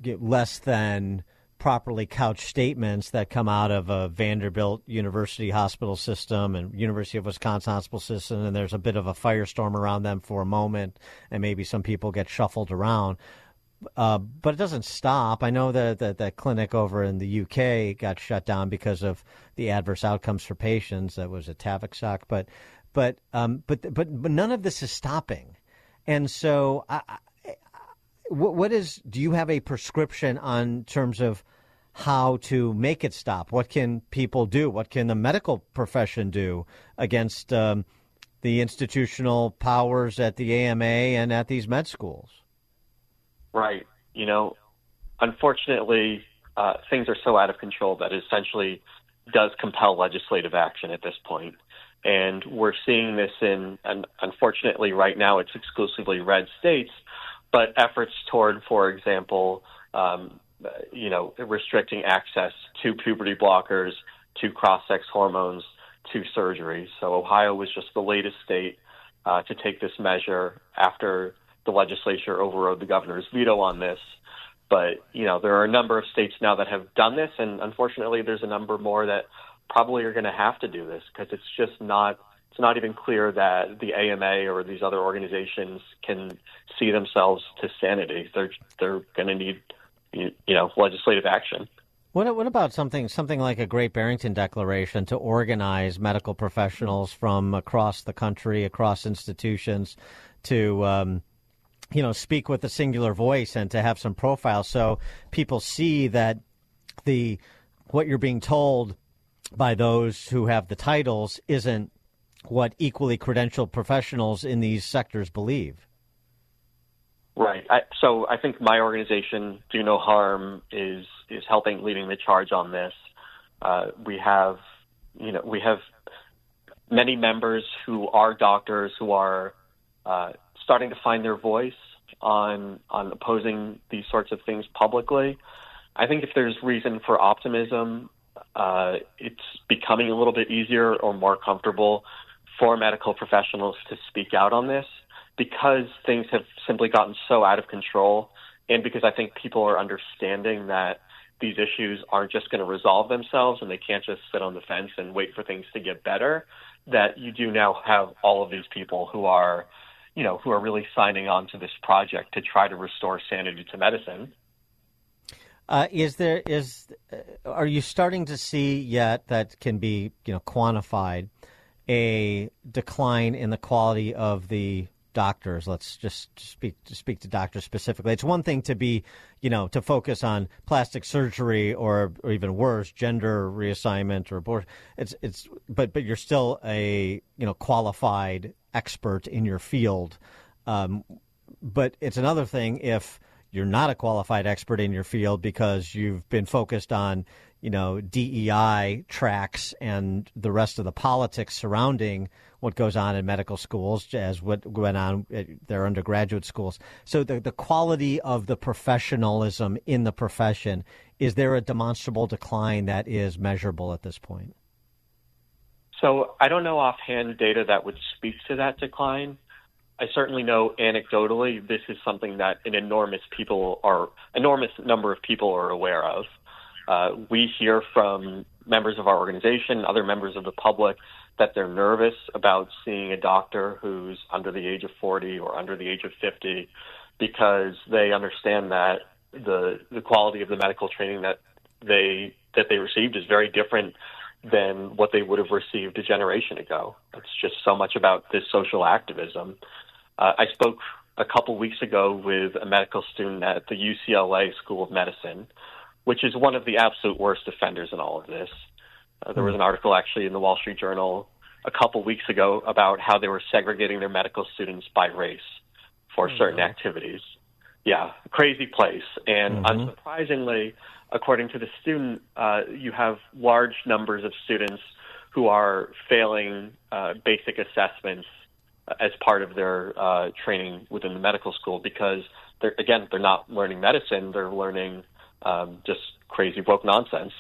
less than properly couched statements that come out of a Vanderbilt University hospital system and University of Wisconsin hospital system, and there's a bit of a firestorm around them for a moment, and maybe some people get shuffled around. Uh, but it doesn't stop. I know that, that that clinic over in the U K got shut down because of the adverse outcomes for patients. That was a Tavistock, but but um, but but but none of this is stopping, and so I, I, what what is? Do you have a prescription on terms of how to make it stop? What can people do? What can the medical profession do against um, the institutional powers at the A M A and at these med schools? Right. You know, unfortunately, uh, things are so out of control that it essentially does compel legislative action at this point. And we're seeing this in, and unfortunately, right now, it's exclusively red states, but efforts toward, for example, um, you know, restricting access to puberty blockers, to cross-sex hormones, to surgery. So Ohio was just the latest state uh, to take this measure after the legislature overrode the governor's veto on this. But, you know, there are a number of states now that have done this, and unfortunately there's a number more that probably are going to have to do this because it's just not it's not even clear that the A M A or these other organizations can see themselves to sanity. They're they're going to need, you know, legislative action. What what about something something like a Great Barrington Declaration to organize medical professionals from across the country, across institutions, to um, you know, speak with a singular voice and to have some profile so people see that the what you're being told by those who have the titles isn't what equally credentialed professionals in these sectors believe. Right. I, so I think my organization, Do No Harm, is is helping leading the charge on this. Uh, we have, you know, we have many members who are doctors who are uh, starting to find their voice on on opposing these sorts of things publicly. I think if there's reason for optimism, uh, it's becoming a little bit easier or more comfortable for medical professionals to speak out on this, because things have simply gotten so out of control, and because I think people are understanding that these issues aren't just going to resolve themselves and they can't just sit on the fence and wait for things to get better, that you do now have all of these people who are, you know, who are really signing on to this project to try to restore sanity to medicine. Uh, is there is are you starting to see yet that can be, you know, quantified a decline in the quality of the doctors? Let's just speak to speak to doctors specifically. It's one thing to be, you know, to focus on plastic surgery or, or even worse, gender reassignment or abortion. It's it's but but you're still a, you know, qualified expert in your field. Um, but it's another thing if you're not a qualified expert in your field because you've been focused on, you know, D E I tracks and the rest of the politics surrounding what goes on in medical schools, as what went on at their undergraduate schools. So the, the quality of the professionalism in the profession, is there a demonstrable decline that is measurable at this point? So I don't know offhand data that would speak to that decline. I certainly know anecdotally this is something that an enormous people are enormous number of people are aware of. Uh, we hear from members of our organization, other members of the public, that they're nervous about seeing a doctor who's under the age of forty or under the age of fifty because they understand that the the quality of the medical training that they that they received is very different than what they would have received a generation ago. It's just so much about this social activism. Uh, I spoke a couple weeks ago with a medical student at the U C L A School of Medicine, which is one of the absolute worst offenders in all of this. Uh, there was an article actually in the Wall Street Journal a couple weeks ago about how they were segregating their medical students by race for mm-hmm. certain activities. Yeah, crazy place. And mm-hmm. unsurprisingly, according to the student, uh, you have large numbers of students who are failing uh, basic assessments as part of their uh, training within the medical school because, they're, again, they're not learning medicine. They're learning um, just crazy woke nonsense.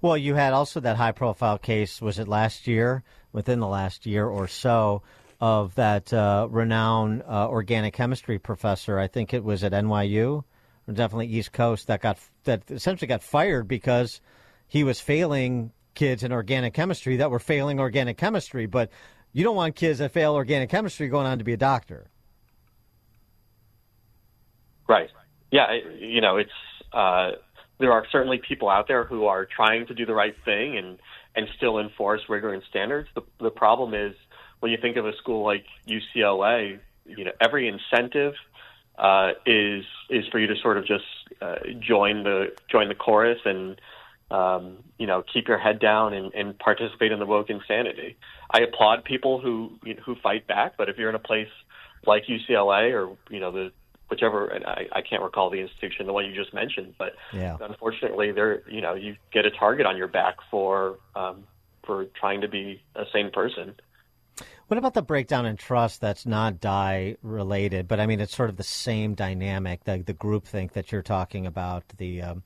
Well, you had also that high-profile case, was it last year, within the last year or so, of that uh, renowned uh, organic chemistry professor. I think it was at N Y U, or definitely East Coast, that got that essentially got fired because he was failing kids in organic chemistry that were failing organic chemistry. But you don't want kids that fail organic chemistry going on to be a doctor. Right. Yeah, it, you know, it's... Uh... There are certainly people out there who are trying to do the right thing and, and still enforce rigor and standards. The, the problem is when you think of a school like U C L A, you know, every incentive uh, is is for you to sort of just uh, join the join the chorus and um, you know keep your head down and, and participate in the woke insanity. I applaud people who you know, who fight back, but if you're in a place like U C L A or you know the whichever, and I, I can't recall the institution, the one you just mentioned, but yeah. unfortunately, there, you know, you get a target on your back for um, for trying to be a sane person. What about the breakdown in trust that's not D I related, but I mean, it's sort of the same dynamic, the, the groupthink that you're talking about, the, um,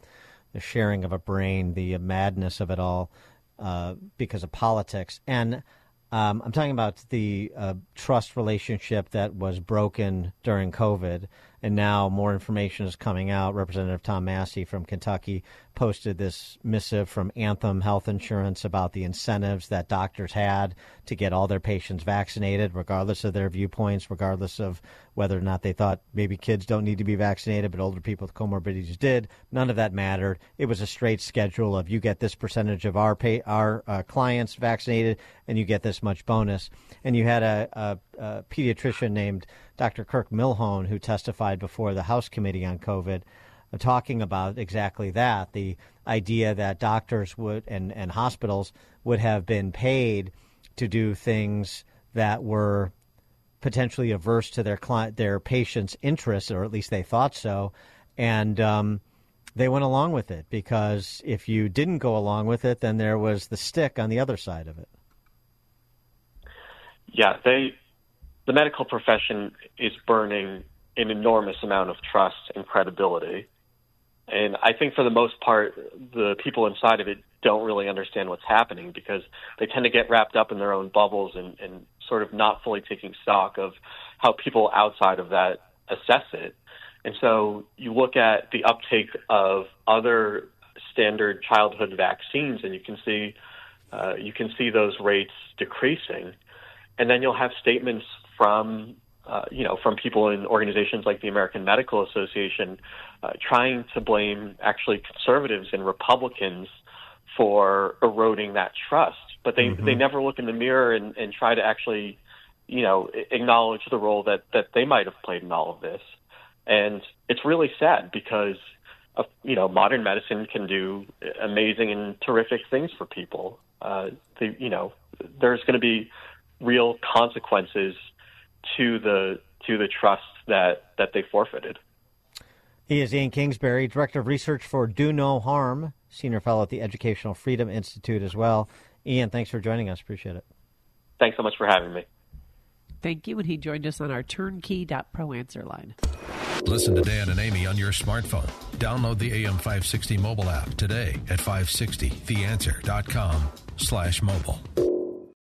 the sharing of a brain, the madness of it all uh, because of politics. And um, I'm talking about the uh, trust relationship that was broken during COVID. And now more information is coming out. Representative Tom Massey from Kentucky posted this missive from Anthem Health Insurance about the incentives that doctors had to get all their patients vaccinated, regardless of their viewpoints, regardless of whether or not they thought maybe kids don't need to be vaccinated, but older people with comorbidities did. None of that mattered. It was a straight schedule of you get this percentage of our pay, our uh, clients vaccinated and you get this much bonus. And you had a, a, a pediatrician named Doctor Kirk Milhone, who testified before the House Committee on COVID, uh, talking about exactly that, the idea that doctors would and, and hospitals would have been paid to do things that were potentially averse to their client, their patients' interests, or at least they thought so. And um, they went along with it, because if you didn't go along with it, then there was the stick on the other side of it. Yeah, they... The medical profession is burning an enormous amount of trust and credibility. And I think for the most part, the people inside of it don't really understand what's happening, because they tend to get wrapped up in their own bubbles and, and sort of not fully taking stock of how people outside of that assess it. And so you look at the uptake of other standard childhood vaccines and you can see, uh, you can see those rates decreasing. And then you'll have statements from, uh, you know, from people in organizations like the American Medical Association uh, trying to blame actually conservatives and Republicans for eroding that trust. But they, mm-hmm. they never look in the mirror and, and try to actually, you know, acknowledge the role that, that they might have played in all of this. And it's really sad because, uh, you know, modern medicine can do amazing and terrific things for people. Uh, they, you know, there's going to be real consequences to the to the trust that, that they forfeited. He is Ian Kingsbury, Director of Research for Do No Harm, Senior Fellow at the Educational Freedom Institute as well. Ian, thanks for joining us. Appreciate it. Thanks so much for having me. Thank you, and he joined us on our turnkey dot pro answer line. Listen to Dan and Amy on your smartphone. Download the A M five sixty mobile app today at five sixty the answer dot com slash mobile.